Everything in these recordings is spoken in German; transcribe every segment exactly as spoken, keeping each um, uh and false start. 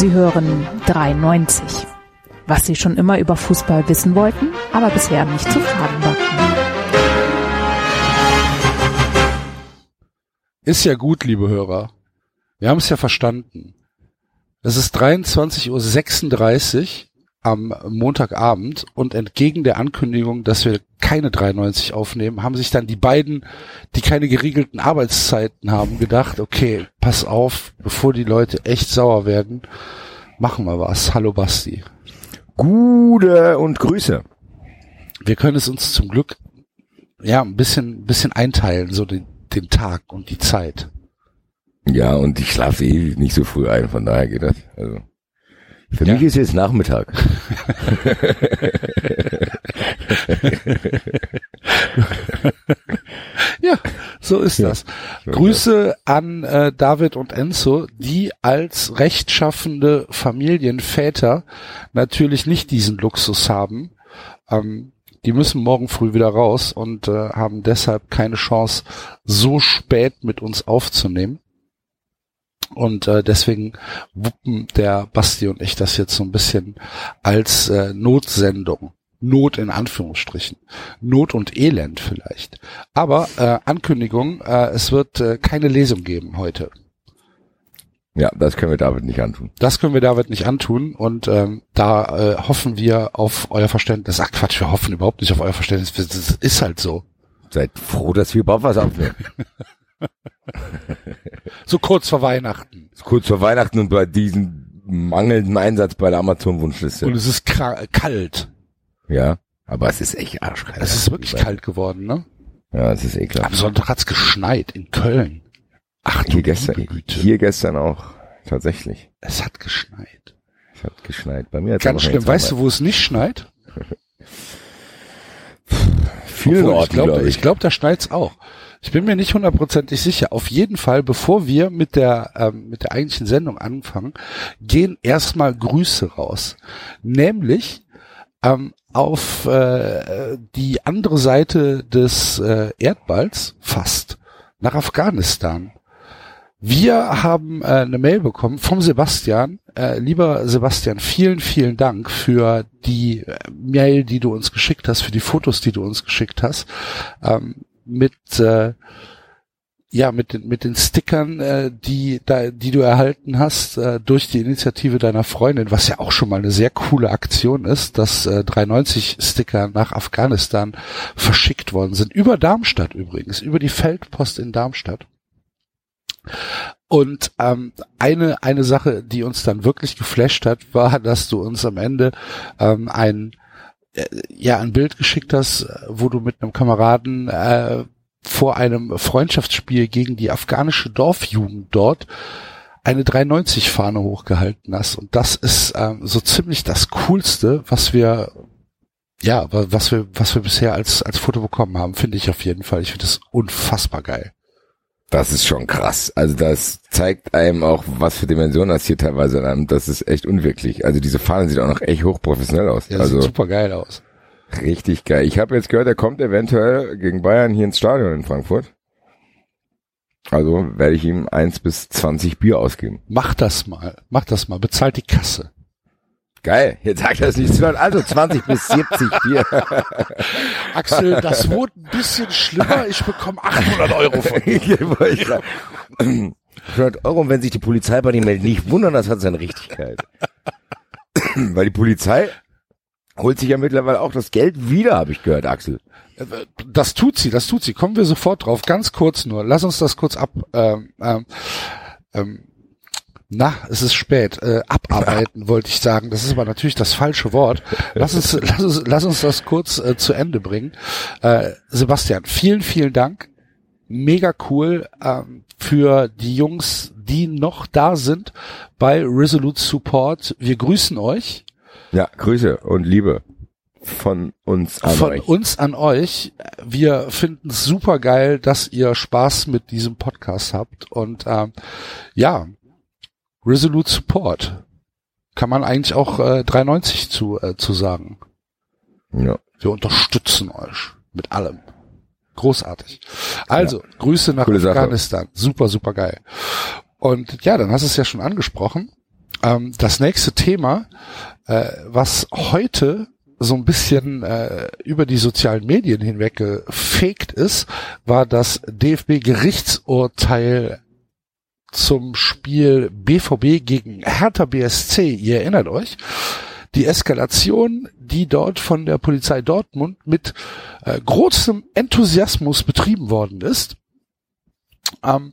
Sie hören dreiundneunzig. Was Sie schon immer über Fußball wissen wollten, aber bisher nicht zu fragen war. Ist ja gut, liebe Hörer. Wir haben es ja verstanden. Es ist dreiundzwanzig Uhr sechsunddreißig am Montagabend und entgegen der Ankündigung, dass wir keine dreiundneunzig aufnehmen, haben sich dann die beiden, die keine geriegelten Arbeitszeiten haben, gedacht, okay, pass auf, bevor die Leute echt sauer werden, machen wir was. Hallo Basti. Gute und Grüße. Wir können es uns zum Glück ja ein bisschen, bisschen einteilen, so den, den Tag und die Zeit. Ja, und ich schlafe eh nicht so früh ein, von daher geht das. Also für ja. mich ist jetzt Nachmittag. Ja, so ist ja, das. So Grüße das. an äh, David und Enzo, die als rechtschaffende Familienväter natürlich nicht diesen Luxus haben. Ähm, die müssen morgen früh wieder raus und äh, haben deshalb keine Chance, so spät mit uns aufzunehmen. Und äh, deswegen wuppen der Basti und ich das jetzt so ein bisschen als äh, Notsendung. Not in Anführungsstrichen. Not und Elend vielleicht. Aber äh, Ankündigung, äh, es wird äh, keine Lesung geben heute. Ja, das können wir David nicht antun. Das können wir David nicht antun und ähm, da äh, hoffen wir auf euer Verständnis. Ach Quatsch, wir hoffen überhaupt nicht auf euer Verständnis. Das ist halt so. Seid froh, dass wir überhaupt was aufnehmen. So kurz vor Weihnachten. So kurz vor Weihnachten und bei diesem mangelnden Einsatz bei der Amazon-Wunschliste. Und es ist kra- kalt. Ja, aber es ist echt arschkalt. Es ist wirklich kalt geworden, ne? Ja, es ist eh klar. Am Sonntag hat's geschneit in Köln. Ach du gestern, Güte. Hier gestern auch, tatsächlich. Es hat geschneit. Es hat geschneit. Bei mir hat's ganz schlimm. Weißt du, wo es nicht schneit? Vielen Orten, ich glaube, glaub ich. Ich glaube, da schneit's auch. Ich bin mir nicht hundertprozentig sicher. Auf jeden Fall, bevor wir mit der ähm, mit der eigentlichen Sendung anfangen, gehen erstmal Grüße raus. Nämlich ähm, auf äh, die andere Seite des äh, Erdballs, fast, nach Afghanistan. Wir haben äh, eine Mail bekommen vom Sebastian. Äh, lieber Sebastian, vielen, vielen Dank für die Mail, die du uns geschickt hast, für die Fotos, die du uns geschickt hast. Ähm, mit äh, ja mit den mit den Stickern, äh, die da die du erhalten hast äh, durch die Initiative deiner Freundin, was ja auch schon mal eine sehr coole Aktion ist, dass äh, dreiundneunzig Sticker nach Afghanistan verschickt worden sind über Darmstadt übrigens, über die Feldpost in Darmstadt. Und ähm, eine eine Sache, die uns dann wirklich geflasht hat, war, dass du uns am Ende ähm, ein ja ein Bild geschickt hast, wo du mit einem Kameraden äh, vor einem Freundschaftsspiel gegen die afghanische Dorfjugend dort eine dreiundneunzig-Fahne hochgehalten hast. Und das ist ähm, so ziemlich das Coolste, was wir ja was wir was wir bisher als als Foto bekommen haben, finde ich auf jeden Fall. Ich finde das unfassbar geil. Das ist schon krass. Also das zeigt einem auch, was für Dimensionen das hier teilweise an. Das ist echt unwirklich. Also diese Fahne sieht auch noch echt hochprofessionell aus. Ja, das also, sieht super geil aus. Richtig geil. Ich habe jetzt gehört, er kommt eventuell gegen Bayern hier ins Stadion in Frankfurt. Also werde ich ihm eins bis zwanzig Bier ausgeben. Mach das mal. Mach das mal. Bezahlt die Kasse. Geil, jetzt sagt er es nicht zu laut. Also zwanzig bis siebzig Bier. Axel, das wurde ein bisschen schlimmer. Ich bekomme achthundert Euro von dir. hundert Euro, und wenn sich die Polizei bei dir meldet, nicht wundern, das hat seine Richtigkeit. Weil die Polizei holt sich ja mittlerweile auch das Geld wieder, habe ich gehört, Axel. Das tut sie, das tut sie. Kommen wir sofort drauf. Ganz kurz nur. Lass uns das kurz ab... Ähm, ähm, Na, es ist spät. Äh, abarbeiten wollte ich sagen. Das ist aber natürlich das falsche Wort. Lass uns, lass uns, lass uns das kurz äh, zu Ende bringen. Äh, Sebastian, vielen, vielen Dank. Mega cool äh, für die Jungs, die noch da sind bei Resolute Support. Wir grüßen euch. Ja, Grüße und Liebe. Von uns an Von euch. Von uns an euch. Wir finden es super geil, dass ihr Spaß mit diesem Podcast habt. Und ähm, ja, Resolute Support. Kann man eigentlich auch äh, dreiundneunzig zu äh, zu sagen. Ja. Wir unterstützen euch mit allem. Großartig. Also, ja. Grüße nach Afghanistan. Super, super geil. Und ja, dann hast du es ja schon angesprochen. Ähm, das nächste Thema, äh, was heute so ein bisschen äh, über die sozialen Medien hinweg gefaked ist, war das D F B-Gerichtsurteil zum Spiel B V B gegen Hertha B S C. Ihr erinnert euch, die Eskalation, die dort von der Polizei Dortmund mit äh, großem Enthusiasmus betrieben worden ist, ähm,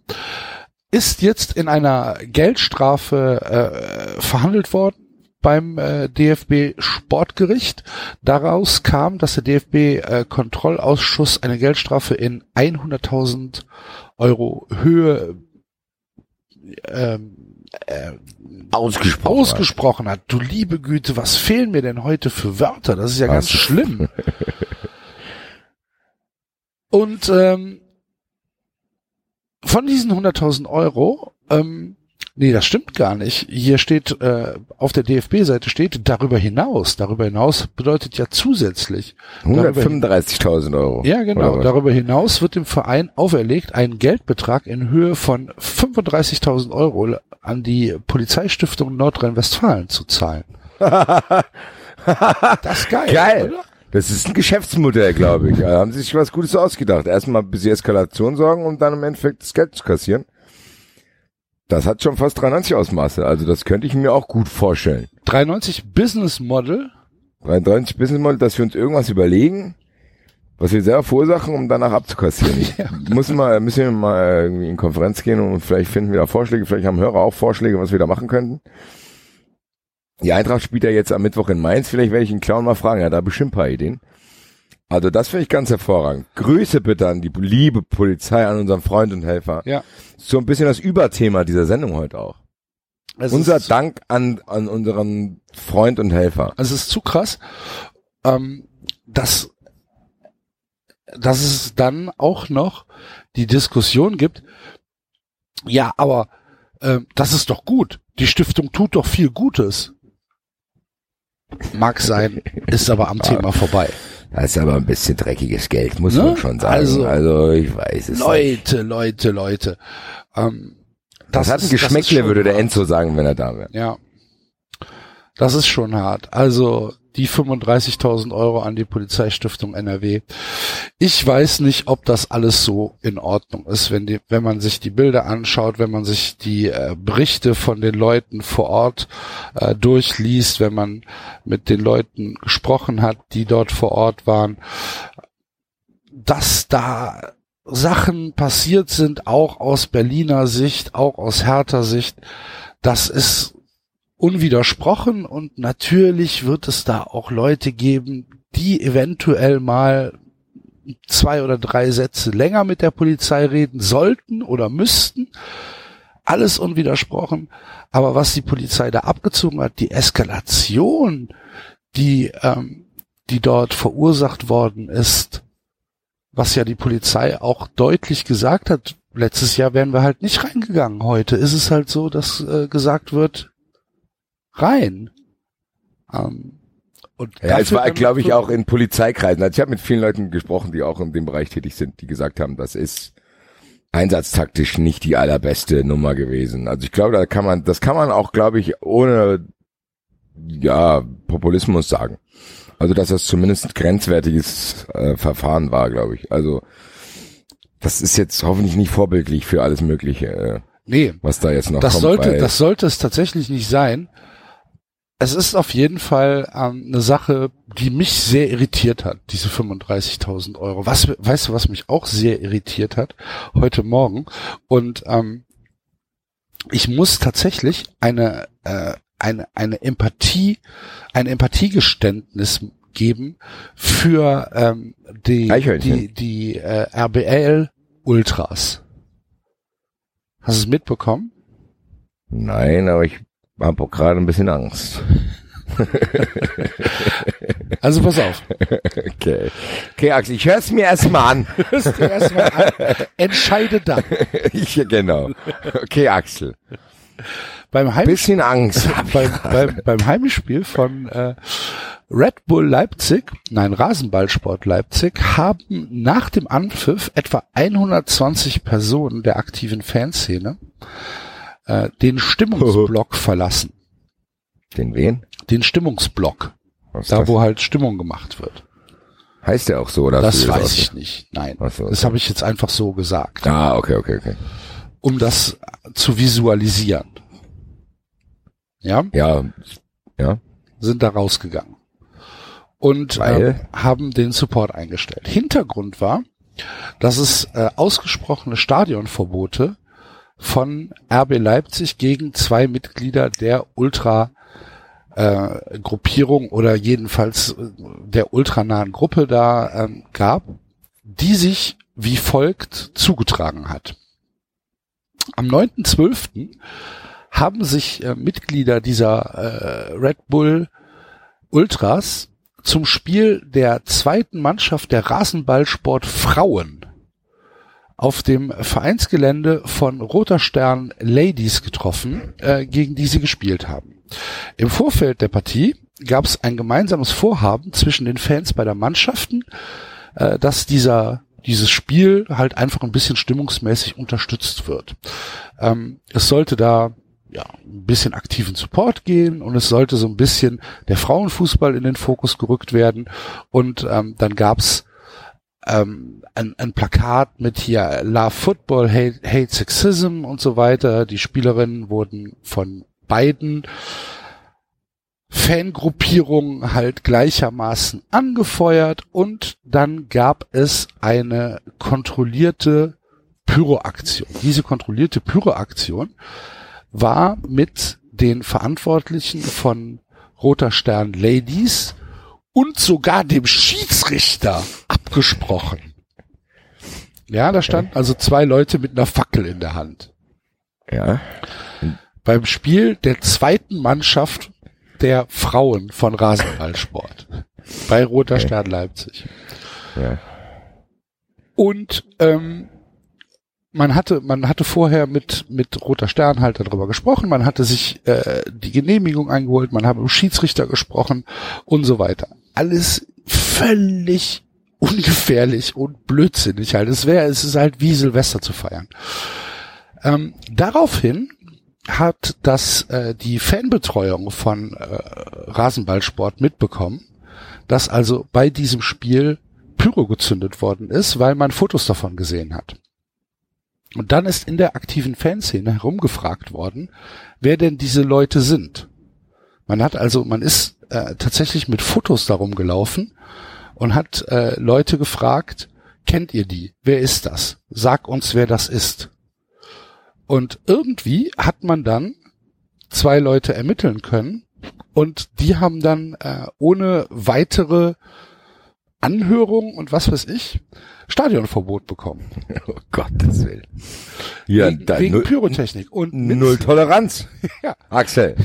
ist jetzt in einer Geldstrafe äh, verhandelt worden beim äh, D F B-Sportgericht. Daraus kam, dass der D F B-Kontrollausschuss äh, eine Geldstrafe in hunderttausend Euro Höhe ähm, Äh, ausgesprochen, ausgesprochen hat. hat. Du liebe Güte, was fehlen mir denn heute für Wörter? Das ist ja was? Ganz schlimm. Und ähm, von diesen hunderttausend Euro, ähm, nee, das stimmt gar nicht. Hier steht, äh, auf der D F B-Seite steht, darüber hinaus. Darüber hinaus bedeutet ja zusätzlich. hundertfünfunddreißigtausend Euro. Ja, genau. Darüber hinaus wird dem Verein auferlegt, einen Geldbetrag in Höhe von fünfunddreißigtausend Euro an die Polizeistiftung Nordrhein-Westfalen zu zahlen. Das ist geil, geil. Oder? Das ist ein Geschäftsmodell, glaube ich. Da haben sie sich was Gutes ausgedacht. Erstmal ein bisschen Eskalation sorgen und dann im Endeffekt das Geld zu kassieren. Das hat schon fast dreiundneunzig Ausmaße. Also das könnte ich mir auch gut vorstellen. dreiundneunzig Business Model. dreiundneunzig Business Model, dass wir uns irgendwas überlegen, was wir selber verursachen, um danach abzukassieren. Ja. Müssen wir, müssen wir mal irgendwie in Konferenz gehen und vielleicht finden wir da Vorschläge. Vielleicht haben Hörer auch Vorschläge, was wir da machen könnten. Die Eintracht spielt ja jetzt am Mittwoch in Mainz. Vielleicht werde ich den Clown mal fragen. Er hat da bestimmt ein paar Ideen. Also das finde ich ganz hervorragend. Grüße bitte an die liebe Polizei, an unseren Freund und Helfer. Ja. So ein bisschen das Überthema dieser Sendung heute auch. Es Unser Dank an an unseren Freund und Helfer. Also es ist zu krass, ähm, dass, dass es dann auch noch die Diskussion gibt, ja, aber äh, das ist doch gut. Die Stiftung tut doch viel Gutes. Mag sein, ist aber am Thema vorbei. Das ist aber ein bisschen dreckiges Geld, muss ne? man schon sagen. Also, also ich weiß es Leute, nicht. Leute, Leute, Leute. Ähm, das, das hat ein ist, Geschmäckle, würde der hart. Enzo sagen, wenn er da wäre. Ja, das ist schon hart. Also die fünfunddreißigtausend Euro an die Polizeistiftung N R W. Ich weiß nicht, ob das alles so in Ordnung ist, wenn, die, wenn man sich die Bilder anschaut, wenn man sich die äh, Berichte von den Leuten vor Ort äh, durchliest, wenn man mit den Leuten gesprochen hat, die dort vor Ort waren, dass da Sachen passiert sind, auch aus Berliner Sicht, auch aus Hertha Sicht. Das ist unwidersprochen und natürlich wird es da auch Leute geben, die eventuell mal zwei oder drei Sätze länger mit der Polizei reden sollten oder müssten. Alles unwidersprochen. Aber was die Polizei da abgezogen hat, die Eskalation, die, ähm, die dort verursacht worden ist, was ja die Polizei auch deutlich gesagt hat, letztes Jahr wären wir halt nicht reingegangen. Heute ist es halt so, dass äh, gesagt wird, rein. Um, und ja, es war, glaube ich, auch in Polizeikreisen. Also ich habe mit vielen Leuten gesprochen, die auch in dem Bereich tätig sind, die gesagt haben, das ist einsatztaktisch nicht die allerbeste Nummer gewesen. Also ich glaube, da kann man, das kann man auch, glaube ich, ohne ja Populismus sagen. Also dass das zumindest grenzwertiges äh, Verfahren war, glaube ich. Also das ist jetzt hoffentlich nicht vorbildlich für alles Mögliche, äh, nee, was da jetzt noch das kommt. Sollte, das sollte es tatsächlich nicht sein. Es ist auf jeden Fall ähm, eine Sache, die mich sehr irritiert hat, diese fünfunddreißigtausend Euro. Was, weißt du, was mich auch sehr irritiert hat heute Morgen? Und ähm, ich muss tatsächlich eine äh, eine eine Empathie, ein Empathiegeständnis geben für ähm, die die die äh, R B L Ultras. Hast du es mitbekommen? Nein, aber ich habe auch gerade ein bisschen Angst. Also pass auf. Okay, okay, Axel, ich höre es mir erstmal an. Hör's dir erstmal an. Entscheide dann. Ich, genau. Okay, Axel. Beim Heim- bisschen Angst. beim, beim, beim Heimspiel von äh, Red Bull Leipzig, nein, Rasenballsport Leipzig, haben nach dem Anpfiff etwa hundertzwanzig Personen der aktiven Fanszene äh, den Stimmungsblock verlassen. Den wen? Den Stimmungsblock. Was da, das? Wo halt Stimmung gemacht wird. Heißt der auch so? Oder das weiß ich nicht. Nein, so, okay. Das habe ich jetzt einfach so gesagt. Ah, okay, okay, okay. Um das zu visualisieren. Ja? Ja, ja. Sind da rausgegangen. Und äh, haben den Support eingestellt. Hintergrund war, dass es äh, ausgesprochene Stadionverbote von R B Leipzig gegen zwei Mitglieder der Ultra- Äh, Gruppierung oder jedenfalls der ultranahen Gruppe da ähm, gab, die sich wie folgt zugetragen hat. Am neunten zwölften haben sich äh, Mitglieder dieser äh, Red Bull Ultras zum Spiel der zweiten Mannschaft der Rasenballsport Frauen auf dem Vereinsgelände von Roter Stern Ladies getroffen, äh, gegen die sie gespielt haben. Im Vorfeld der Partie gab es ein gemeinsames Vorhaben zwischen den Fans beider Mannschaften, äh, dass dieser dieses Spiel halt einfach ein bisschen stimmungsmäßig unterstützt wird. Ähm, es sollte da ja ein bisschen aktiven Support gehen und es sollte so ein bisschen der Frauenfußball in den Fokus gerückt werden. Und ähm, dann gab es ähm, ein, ein Plakat mit hier Love Football, Hate, Hate Sexism und so weiter. Die Spielerinnen wurden von beiden Fangruppierungen halt gleichermaßen angefeuert und dann gab es eine kontrollierte Pyroaktion. Diese kontrollierte Pyroaktion war mit den Verantwortlichen von Roter Stern Ladies und sogar dem Schiedsrichter abgesprochen. Ja, da standen also zwei Leute mit einer Fackel in der Hand. Ja. Beim Spiel der zweiten Mannschaft der Frauen von Rasenballsport bei Roter okay. Stern Leipzig. Ja. Und ähm, man hatte man hatte vorher mit mit Roter Stern halt darüber gesprochen, man hatte sich äh, die Genehmigung eingeholt, man hat mit dem Schiedsrichter gesprochen und so weiter. Alles völlig ungefährlich und blödsinnig halt. Es wäre es ist halt wie Silvester zu feiern. Ähm, daraufhin hat das äh, die Fanbetreuung von äh, Rasenballsport mitbekommen, dass also bei diesem Spiel Pyro gezündet worden ist, weil man Fotos davon gesehen hat. Und dann ist in der aktiven Fanszene herumgefragt worden, wer denn diese Leute sind. Man hat also, man ist äh, tatsächlich mit Fotos darum gelaufen und hat äh, Leute gefragt, kennt ihr die? Wer ist das? Sag uns, wer das ist. Und irgendwie hat man dann zwei Leute ermitteln können und die haben dann äh, ohne weitere Anhörung und was weiß ich Stadionverbot bekommen. Oh Gottes Willen. Ja, wegen, wegen null, Pyrotechnik. Und null Toleranz, ja. Axel.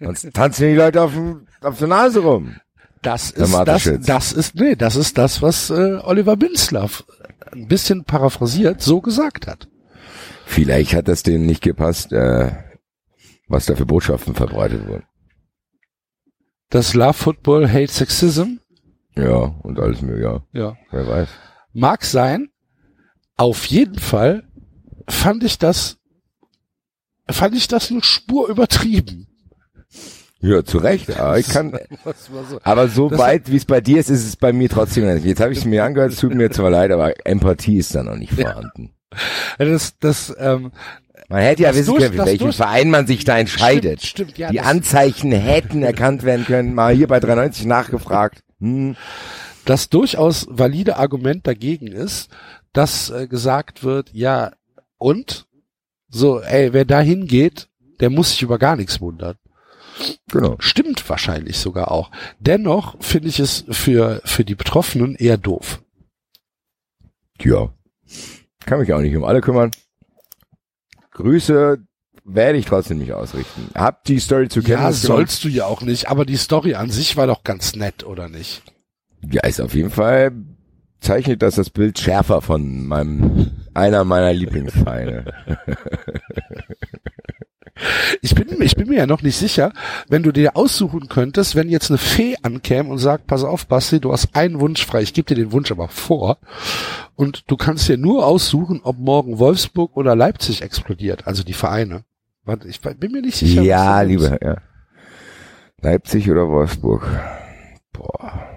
Sonst tanzen die Leute auf, auf der Nase rum. Das ist das, das ist nee, das ist das, was äh, Oliver Binzlaff ein bisschen paraphrasiert so gesagt hat. Vielleicht hat das denen nicht gepasst, äh, was da für Botschaften verbreitet wurden. Das Love Football, Hate Sexism? Ja, und alles mögliche. Ja. Wer weiß. Mag sein. Auf jeden Fall fand ich das, fand ich das eine Spur übertrieben. Ja, zu Recht. Aber ich kann, aber so weit, wie es bei dir ist, ist es bei mir trotzdem nicht. Jetzt habe ich es mir angehört, es tut mir zwar leid, aber Empathie ist da noch nicht vorhanden. Das, das, ähm, man hätte ja wissen können, für welchen Verein man sich da entscheidet. Stimmt, stimmt, ja, die Anzeichen hätten erkannt werden können. Mal hier bei drei neunzig nachgefragt. Hm. Das durchaus valide Argument dagegen ist, dass äh, gesagt wird, ja und? So, ey, wer da hingeht, der muss sich über gar nichts wundern. Genau. Stimmt wahrscheinlich sogar auch. Dennoch finde ich es für für die Betroffenen eher doof. Ja. Kann mich auch nicht um alle kümmern. Grüße werde ich trotzdem nicht ausrichten. Hab die Story zu kennen. Ja, sollst du ja auch nicht. Aber die Story an sich war doch ganz nett, oder nicht? Ja, ist auf jeden Fall, zeichnet das das Bild schärfer von meinem, einer meiner Lieblingsvereine. Ich bin, ich bin mir ja noch nicht sicher, wenn du dir aussuchen könntest, wenn jetzt eine Fee ankäme und sagt, pass auf, Basti, du hast einen Wunsch frei, ich gebe dir den Wunsch aber vor und du kannst dir nur aussuchen, ob morgen Wolfsburg oder Leipzig explodiert, also die Vereine. Warte, ich bin mir nicht sicher. Ja, lieber, ja. Leipzig oder Wolfsburg? Boah.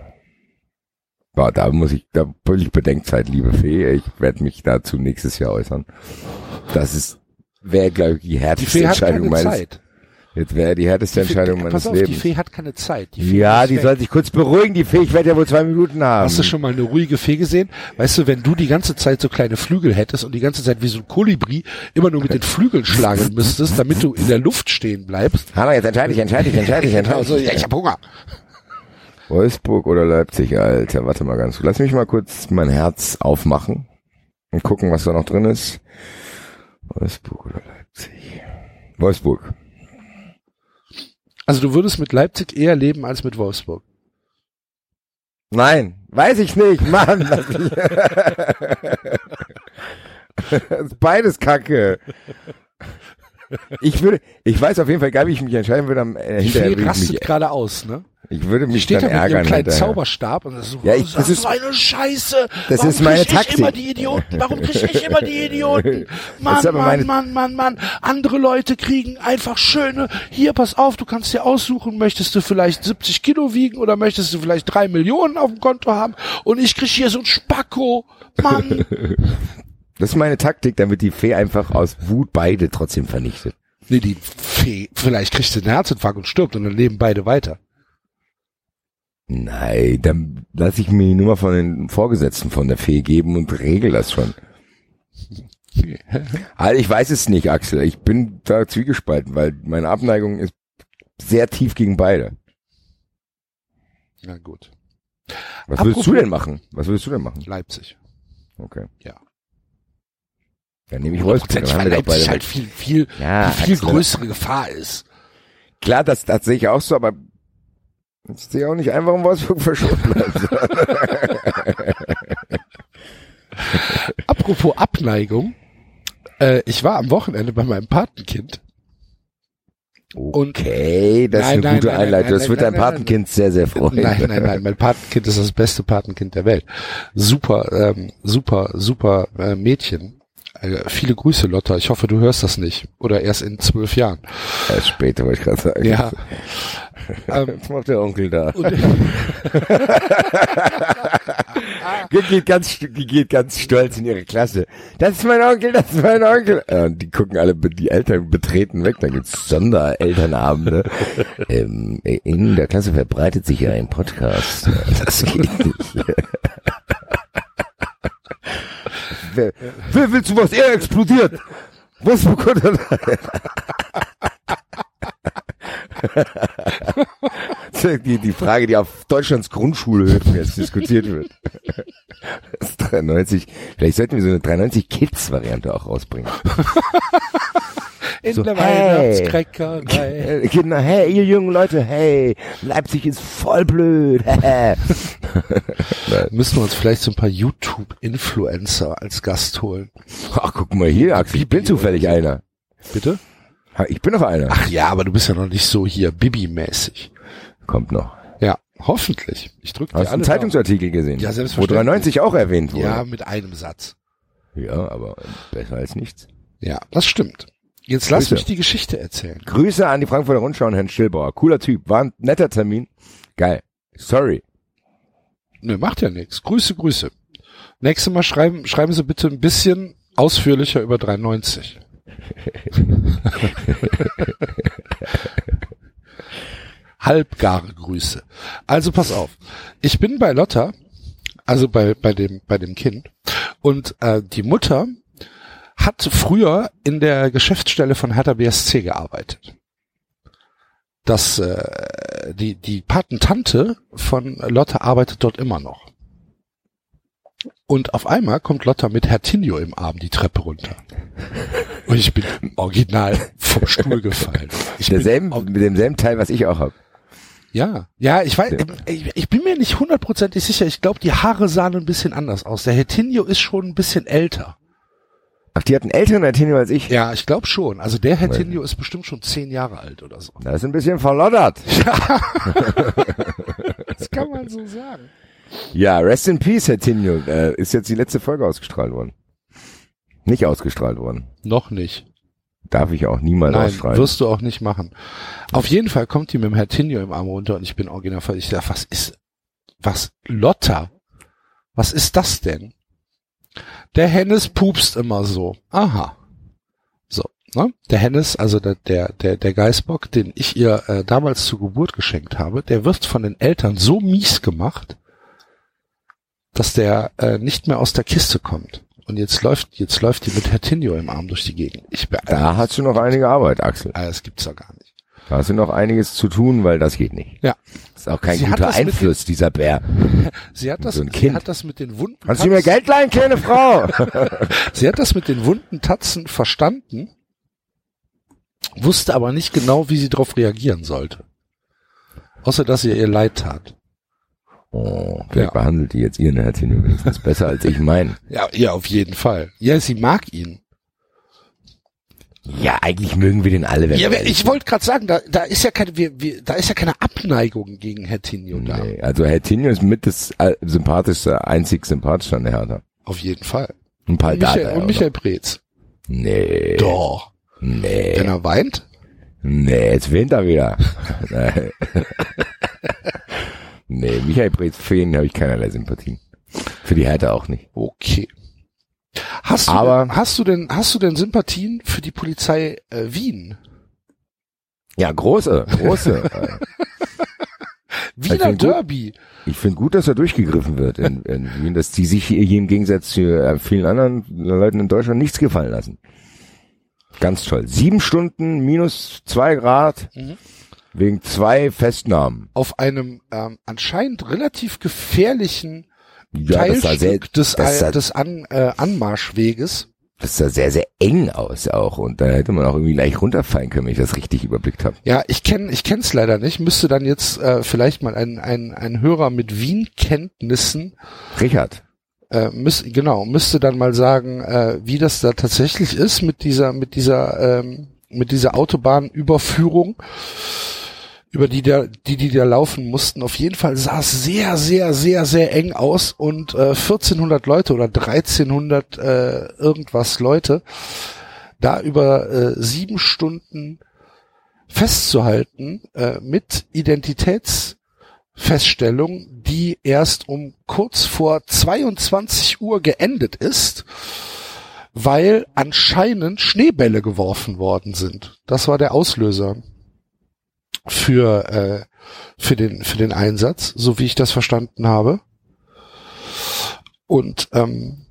Boah, da muss ich, da will ich Bedenkzeit, liebe Fee. Ich werde mich dazu nächstes Jahr äußern. Das ist, wäre, glaube ich, die härteste die Entscheidung meines Zeit. Jetzt wäre die härteste die Fee, Entscheidung meines pass auf, Lebens. Die Fee hat keine Zeit. Die ja, die weg. Soll sich kurz beruhigen, die Fee. Ich werde ja wohl zwei Minuten haben. Hast du schon mal eine ruhige Fee gesehen? Weißt du, wenn du die ganze Zeit so kleine Flügel hättest und die ganze Zeit wie so ein Kolibri immer nur mit den Flügeln schlagen müsstest, damit du in der Luft stehen bleibst. Hanna, jetzt entscheide ich, entscheide ich, entscheide ich, entscheide ich. Also, ja, ich hab Hunger. Wolfsburg oder Leipzig, Alter, warte mal ganz kurz. Lass mich mal kurz mein Herz aufmachen und gucken, was da noch drin ist. Wolfsburg oder Leipzig? Wolfsburg. Also du würdest mit Leipzig eher leben als mit Wolfsburg? Nein, weiß ich nicht, Mann. Beides Kacke. Ich würde, ich weiß auf jeden Fall gar nicht, wie ich mich entscheiden würde. Am, äh, die Fee rastet gerade aus, ne? Ich würde mich dann ärgern. Steht da mit einem kleinen hinterher. Zauberstab und das ist so, ja, ich, das ist meine Scheiße. Das warum ist meine Taktik. Ich immer die Idioten? Warum kriege ich immer die Idioten? Mann, Mann, meine... Mann, Mann, Mann. Andere Leute kriegen einfach schöne, hier, pass auf, du kannst dir aussuchen, möchtest du vielleicht siebzig Kilo wiegen oder möchtest du vielleicht drei Millionen auf dem Konto haben und ich kriege hier so ein Spacko. Mann. Das ist meine Taktik, damit die Fee einfach aus Wut beide trotzdem vernichtet. Nee, die Fee, vielleicht kriegt sie einen Herzinfarkt und stirbt und dann leben beide weiter. Nein, dann lasse ich mir die Nummer von den Vorgesetzten von der Fee geben und regel das schon. Also ich weiß es nicht, Axel. Ich bin da zwiegespalten, weil meine Abneigung ist sehr tief gegen beide. Na gut. Was Apropos willst du denn machen? Was willst du denn machen? Leipzig. Okay. Ja. Dann nehme ich Wolfsburg. Weil Leipzig halt viel, viel, ja, viel Axel. Größere Gefahr ist. Klar, das, das sehe ich auch so, aber ich sehe auch nicht einfach, um Wolfsburg verschont bleiben. Apropos Abneigung. Äh, ich war am Wochenende bei meinem Patenkind. Okay, und das nein, ist eine nein, gute nein, Einleitung. Nein, nein, das wird nein, dein Patenkind nein, sehr, sehr freuen. Nein, nein, nein. Mein Patenkind ist das beste Patenkind der Welt. Super, ähm, super, super äh, Mädchen. Viele Grüße, Lotta. Ich hoffe, du hörst das nicht. Oder erst in zwölf Jahren. Erst später, wollte ich gerade sagen. Ja. Jetzt macht der Onkel da. Die geht ganz, die geht ganz stolz in ihre Klasse. Das ist mein Onkel, das ist mein Onkel. Und die gucken alle, die Eltern betreten weg. Da gibt's Sonderelternabende. ähm, in der Klasse verbreitet sich ja ein Podcast. Das geht nicht. Wer, wer willst du, was er explodiert? Was bekommt er da? Die, die Frage, die auf Deutschlands Grundschulhöfen jetzt diskutiert wird. Das dreiundneunzig, vielleicht sollten wir so eine dreiundneunzig-Kids-Variante auch rausbringen. In so, der Weihnachtskrackerei. Genau, hey, ihr jungen Leute, hey, Leipzig ist voll blöd. Müssen wir uns vielleicht so ein paar YouTube-Influencer als Gast holen. Ach, guck mal hier, Axel, ich bin zufällig einer. Bitte? Ich bin noch einer. Ach ja, aber du bist ja noch nicht so hier Bibi-mäßig. Kommt noch. Ja, hoffentlich. Ich drück dir alle. Hast du einen Zeitungsartikel gesehen? Ja, selbstverständlich. Wo dreiundneunzig auch erwähnt wurde. Ja, mit einem Satz. Ja, aber besser als nichts. Ja, das stimmt. Jetzt lass Grüße. Mich die Geschichte erzählen. Grüße an die Frankfurter Rundschau und Herrn Stillbauer. Cooler Typ, war ein netter Termin. Geil. Sorry. Ne, macht ja nichts. Grüße, Grüße. Nächstes Mal schreiben, schreiben Sie bitte ein bisschen ausführlicher über dreiundneunzig. Halbgare Grüße. Also pass auf. Ich bin bei Lotta, also bei, bei dem, bei dem Kind. Und, äh, die Mutter hat früher in der Geschäftsstelle von Hertha B S C gearbeitet. Das, äh, die, die Patentante von Lotta arbeitet dort immer noch. Und auf einmal kommt Lotta mit Hertinho im Arm die Treppe runter. Und ich bin original vom Stuhl gefallen. Ich derselben, bin mit demselben Teil, was ich auch habe. Ja, ja, ich weiß, ich, ich bin mir nicht hundertprozentig sicher. Ich glaube, die Haare sahen ein bisschen anders aus. Der Hertinho ist schon ein bisschen älter. Ach, die hat einen älteren Hertinho als ich? Ja, ich glaube schon. Also der Hertinho ist bestimmt schon zehn Jahre alt oder so. Das ist ein bisschen verloddert. Ja. Das kann man so sagen. Ja, rest in peace, Hertinho. Äh, ist jetzt die letzte Folge ausgestrahlt worden. Nicht ausgestrahlt worden. Noch nicht. Darf ich auch niemals Nein, ausschreiben. Wirst du auch nicht machen. Auf jeden Fall kommt die mit dem Hertinho im Arm runter und ich bin original voll. Ich dachte, was ist, was, Lotta? Was ist das denn? Der Hennes pupst immer so. Aha. So, ne? Der Hennes, also der, der, der, der Geißbock, den ich ihr äh, damals zur Geburt geschenkt habe, der wird von den Eltern so mies gemacht, dass der äh, nicht mehr aus der Kiste kommt. Und jetzt läuft, jetzt läuft die mit Hertinho im Arm durch die Gegend. Ich be- da hast du noch einige Arbeit, Axel. Das gibt's doch gar nicht. Da hast du noch einiges zu tun, weil das geht nicht. Ja. Das ist auch kein sie guter Einfluss, den, dieser Bär. Sie hat das, so ein sie Kind. Hat das mit den wunden Kannst Tatzen. Kannst du mir Geld leihen, kleine Frau? Sie hat das mit den wunden Tatzen verstanden, wusste aber nicht genau, wie sie darauf reagieren sollte. Außer, dass ihr ihr leid tat. Oh, wer ja. behandelt die jetzt ihren Hertinho wenigstens besser als ich meinen? Ja, ja, auf jeden Fall. Ja, sie mag ihn. Ja, eigentlich mögen wir den alle. Wenn ja, wir ich wollte gerade sagen, da, da ist ja keine, wir, wir, da ist ja keine Abneigung gegen Hertinho da. Nee, also Hertinho ist mit das äh, sympathischste, einzig sympathische an der Hertha. Auf jeden Fall. Ein paar Michael, Data, und Michael Preetz. Nee. Doch. Nee. Wenn er weint? Nee, jetzt weint er wieder. Nein. Nee, Michael Preetz, für ihn habe ich keinerlei Sympathien. Für die Hertha auch nicht. Okay. Hast du, Aber, denn, hast du denn, hast du denn Sympathien für die Polizei äh, Wien? Ja, große, große. Wiener ich Derby. Gut, ich finde gut, dass er durchgegriffen wird in, in Wien, dass die sich hier im Gegensatz zu äh, vielen anderen Leuten in Deutschland nichts gefallen lassen. Ganz toll. Sieben Stunden, minus zwei Grad. Mhm. Wegen zwei Festnahmen. Auf einem ähm, anscheinend relativ gefährlichen ja, Teilstück sehr, des, sah, des An, äh, Anmarschweges. Das sah sehr, sehr eng aus auch. Und da hätte man auch irgendwie leicht runterfallen können, wenn ich das richtig überblickt habe. Ja, ich kenne ich kenn's leider nicht. Müsste dann jetzt äh, vielleicht mal ein, ein, ein Hörer mit Wien-Kenntnissen... Richard. Äh, müß, genau, müsste dann mal sagen, äh, wie das da tatsächlich ist mit dieser mit dieser ähm, mit dieser Autobahnüberführung, über die da, die, die da laufen mussten. Auf jeden Fall sah es sehr, sehr, sehr, sehr eng aus und äh, vierzehnhundert Leute oder dreizehnhundert äh, irgendwas Leute da über äh, sieben Stunden festzuhalten äh, mit Identitätsfeststellung, die erst um kurz vor zweiundzwanzig Uhr geendet ist, weil anscheinend Schneebälle geworfen worden sind. Das war der Auslöser. für äh, für den für den Einsatz, so wie ich das verstanden habe. Und ähm,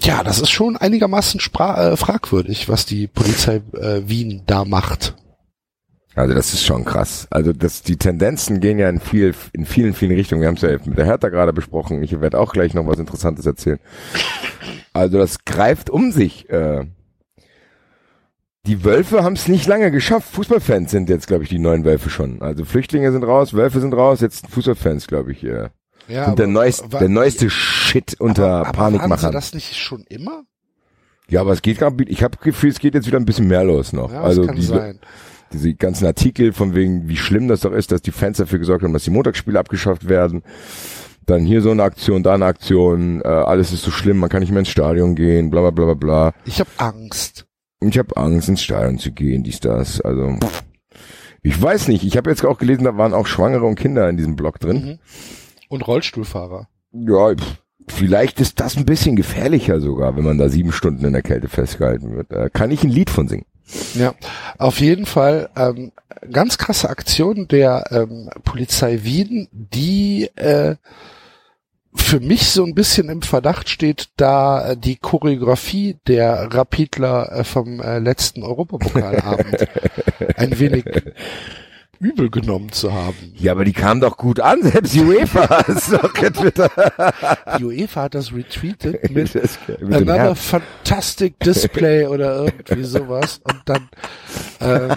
ja, das ist schon einigermaßen spra- äh, fragwürdig, was die Polizei äh, Wien da macht. Also das ist schon krass. Also das, die Tendenzen gehen ja in viel in vielen vielen Richtungen. Wir haben es ja mit der Hertha gerade besprochen. Ich werde auch gleich noch was Interessantes erzählen. Also das greift um sich. Äh, Die Wölfe haben es nicht lange geschafft. Fußballfans sind jetzt, glaube ich, die neuen Wölfe schon. Also Flüchtlinge sind raus, Wölfe sind raus, jetzt Fußballfans, glaube ich. Äh, ja, sind der, neuest, war, der neueste war, Shit unter aber, aber Panikmachern. Waren sie das nicht schon immer? Ja, aber es geht gar nicht. Ich habe das Gefühl, es geht jetzt wieder ein bisschen mehr los noch. Ja, also das kann diese, sein. Diese ganzen Artikel von wegen, wie schlimm das doch ist, dass die Fans dafür gesorgt haben, dass die Montagsspiele abgeschafft werden. Dann hier so eine Aktion, da eine Aktion. Äh, alles ist so schlimm, man kann nicht mehr ins Stadion gehen, bla bla bla bla. Ich habe Angst. Ich habe Angst, ins Stadion zu gehen, dies, das. Also ich weiß nicht. Ich habe jetzt auch gelesen, da waren auch Schwangere und Kinder in diesem Blog drin. Und Rollstuhlfahrer. Ja, vielleicht ist das ein bisschen gefährlicher sogar, wenn man da sieben Stunden in der Kälte festgehalten wird. Da kann ich ein Lied von singen. Ja, auf jeden Fall ähm, ganz krasse Aktion der ähm, Polizei Wien, die äh, für mich so ein bisschen im Verdacht steht, da die Choreografie der Rapidler vom letzten Europapokalabend ein wenig übel genommen zu haben. Ja, aber die kamen doch gut an, selbst die UEFA hat es doch getwittert. Die UEFA hat das retweetet mit, das, mit another fantastic display oder irgendwie sowas und dann äh,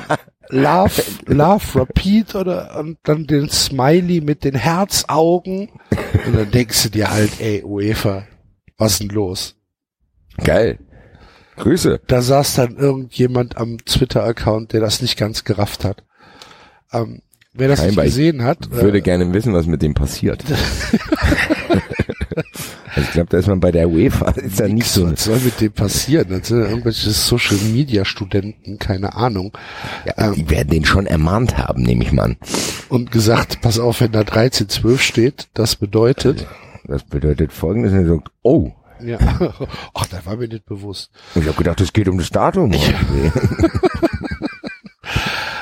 Love, Love, Repeat oder und dann den Smiley mit den Herzaugen und dann denkst du dir halt, ey UEFA, was ist denn los? Geil. Grüße. Da saß dann irgendjemand am Twitter-Account, der das nicht ganz gerafft hat. Ähm, wer das Scheinbar nicht gesehen hat... Ich würde äh, gerne wissen, was mit dem passiert. Also ich glaube, da ist man bei der UEFA. Ist da nicht so. Was soll mit dem passieren? Das sind irgendwelche Social Media Studenten, keine Ahnung. Ja, ähm, die werden den schon ermahnt haben, nehme ich mal an. Und gesagt, pass auf, wenn da dreizehn zwölf steht, das bedeutet. Das bedeutet Folgendes, er sagt, oh. Ja, ach, das war mir nicht bewusst. Ich habe gedacht, es geht um das Datum. Ja.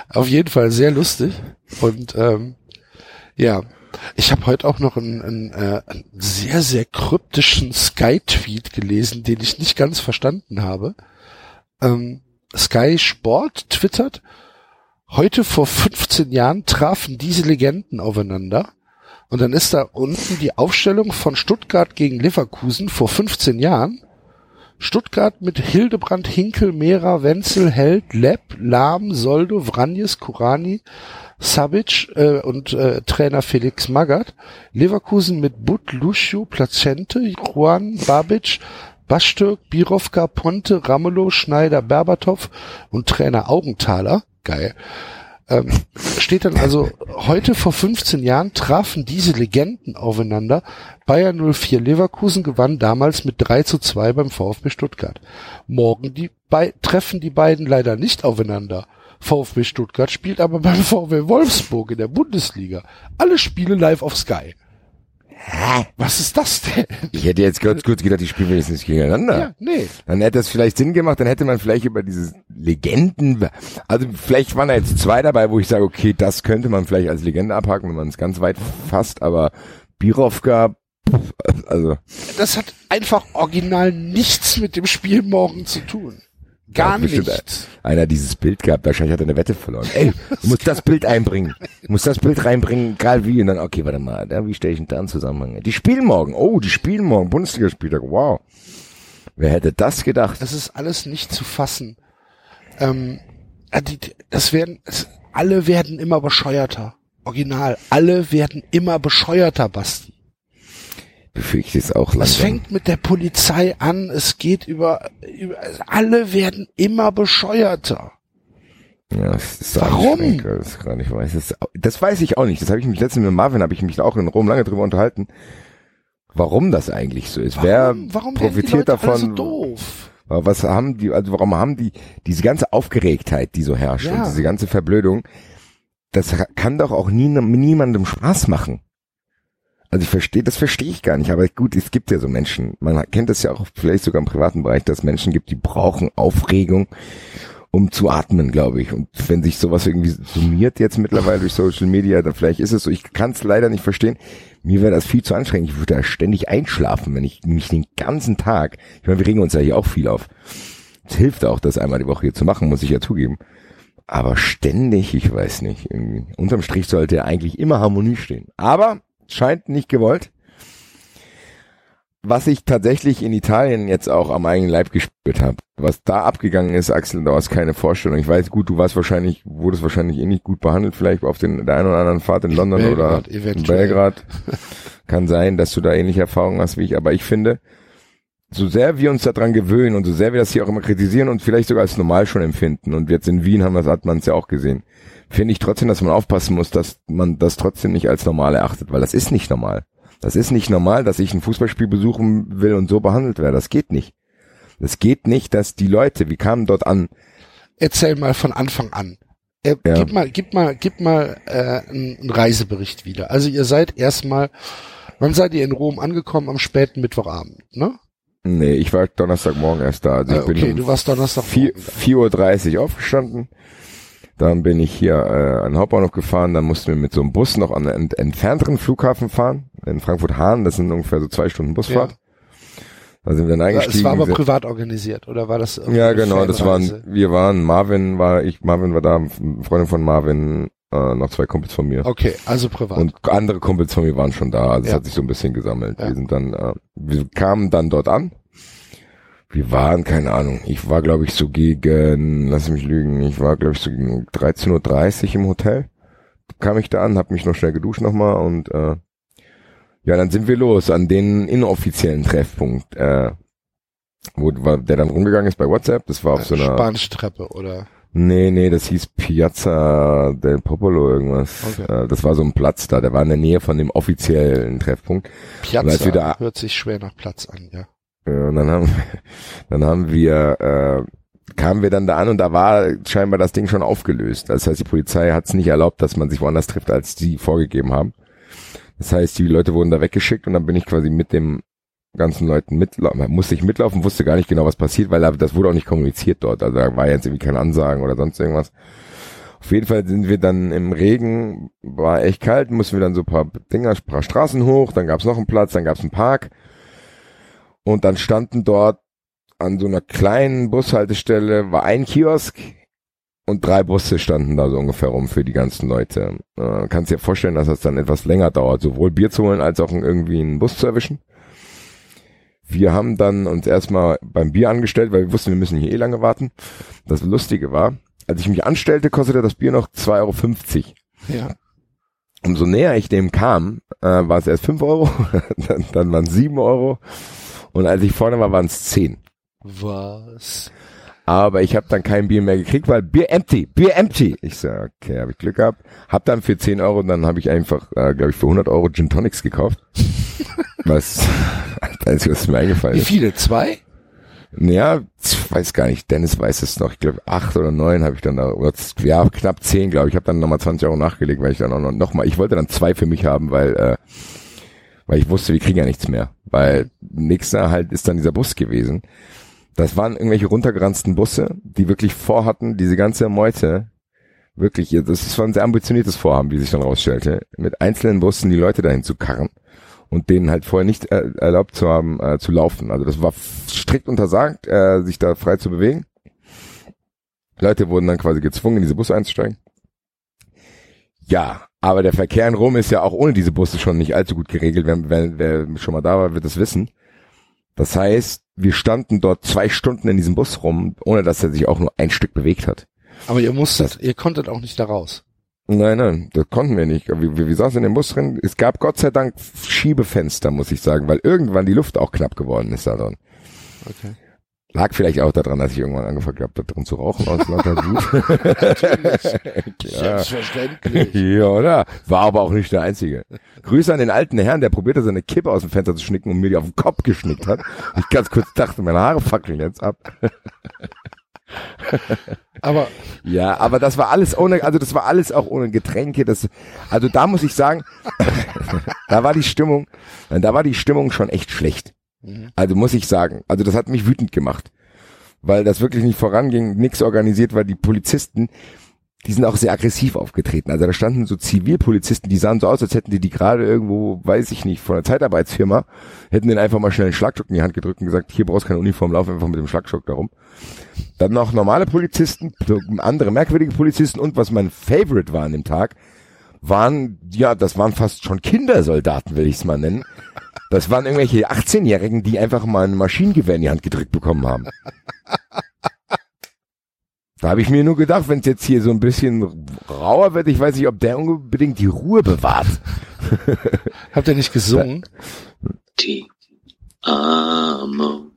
Auf jeden Fall sehr lustig. Und ähm, ja, ich habe heute auch noch einen, einen, äh, einen sehr, sehr kryptischen Sky-Tweet gelesen, den ich nicht ganz verstanden habe. Ähm, Sky Sport twittert, heute vor fünfzehn Jahren trafen diese Legenden aufeinander. Und dann ist da unten die Aufstellung von Stuttgart gegen Leverkusen vor fünfzehn Jahren. Stuttgart mit Hildebrand, Hinkel, Mehrer, Wenzel, Held, Lepp, Lahm, Soldo, Vranjes, Kurani, Sabic äh, und äh, Trainer Felix Magath. Leverkusen mit Butt, Lucio, Placente, Juan, Babic, Bastürk, Birovka, Ponte, Ramelow, Schneider, Berbatov und Trainer Augenthaler. Geil. Ähm, steht dann also, heute vor fünfzehn Jahren trafen diese Legenden aufeinander. Bayern null vier Leverkusen gewann damals mit drei zu zwei beim VfB Stuttgart. Morgen die Be- treffen die beiden leider nicht aufeinander. VfB Stuttgart spielt aber beim VfB Wolfsburg in der Bundesliga. Alle Spiele live auf Sky. Hä? Was ist das denn? Ich hätte jetzt kurz, kurz gedacht, die spielen wenigstens gegeneinander. Ja, nee. Dann hätte das vielleicht Sinn gemacht, dann hätte man vielleicht über dieses Legenden, also vielleicht waren da jetzt zwei dabei, wo ich sage, okay, das könnte man vielleicht als Legende abhaken, wenn man es ganz weit fasst, aber Birovka, also. Das hat einfach original nichts mit dem Spiel morgen zu tun. Gar nichts. Einer dieses Bild gehabt, wahrscheinlich hat er eine Wette verloren. Ey, du musst das Bild einbringen. Du musst das Bild reinbringen, egal wie. Und dann, okay, warte mal, da, wie stelle ich denn da einen Zusammenhang? Die spielen morgen. Oh, die spielen morgen. Bundesligaspieltag. Wow. Wer hätte das gedacht? Das ist alles nicht zu fassen. Ähm, die, das werden, das, alle werden immer bescheuerter. Original. Alle werden immer bescheuerter, Basti. Befürchte es auch langsam. Es fängt mit der Polizei an, es geht über, über alle werden immer bescheuerter. Ja, das ist warum? Das, ich weiß, das, das weiß ich auch nicht. Das habe ich mich letztens mit Marvin, habe ich mich auch in Rom lange drüber unterhalten, warum das eigentlich so ist. Warum, Wer warum profitiert davon? Alle so doof? Was haben die? Also warum haben die diese ganze Aufgeregtheit, die so herrscht, ja, und diese ganze Verblödung? Das kann doch auch nie, niemandem Spaß machen. Also ich verstehe, das verstehe ich gar nicht, aber gut, es gibt ja so Menschen, man kennt das ja auch vielleicht sogar im privaten Bereich, dass es Menschen gibt, die brauchen Aufregung, um zu atmen, glaube ich. Und wenn sich sowas irgendwie summiert jetzt mittlerweile durch Social Media, dann vielleicht ist es so, ich kann es leider nicht verstehen, mir wäre das viel zu anstrengend, ich würde da ständig einschlafen, wenn ich mich den ganzen Tag, ich meine, wir regen uns ja hier auch viel auf, es hilft auch, das einmal die Woche hier zu machen, muss ich ja zugeben, aber ständig, ich weiß nicht, irgendwie, unterm Strich sollte ja eigentlich immer Harmonie stehen, aber scheint nicht gewollt. Was ich tatsächlich in Italien jetzt auch am eigenen Leib gespürt habe, was da abgegangen ist, Axel, da hast keine Vorstellung. Ich weiß, gut, du warst wahrscheinlich, wurdest wahrscheinlich eh nicht gut behandelt, vielleicht auf den, der einen oder anderen Fahrt in London Belgrad, oder in Belgrad. Kann sein, dass du da ähnliche Erfahrungen hast wie ich, aber ich finde, so sehr wir uns daran gewöhnen und so sehr wir das hier auch immer kritisieren und vielleicht sogar als normal schon empfinden, und jetzt in Wien haben wir, hat man es ja auch gesehen, finde ich trotzdem, dass man aufpassen muss, dass man das trotzdem nicht als normal erachtet, weil das ist nicht normal. Das ist nicht normal, dass ich ein Fußballspiel besuchen will und so behandelt werde. Das geht nicht. Das geht nicht, dass die Leute, wir kamen dort an. Erzähl mal von Anfang an. Äh, ja. Gib mal, gib mal, gib mal äh, einen Reisebericht wieder. Also ihr seid erstmal, wann seid ihr in Rom angekommen? Am späten Mittwochabend, ne? Nee, ich war Donnerstagmorgen erst da. Also äh, ich bin okay, um du warst Donnerstagmorgen. vier Uhr dreißig aufgestanden. Dann bin ich hier äh, an den Hauptbahnhof gefahren, dann mussten wir mit so einem Bus noch an einen ent- entfernteren Flughafen fahren, in Frankfurt-Hahn, das sind ungefähr so zwei Stunden Busfahrt. Ja. Da sind wir dann eingestiegen. Es war aber privat organisiert, oder war das? Ja, genau, das waren, wir waren, Marvin war, ich, Marvin war da, eine Freundin von Marvin, äh, noch zwei Kumpels von mir. Okay, also privat. Und andere Kumpels von mir waren schon da, also es ja. hat sich so ein bisschen gesammelt. Ja. Wir sind dann, äh, wir kamen dann dort an. Wir waren, keine Ahnung, ich war, glaube ich, so gegen, lass mich lügen, ich war, glaube ich, so gegen dreizehn Uhr dreißig im Hotel, kam ich da an, habe mich noch schnell geduscht nochmal und äh, ja, dann sind wir los an den inoffiziellen Treffpunkt, äh, wo der dann rumgegangen ist bei WhatsApp, das war auf so einer... Spanische Treppe, oder? Nee, nee, das hieß Piazza del Popolo irgendwas. Okay. Das war so ein Platz da, der war in der Nähe von dem offiziellen Treffpunkt. Piazza wieder, hört sich schwer nach Platz an, ja. Ja, und dann haben, dann haben wir, äh, kamen wir dann da an und da war scheinbar das Ding schon aufgelöst. Das heißt, die Polizei hat es nicht erlaubt, dass man sich woanders trifft, als die vorgegeben haben. Das heißt, die Leute wurden da weggeschickt und dann bin ich quasi mit dem ganzen Leuten mitlaufen, musste ich mitlaufen, wusste gar nicht genau, was passiert, weil das wurde auch nicht kommuniziert dort, also da war jetzt irgendwie keine Ansagen oder sonst irgendwas. Auf jeden Fall sind wir dann im Regen, war echt kalt, mussten wir dann so ein paar Dinger, ein paar Straßen hoch, dann gab's noch einen Platz, dann gab's einen Park und dann standen dort an so einer kleinen Bushaltestelle, war ein Kiosk und drei Busse standen da so ungefähr rum für die ganzen Leute. Äh, kannst dir vorstellen, dass das dann etwas länger dauert, sowohl Bier zu holen, als auch irgendwie einen Bus zu erwischen. Wir haben dann uns erstmal beim Bier angestellt, weil wir wussten, wir müssen hier eh lange warten. Das Lustige war, als ich mich anstellte, kostete das Bier noch zwei Euro fünfzig. Ja. Umso näher ich dem kam, äh, war es erst fünf Euro, dann, dann waren es sieben Euro und als ich vorne war, waren es zehn. Was? Aber ich habe dann kein Bier mehr gekriegt, weil Bier empty, Bier empty. Ich sage, so, okay, habe ich Glück gehabt. Hab dann für zehn Euro und dann habe ich einfach, äh, glaube ich, für hundert Euro Gin Tonics gekauft. Was, das ist mir eingefallen. Wie viele? Zwei? Ja, ich weiß gar nicht. Dennis weiß es noch. Ich glaube, acht oder neun habe ich dann da, oder, ja, knapp zehn, glaube ich. Ich habe dann nochmal zwanzig Euro nachgelegt, weil ich dann auch noch, noch mal, ich wollte dann zwei für mich haben, weil, äh, weil ich wusste, wir kriegen ja nichts mehr. Weil nächster halt ist dann dieser Bus gewesen. Das waren irgendwelche runtergeranzten Busse, die wirklich vorhatten, diese ganze Meute, wirklich, das war ein sehr ambitioniertes Vorhaben, wie sich dann rausstellte, mit einzelnen Bussen die Leute dahin zu karren. Und denen halt vorher nicht erlaubt zu haben, äh, zu laufen. Also das war strikt untersagt, äh, sich da frei zu bewegen. Leute wurden dann quasi gezwungen, in diese Busse einzusteigen. Ja, aber der Verkehr in Rom ist ja auch ohne diese Busse schon nicht allzu gut geregelt. Wer, wer, wer schon mal da war, wird es wissen. Das heißt, wir standen dort zwei Stunden in diesem Bus rum, ohne dass er sich auch nur ein Stück bewegt hat. Aber ihr musstet, das, ihr konntet auch nicht da raus. Nein, nein, das konnten wir nicht. Wir, wir, wir saßen in dem Bus drin. Es gab Gott sei Dank Schiebefenster, muss ich sagen, weil irgendwann die Luft auch knapp geworden ist da drin. Okay. Lag vielleicht auch daran, dass ich irgendwann angefangen habe, da drin zu rauchen aus lauter Wut. Natürlich. Ja. Selbstverständlich. Ja, oder? War aber auch nicht der Einzige. Grüße an den alten Herrn, der probierte, seine Kippe aus dem Fenster zu schnicken und mir die auf den Kopf geschnickt hat. Ich ganz kurz dachte, meine Haare fackeln jetzt ab. Aber ja, aber das war alles ohne, also das war alles auch ohne Getränke, das, also da muss ich sagen, da war die Stimmung, da war die Stimmung schon echt schlecht. Also muss ich sagen, also das hat mich wütend gemacht, weil das wirklich nicht voranging, nichts organisiert war, die Polizisten, die sind auch sehr aggressiv aufgetreten. Also da standen so Zivilpolizisten, die sahen so aus, als hätten die die gerade irgendwo, weiß ich nicht, von einer Zeitarbeitsfirma, hätten denen einfach mal schnell einen Schlagstock in die Hand gedrückt und gesagt, hier brauchst du keine Uniform, lauf einfach mit dem Schlagstock da rum. Dann noch normale Polizisten, andere merkwürdige Polizisten und was mein Favorite war an dem Tag, waren, ja, das waren fast schon Kindersoldaten, will ich es mal nennen. Das waren irgendwelche achtzehnjährigen, die einfach mal ein Maschinengewehr in die Hand gedrückt bekommen haben. Da habe ich mir nur gedacht, wenn es jetzt hier so ein bisschen rauer wird, ich weiß nicht, ob der unbedingt die Ruhe bewahrt. Habt ihr nicht gesungen? T, Amo,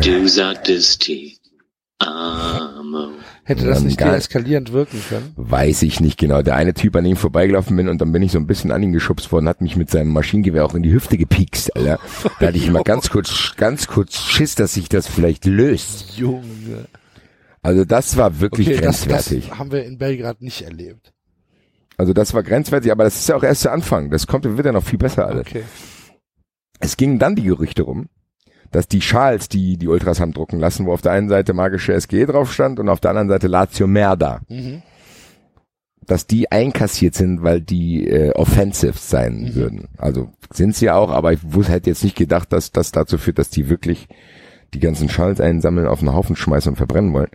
du sagtest T, Amo. Hätte das nicht deeskalierend wirken können? Weiß ich nicht genau. Der eine Typ, an dem ich vorbeigelaufen bin und dann bin ich so ein bisschen an ihn geschubst worden, hat mich mit seinem Maschinengewehr auch in die Hüfte gepiekst, Alter. Da hatte ich immer ganz kurz, ganz kurz Schiss, dass sich das vielleicht löst. Junge. Also das war wirklich okay, grenzwertig. Das, das haben wir in Belgrad nicht erlebt. Also das war grenzwertig, aber das ist ja auch erst der Anfang. Das kommt, wird ja noch viel besser alles. Okay. Es gingen dann die Gerüchte rum, dass die Schals, die die Ultras haben drucken lassen, wo auf der einen Seite magische S G drauf stand und auf der anderen Seite Lazio Merda, mhm. dass die einkassiert sind, weil die äh, offensives sein mhm. würden. Also sind sie ja auch, aber ich wusste, hätte jetzt nicht gedacht, dass das dazu führt, dass die wirklich die ganzen Schals einsammeln, auf einen Haufen schmeißen und verbrennen wollen.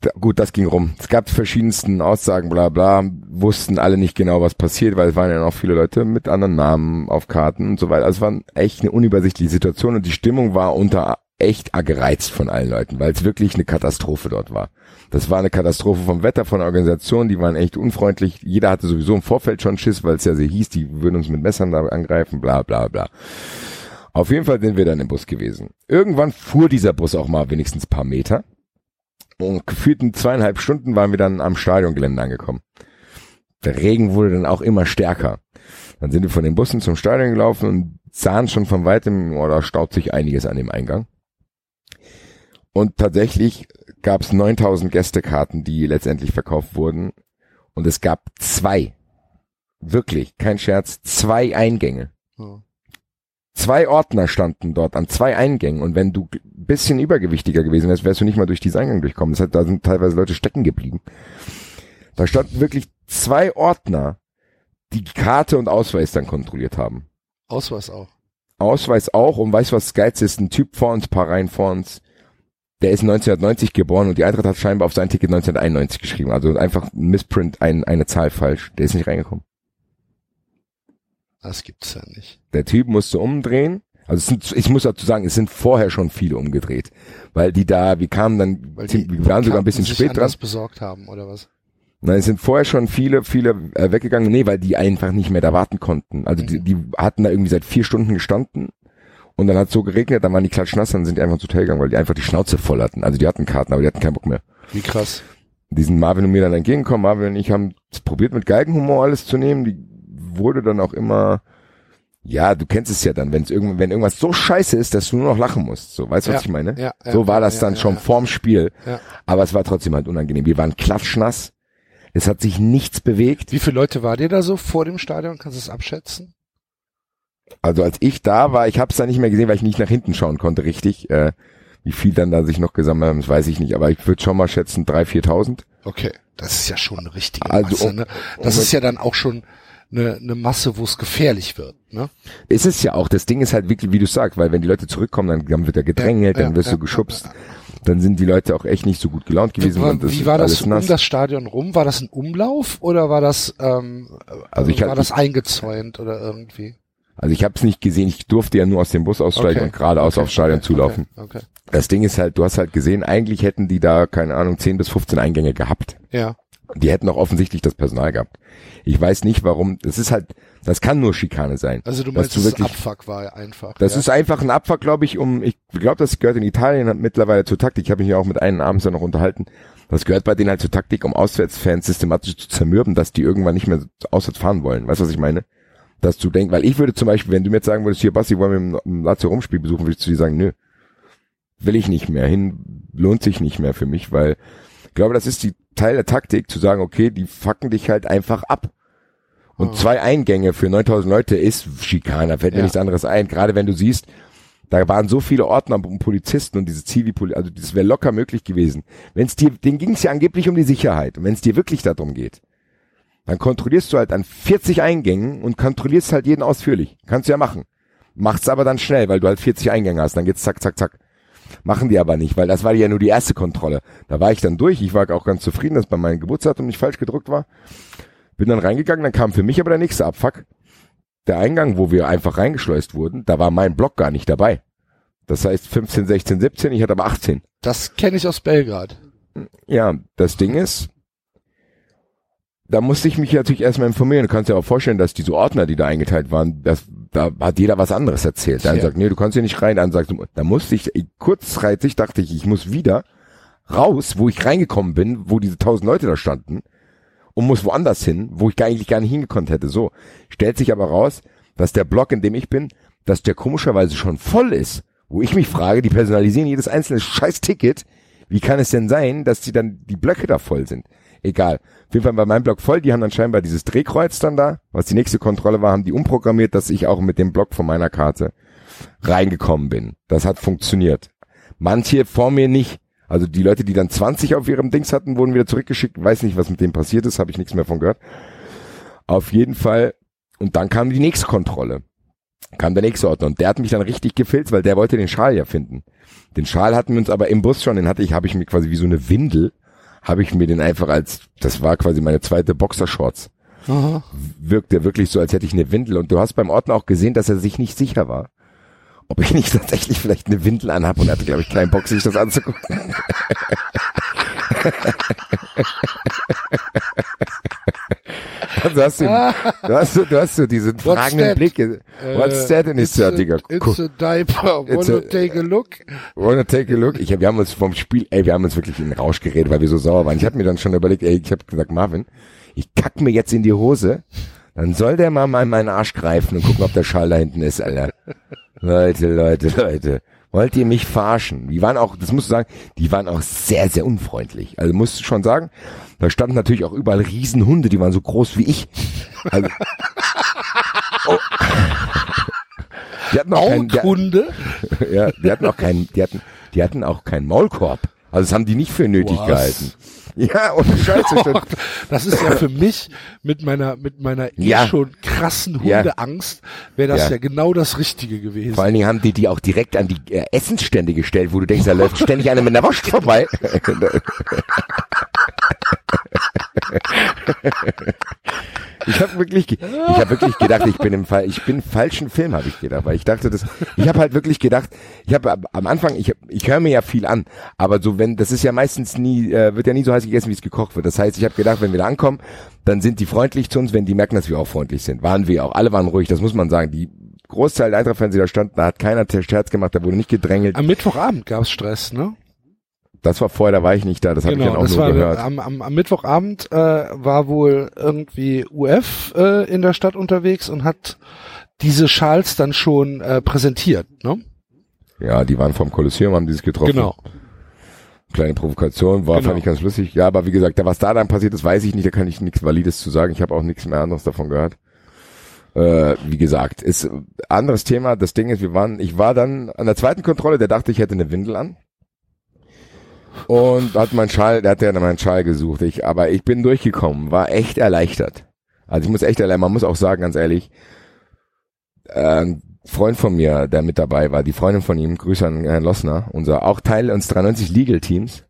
Da, gut, das ging rum. Es gab verschiedensten Aussagen, bla bla, wussten alle nicht genau, was passiert, weil es waren ja noch viele Leute mit anderen Namen auf Karten und so weiter. Also es war echt eine unübersichtliche Situation und die Stimmung war unter echt gereizt von allen Leuten, weil es wirklich eine Katastrophe dort war. Das war eine Katastrophe vom Wetter, von der Organisation, die waren echt unfreundlich. Jeder hatte sowieso im Vorfeld schon Schiss, weil es ja so hieß, die würden uns mit Messern da angreifen, bla bla bla. Auf jeden Fall sind wir dann im Bus gewesen. Irgendwann fuhr dieser Bus auch mal wenigstens ein paar Meter. Und gefühlten zweieinhalb Stunden waren wir dann am Stadiongelände angekommen. Der Regen wurde dann auch immer stärker. Dann sind wir von den Bussen zum Stadion gelaufen und sahen schon von weitem, oh, da staubt sich einiges an dem Eingang. Und tatsächlich gab es neuntausend Gästekarten, die letztendlich verkauft wurden. Und es gab zwei, wirklich, kein Scherz, zwei Eingänge. Hm. Zwei Ordner standen dort an zwei Eingängen und wenn du ein bisschen übergewichtiger gewesen wärst, wärst du nicht mal durch diesen Eingang durchkommen. Das heißt, da sind teilweise Leute stecken geblieben. Da standen wirklich zwei Ordner, die Karte und Ausweis dann kontrolliert haben. Ausweis auch. Ausweis auch und weißt du, was das Geilste ist? Ein Typ vor uns, ein paar Reihen vor uns, der ist neunzehnhundertneunzig geboren und die Eintracht hat scheinbar auf sein Ticket neunzehnhunderteinundneunzig geschrieben. Also einfach ein Missprint, ein, eine Zahl falsch. Der ist nicht reingekommen. Das gibt's ja nicht. Der Typ musste umdrehen. Also es sind, ich muss dazu sagen, es sind vorher schon viele umgedreht, weil die da, wir kamen dann, weil die, wir waren sogar ein bisschen spät dran. Besorgt haben oder was? Nein, es sind vorher schon viele, viele äh, weggegangen. Nee, weil die einfach nicht mehr da warten konnten. Also mhm. die, die hatten da irgendwie seit vier Stunden gestanden und dann hat es so geregnet, dann waren die klatschnass, dann sind die einfach ins Hotel gegangen, weil die einfach die Schnauze voll hatten. Also die hatten Karten, aber die hatten keinen Bock mehr. Wie krass. Die sind Marvin und mir dann entgegengekommen. Marvin und ich haben probiert, mit Galgenhumor alles zu nehmen. Die wurde dann auch immer, ja, du kennst es ja dann, wenn es irgend, wenn irgendwas so scheiße ist, dass du nur noch lachen musst, so, weißt du, ja, was ich meine? Ja, ja, so war das ja, dann ja, schon ja. vorm Spiel, ja. aber es war trotzdem halt unangenehm. Wir waren klatschnass, es hat sich nichts bewegt. Wie viele Leute wart ihr da so vor dem Stadion, kannst du es abschätzen? Also als ich da war, ich habe es da nicht mehr gesehen, weil ich nicht nach hinten schauen konnte, richtig, äh, wie viel dann da sich noch gesammelt haben, das weiß ich nicht, aber ich würde schon mal schätzen dreitausend, viertausend. Okay, das ist ja schon eine richtige also, Masse, ne? Das ist ja dann auch schon eine, eine Masse, wo es gefährlich wird, ne? Ist es ja auch. Das Ding ist halt wirklich, wie du sagst, weil wenn die Leute zurückkommen, dann, dann wird er gedrängelt, ja, dann wirst ja, du geschubst. Ja, ja. Dann sind die Leute auch echt nicht so gut gelaunt gewesen. Wie, und das wie war das um nass. Das Stadion rum? War das ein Umlauf oder war das, ähm, also ich war halt, das eingezäunt oder irgendwie? Also ich habe es nicht gesehen. Ich durfte ja nur aus dem Bus aussteigen okay. und geradeaus okay. aufs Stadion okay. zulaufen. Okay. Okay. Das Ding ist halt, du hast halt gesehen, eigentlich hätten die da, keine Ahnung, zehn bis fünfzehn Eingänge gehabt. Ja. Die hätten auch offensichtlich das Personal gehabt. Ich weiß nicht, warum. Das ist halt, das kann nur Schikane sein. Also du meinst, dass du wirklich, das Abfuck war einfach. Das ja. ist einfach ein Abfuck, glaube ich, um, ich glaube, das gehört in Italien mittlerweile zur Taktik. Ich habe mich ja auch mit einem abends dann noch unterhalten. Das gehört bei denen halt zur Taktik, um Auswärtsfans systematisch zu zermürben, dass die irgendwann nicht mehr auswärts fahren wollen. Weißt du, was ich meine? Dass du denkst, weil ich würde zum Beispiel, wenn du mir jetzt sagen würdest, hier Basti, wollen wir im Lazio Rom Spiel besuchen, würdest du dir sagen, nö, will ich nicht mehr hin, lohnt sich nicht mehr für mich, weil ich glaube, das ist die Teil der Taktik, zu sagen, okay, die fucken dich halt einfach ab. Und oh. zwei Eingänge für neuntausend Leute ist Schikane, da fällt ja. mir nichts anderes ein. Gerade wenn du siehst, da waren so viele Ordner und Polizisten und diese Zivi-Poli, also das wäre locker möglich gewesen. Wenn's dir, denen ging's ja angeblich um die Sicherheit. Und wenn es dir wirklich darum geht, dann kontrollierst du halt an vierzig Eingängen und kontrollierst halt jeden ausführlich. Kannst du ja machen. Mach's aber dann schnell, weil du halt vierzig Eingänge hast, dann geht's zack, zack, zack. Machen die aber nicht, weil das war ja nur die erste Kontrolle. Da war ich dann durch, ich war auch ganz zufrieden, dass bei meinem Geburtsdatum nicht falsch gedruckt war. Bin dann reingegangen, dann kam für mich aber der nächste Abfuck. Der Eingang, wo wir einfach reingeschleust wurden, da war mein Block gar nicht dabei. Das heißt fünfzehn, sechzehn, siebzehn, ich hatte aber achtzehn. Das kenne ich aus Belgrad. Ja, das Ding ist, da musste ich mich natürlich erstmal informieren. Du kannst dir auch vorstellen, dass diese Ordner, die da eingeteilt waren, das, da hat jeder was anderes erzählt. Der eine sagt, nee, du kannst hier nicht rein. Der andere sagt, da musste ich, kurzfristig dachte ich, ich muss wieder raus, wo ich reingekommen bin, wo diese tausend Leute da standen und muss woanders hin, wo ich eigentlich gar nicht hingekonnt hätte. So, stellt sich aber raus, dass der Block, in dem ich bin, dass der komischerweise schon voll ist. Wo ich mich frage, die personalisieren jedes einzelne Scheiß-Ticket. Wie kann es denn sein, dass die dann die Blöcke da voll sind? Egal. Auf jeden Fall war mein Block voll. Die haben dann scheinbar dieses Drehkreuz dann da, was die nächste Kontrolle war, haben die umprogrammiert, dass ich auch mit dem Block von meiner Karte reingekommen bin. Das hat funktioniert. Manche vor mir nicht. Also die Leute, die dann zwanzig auf ihrem Dings hatten, wurden wieder zurückgeschickt. Weiß nicht, was mit denen passiert ist. Habe ich nichts mehr von gehört. Auf jeden Fall. Und dann kam die nächste Kontrolle. Kam der nächste Ordner. Und der hat mich dann richtig gefilzt, weil der wollte den Schal ja finden. Den Schal hatten wir uns aber im Bus schon. Den hatte ich, habe ich mir quasi wie so eine Windel habe ich mir den einfach als, das war quasi meine zweite Boxershorts, aha. wirkte wirklich so, als hätte ich eine Windel. Und du hast beim Ordner auch gesehen, dass er sich nicht sicher war, ob ich nicht tatsächlich vielleicht eine Windel anhab. Und er hatte, glaube ich, keinen Bock, sich das anzugucken. Du hast, den, du, hast, du hast so diesen fragenden Blick. What's that? Und ich so, Digga, it's a diaper. Wanna take a look? Wanna take a look? Ich hab, wir haben uns vom Spiel, ey, wir haben uns wirklich in den Rausch geredet, weil wir so sauer waren. Ich hatte mir dann schon überlegt, ey, ich habe gesagt, Marvin, ich kack mir jetzt in die Hose, dann soll der mal meinen Arsch greifen und gucken, ob der Schal da hinten ist, Alter. Leute, Leute, Leute. Wollt ihr mich verarschen? Die waren auch, das musst du sagen, die waren auch sehr, sehr unfreundlich. Also musst du schon sagen, da standen natürlich auch überall Riesenhunde, die waren so groß wie ich. Also, oh. Die hatten auch Aughunde? Kein, ja, die hatten auch keinen, die hatten, die hatten auch keinen Maulkorb. Also das haben die nicht für nötig Was? gehalten. Ja, und Scheiße. Oh, das ist ja für mich mit meiner, mit meiner ja. eh schon krassen Hundeangst, wäre das ja. ja genau das Richtige gewesen. Vor allen Dingen haben die die auch direkt an die äh, Essensstände gestellt, wo du denkst, da läuft ständig einer mit einer Wurst vorbei. Ich habe wirklich, ich habe wirklich gedacht, ich bin im Fall, ich bin im falschen Film, habe ich gedacht, weil ich dachte, das, ich habe halt wirklich gedacht, ich habe am Anfang, ich, ich höre mir ja viel an, aber so wenn, das ist ja meistens nie, äh, wird ja nie so heiß gegessen, wie es gekocht wird. Das heißt, ich habe gedacht, wenn wir da ankommen, dann sind die freundlich zu uns, wenn die merken, dass wir auch freundlich sind. Waren wir auch, alle waren ruhig, das muss man sagen. Die Großteil der Eintracht-Fans, die da standen, da hat keiner Scherz gemacht, da wurde nicht gedrängelt. Am Mittwochabend gab's Stress, ne? Das war vorher, da war ich nicht da, das habe genau, ich dann auch das nur war, gehört. Am, am, am Mittwochabend äh, war wohl irgendwie U F äh, in der Stadt unterwegs und hat diese Schals dann schon äh, präsentiert, ne? Ja, die waren vom Kolosseum, haben die sich getroffen. Genau. Kleine Provokation, war, genau. fand ich ganz lustig. Ja, aber wie gesagt, was da dann passiert ist, weiß ich nicht, da kann ich nichts Valides zu sagen. Ich habe auch nichts mehr anderes davon gehört. Äh, wie gesagt, ist anderes Thema. Das Ding ist, wir waren, ich war dann an der zweiten Kontrolle, der dachte, ich hätte eine Windel an. Und hat mein Schal, der hat ja meinen Schal gesucht, ich, aber ich bin durchgekommen, war echt erleichtert. Also ich muss echt erleichtert, man muss auch sagen, ganz ehrlich, äh, ein Freund von mir, der mit dabei war, die Freundin von ihm, Grüße an Herrn Lossner, unser, auch Teil uns dreiundneunzig Legal Teams,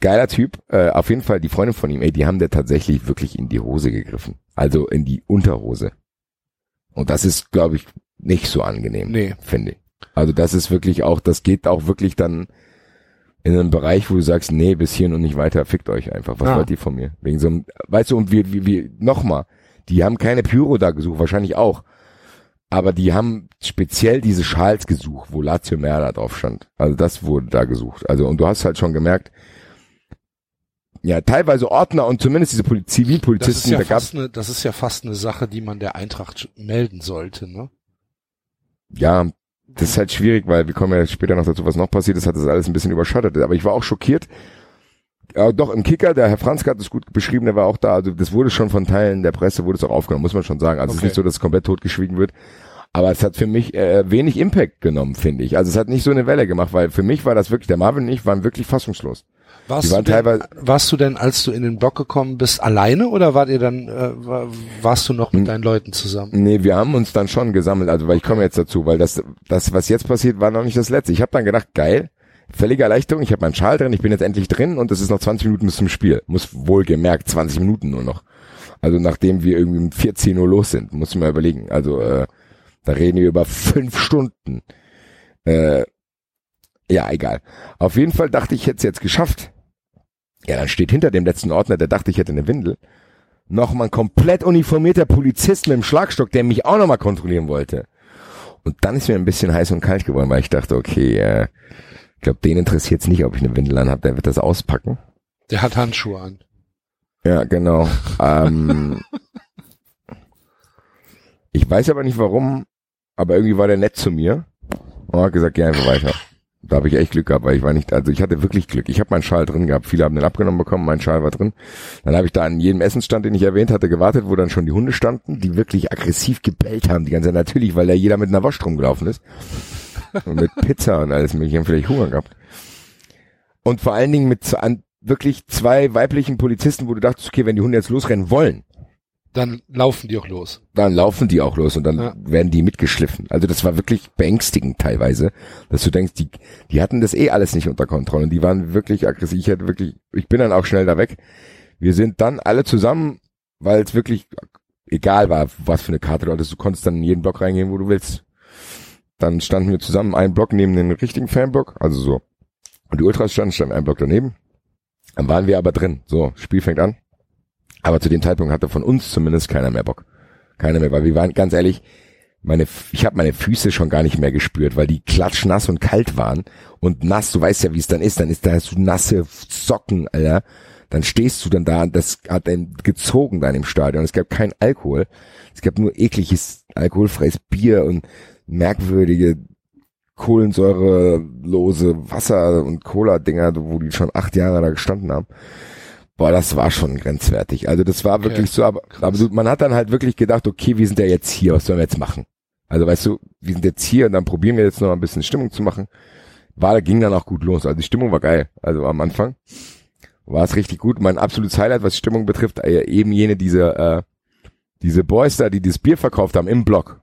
geiler Typ, äh, auf jeden Fall die Freundin von ihm, ey, die haben der tatsächlich wirklich in die Hose gegriffen, also in die Unterhose. Und das ist, glaube ich, nicht so angenehm, nee. finde ich. Also das ist wirklich auch, das geht auch wirklich dann in einem Bereich, wo du sagst, nee, bis hierhin und nicht weiter, fickt euch einfach. Was ah. wollt ihr von mir? Wegen so einem, weißt du, und wir, wir, wir, nochmal, die haben keine Pyro da gesucht, wahrscheinlich auch. Aber die haben speziell diese Schals gesucht, wo Lazio Merda drauf stand. Also das wurde da gesucht. Also, und du hast halt schon gemerkt, ja, teilweise Ordner und zumindest diese Poli- Zivilpolizisten, das ist ja da gab's. Ne, das ist ja fast eine Sache, die man der Eintracht melden sollte, ne? Ja. Das ist halt schwierig, weil wir kommen ja später noch dazu, was noch passiert ist, hat das alles ein bisschen überschattet. Aber ich war auch schockiert. Ja, doch, im Kicker, der Herr Franzke hat es gut beschrieben, der war auch da. Also das wurde schon von Teilen der Presse, wurde es auch aufgenommen, muss man schon sagen. Also okay. Es ist nicht so, dass es komplett totgeschwiegen wird. Aber es hat für mich äh, wenig Impact genommen, finde ich. Also es hat nicht so eine Welle gemacht, weil für mich war das wirklich, der Marvin und ich waren wirklich fassungslos. Warst, waren du, denn, warst du denn, als du in den Block gekommen bist, alleine oder wart ihr dann, äh, warst du noch mit deinen Leuten zusammen? Nee, wir haben uns dann schon gesammelt, also weil ich komme jetzt dazu, weil das, das, was jetzt passiert, war noch nicht das Letzte. Ich habe dann gedacht, geil, völlige Erleichterung, ich habe meinen Schal drin, ich bin jetzt endlich drin und es ist noch zwanzig Minuten bis zum Spiel. Muss wohlgemerkt, zwanzig Minuten nur noch. Also nachdem wir irgendwie um vierzehn Uhr los sind, muss ich mal überlegen, also äh, da reden wir über fünf Stunden. Äh, ja, egal. Auf jeden Fall dachte ich, ich hätte es jetzt geschafft. Ja, dann steht hinter dem letzten Ordner, der dachte, ich hätte eine Windel, nochmal ein komplett uniformierter Polizist mit dem Schlagstock, der mich auch nochmal kontrollieren wollte. Und dann ist mir ein bisschen heiß und kalt geworden, weil ich dachte, okay, äh, ich glaube, den interessiert es nicht, ob ich eine Windel anhabe, der wird das auspacken. Der hat Handschuhe an. Ja, genau. ähm, ich weiß aber nicht, warum... Aber irgendwie war der nett zu mir und hat gesagt, geh einfach weiter. Da habe ich echt Glück gehabt, weil ich war nicht, also ich hatte wirklich Glück. Ich habe meinen Schal drin gehabt, viele haben den abgenommen bekommen, mein Schal war drin. Dann habe ich da an jedem Essensstand, den ich erwähnt hatte, gewartet, wo dann schon die Hunde standen, die wirklich aggressiv gebellt haben die ganze Zeit. Natürlich, weil da jeder mit einer Wurst rumgelaufen ist und mit Pizza und alles mögliche, haben vielleicht Hunger gehabt. Und vor allen Dingen mit an, wirklich zwei weiblichen Polizisten, wo du dachtest, okay, wenn die Hunde jetzt losrennen wollen, dann laufen die auch los. Dann laufen die auch los und dann ja. werden die mitgeschliffen. Also das war wirklich beängstigend teilweise, dass du denkst, die die hatten das eh alles nicht unter Kontrolle und die waren wirklich aggressiv. Ich hätte wirklich, ich bin dann auch schnell da weg. Wir sind dann alle zusammen, weil es wirklich egal war, was für eine Karte du hattest. Du konntest dann in jeden Block reingehen, wo du willst. Dann standen wir zusammen einen Block neben den richtigen Fanblock, also so. Und die Ultras standen, standen einen Block daneben. Dann waren wir aber drin. So, Spiel fängt an. Aber zu dem Zeitpunkt hatte von uns zumindest keiner mehr Bock. Keiner mehr, weil wir waren, ganz ehrlich, meine, ich habe meine Füße schon gar nicht mehr gespürt, weil die klatschnass und kalt waren. Und nass, du weißt ja, wie es dann ist, dann ist da hast du nasse Socken, Alter. Dann stehst du dann da, das hat einen gezogen dann im Stadion. Es gab keinen Alkohol. Es gab nur ekliges alkoholfreies Bier und merkwürdige kohlensäurelose Wasser- und Cola-Dinger, wo die schon acht Jahre da gestanden haben. Boah, das war schon grenzwertig. Also das war wirklich okay, so, aber, aber man hat dann halt wirklich gedacht, okay, wir sind ja jetzt hier, was sollen wir jetzt machen? Also weißt du, wir sind jetzt hier und dann probieren wir jetzt noch ein bisschen Stimmung zu machen. War, ging dann auch gut los. Also die Stimmung war geil. Also am Anfang war es richtig gut. Mein absolutes Highlight, was Stimmung betrifft, äh, eben jene, diese äh, diese Boys da, die das Bier verkauft haben im Block.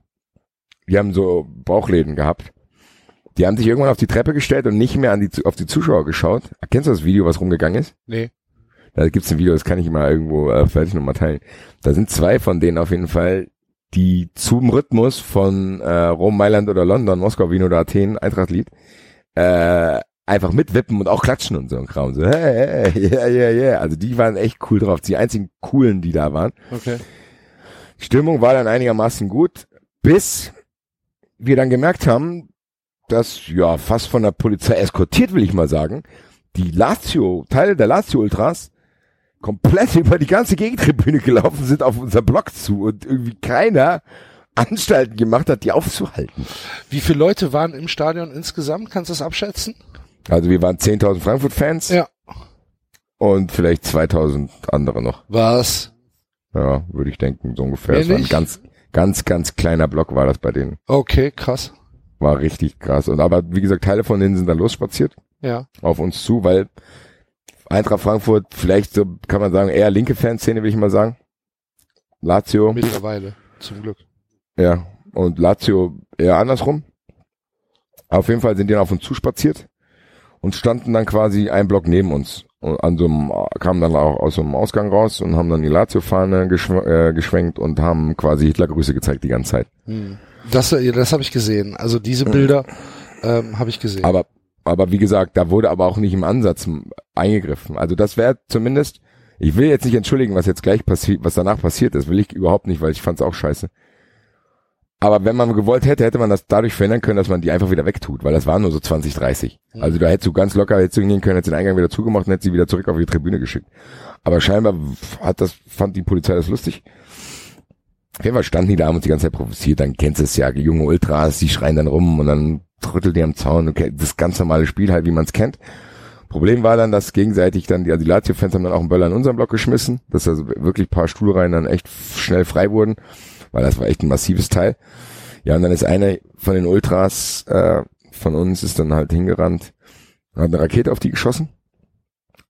Die haben so Bauchläden gehabt. Die haben sich irgendwann auf die Treppe gestellt und nicht mehr an die auf die Zuschauer geschaut. Kennst du das Video, was rumgegangen ist? Nee. Da gibt's ein Video, das kann ich mal irgendwo äh, vielleicht nochmal teilen. Da sind zwei von denen auf jeden Fall, die zum Rhythmus von äh, Rom, Mailand oder London, Moskau, Wien oder Athen, Eintracht-Lied, äh, einfach mitwippen und auch klatschen und so ein Kram. So, hey, hey, yeah, yeah, yeah. Also die waren echt cool drauf. Die einzigen coolen, die da waren. Okay. Die Stimmung war dann einigermaßen gut, bis wir dann gemerkt haben, dass, ja, fast von der Polizei eskortiert, will ich mal sagen, die Lazio, Teile der Lazio-Ultras komplett über die ganze Gegentribüne gelaufen sind auf unser Block zu und irgendwie keiner Anstalten gemacht hat, die aufzuhalten. Wie viele Leute waren im Stadion insgesamt? Kannst du das abschätzen? Also wir waren zehntausend Frankfurt-Fans. Ja. Und vielleicht zweitausend andere noch. Was? Ja, würde ich denken, so ungefähr. Ehrlich? Das war ein ganz, ganz, ganz kleiner Block war das bei denen. Okay, krass. War richtig krass. Und aber wie gesagt, Teile von denen sind dann losspaziert. Ja. Auf uns zu, weil Eintracht Frankfurt, vielleicht so kann man sagen, eher linke Fanszene, will ich mal sagen. Lazio. Mittlerweile, zum Glück. Ja, und Lazio eher andersrum. Auf jeden Fall sind die dann auf uns zuspaziert und standen dann quasi einen Block neben uns. Und an so einem, kamen dann auch aus so einem Ausgang raus und haben dann die Lazio-Fahne geschw- äh, geschwenkt und haben quasi Hitlergrüße gezeigt die ganze Zeit. Hm. Das, das habe ich gesehen. Also diese Bilder ähm, habe ich gesehen. Aber, aber wie gesagt, da wurde aber auch nicht im Ansatz eingegriffen. Also das wäre zumindest, ich will jetzt nicht entschuldigen, was jetzt gleich passiert, was danach passiert ist, will ich überhaupt nicht, weil ich fand's auch scheiße. Aber wenn man gewollt hätte, hätte man das dadurch verhindern können, dass man die einfach wieder wegtut, weil das waren nur so zwanzig, dreißig. Mhm. Also da hättest du ganz locker hättest du hingehen können, hättest den Eingang wieder zugemacht und hättest sie wieder zurück auf die Tribüne geschickt. Aber scheinbar hat das, fand die Polizei das lustig. Auf jeden Fall standen die da, haben uns die ganze Zeit provoziert, dann kennst du es ja, junge Ultras, die schreien dann rum und dann rütteln die am Zaun, das ganz normale Spiel halt, wie man es kennt. Problem war dann, dass gegenseitig dann, die, also die Lazio-Fans haben dann auch einen Böller in unseren Block geschmissen, dass also wirklich ein paar Stuhlreihen dann echt schnell frei wurden, weil das war echt ein massives Teil. Ja, und dann ist einer von den Ultras äh, von uns, ist dann halt hingerannt und hat eine Rakete auf die geschossen.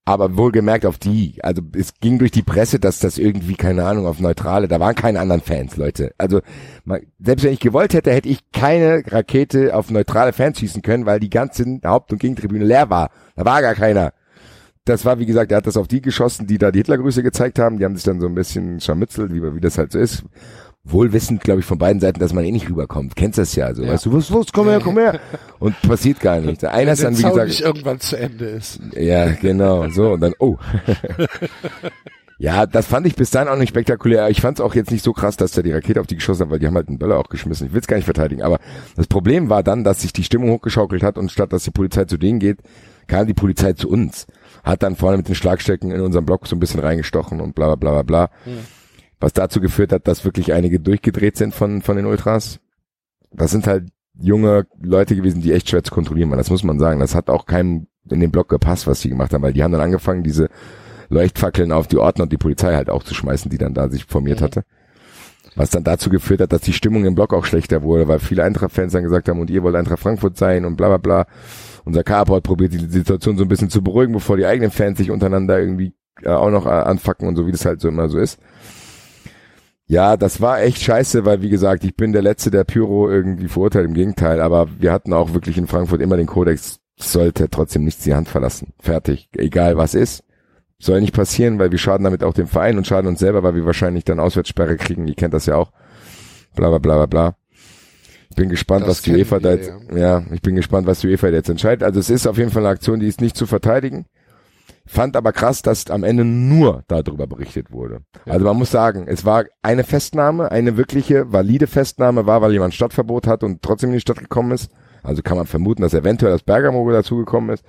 Aber wohlgemerkt auf die, also es ging durch die Presse, dass das irgendwie, keine Ahnung, auf Neutrale, da waren keine anderen Fans, Leute. Also man, selbst wenn ich gewollt hätte, hätte ich keine Rakete auf neutrale Fans schießen können, weil die ganze Haupt- und Gegentribüne leer war. Da war gar keiner. Das war, wie gesagt, er hat das auf die geschossen, die da die Hitlergrüße gezeigt haben. Die haben sich dann so ein bisschen scharmützelt, wie, wie das halt so ist. Wohlwissend, glaube ich, von beiden Seiten, dass man eh nicht rüberkommt. Kennst das ja, also, ja. Weißt du, was los, komm her, komm her. Und passiert gar nichts. Einer ist dann, wie gesagt, nicht irgendwann zu Ende ist. Ja, genau, so, und dann, oh. Ja, das fand ich bis dahin auch nicht spektakulär. Ich fand es auch jetzt nicht so krass, dass da die Rakete auf die geschossen hat, weil die haben halt einen Böller auch geschmissen. Ich will es gar nicht verteidigen, aber das Problem war dann, dass sich die Stimmung hochgeschaukelt hat und statt, dass die Polizei zu denen geht, kam die Polizei zu uns. Hat dann vorne mit den Schlagstöcken in unserem Block so ein bisschen reingestochen und bla, bla, bla, bla. Ja. Was dazu geführt hat, dass wirklich einige durchgedreht sind von von den Ultras. Das sind halt junge Leute gewesen, die echt schwer zu kontrollieren waren. Das muss man sagen. Das hat auch keinem in den Block gepasst, was die gemacht haben, weil die haben dann angefangen, diese Leuchtfackeln auf die Ordner und die Polizei halt auch zu schmeißen, die dann da sich formiert mhm. hatte. Was dann dazu geführt hat, dass die Stimmung im Block auch schlechter wurde, weil viele Eintracht-Fans dann gesagt haben, und ihr wollt Eintracht Frankfurt sein und bla bla bla. Unser Carport probiert die Situation so ein bisschen zu beruhigen, bevor die eigenen Fans sich untereinander irgendwie auch noch anfacken und so, wie das halt so immer so ist. Ja, das war echt scheiße, weil wie gesagt, ich bin der Letzte, der Pyro irgendwie verurteilt, im Gegenteil, aber wir hatten auch wirklich in Frankfurt immer den Kodex, sollte trotzdem nichts die Hand verlassen. Fertig, egal was ist, soll nicht passieren, weil wir schaden damit auch dem Verein und schaden uns selber, weil wir wahrscheinlich dann Auswärtssperre kriegen, ihr kennt das ja auch, bla bla bla bla bla. Ich bin gespannt, das was die UEFA da jetzt, ja. ja, ich bin gespannt, was die UEFA jetzt entscheidet. Also es ist auf jeden Fall eine Aktion, die ist nicht zu verteidigen. Fand aber krass, dass am Ende nur darüber berichtet wurde. Ja. Also man muss sagen, es war eine Festnahme, eine wirkliche, valide Festnahme war, weil jemand Stadtverbot hat und trotzdem in die Stadt gekommen ist. Also kann man vermuten, dass eventuell das Bergamo dazugekommen ist.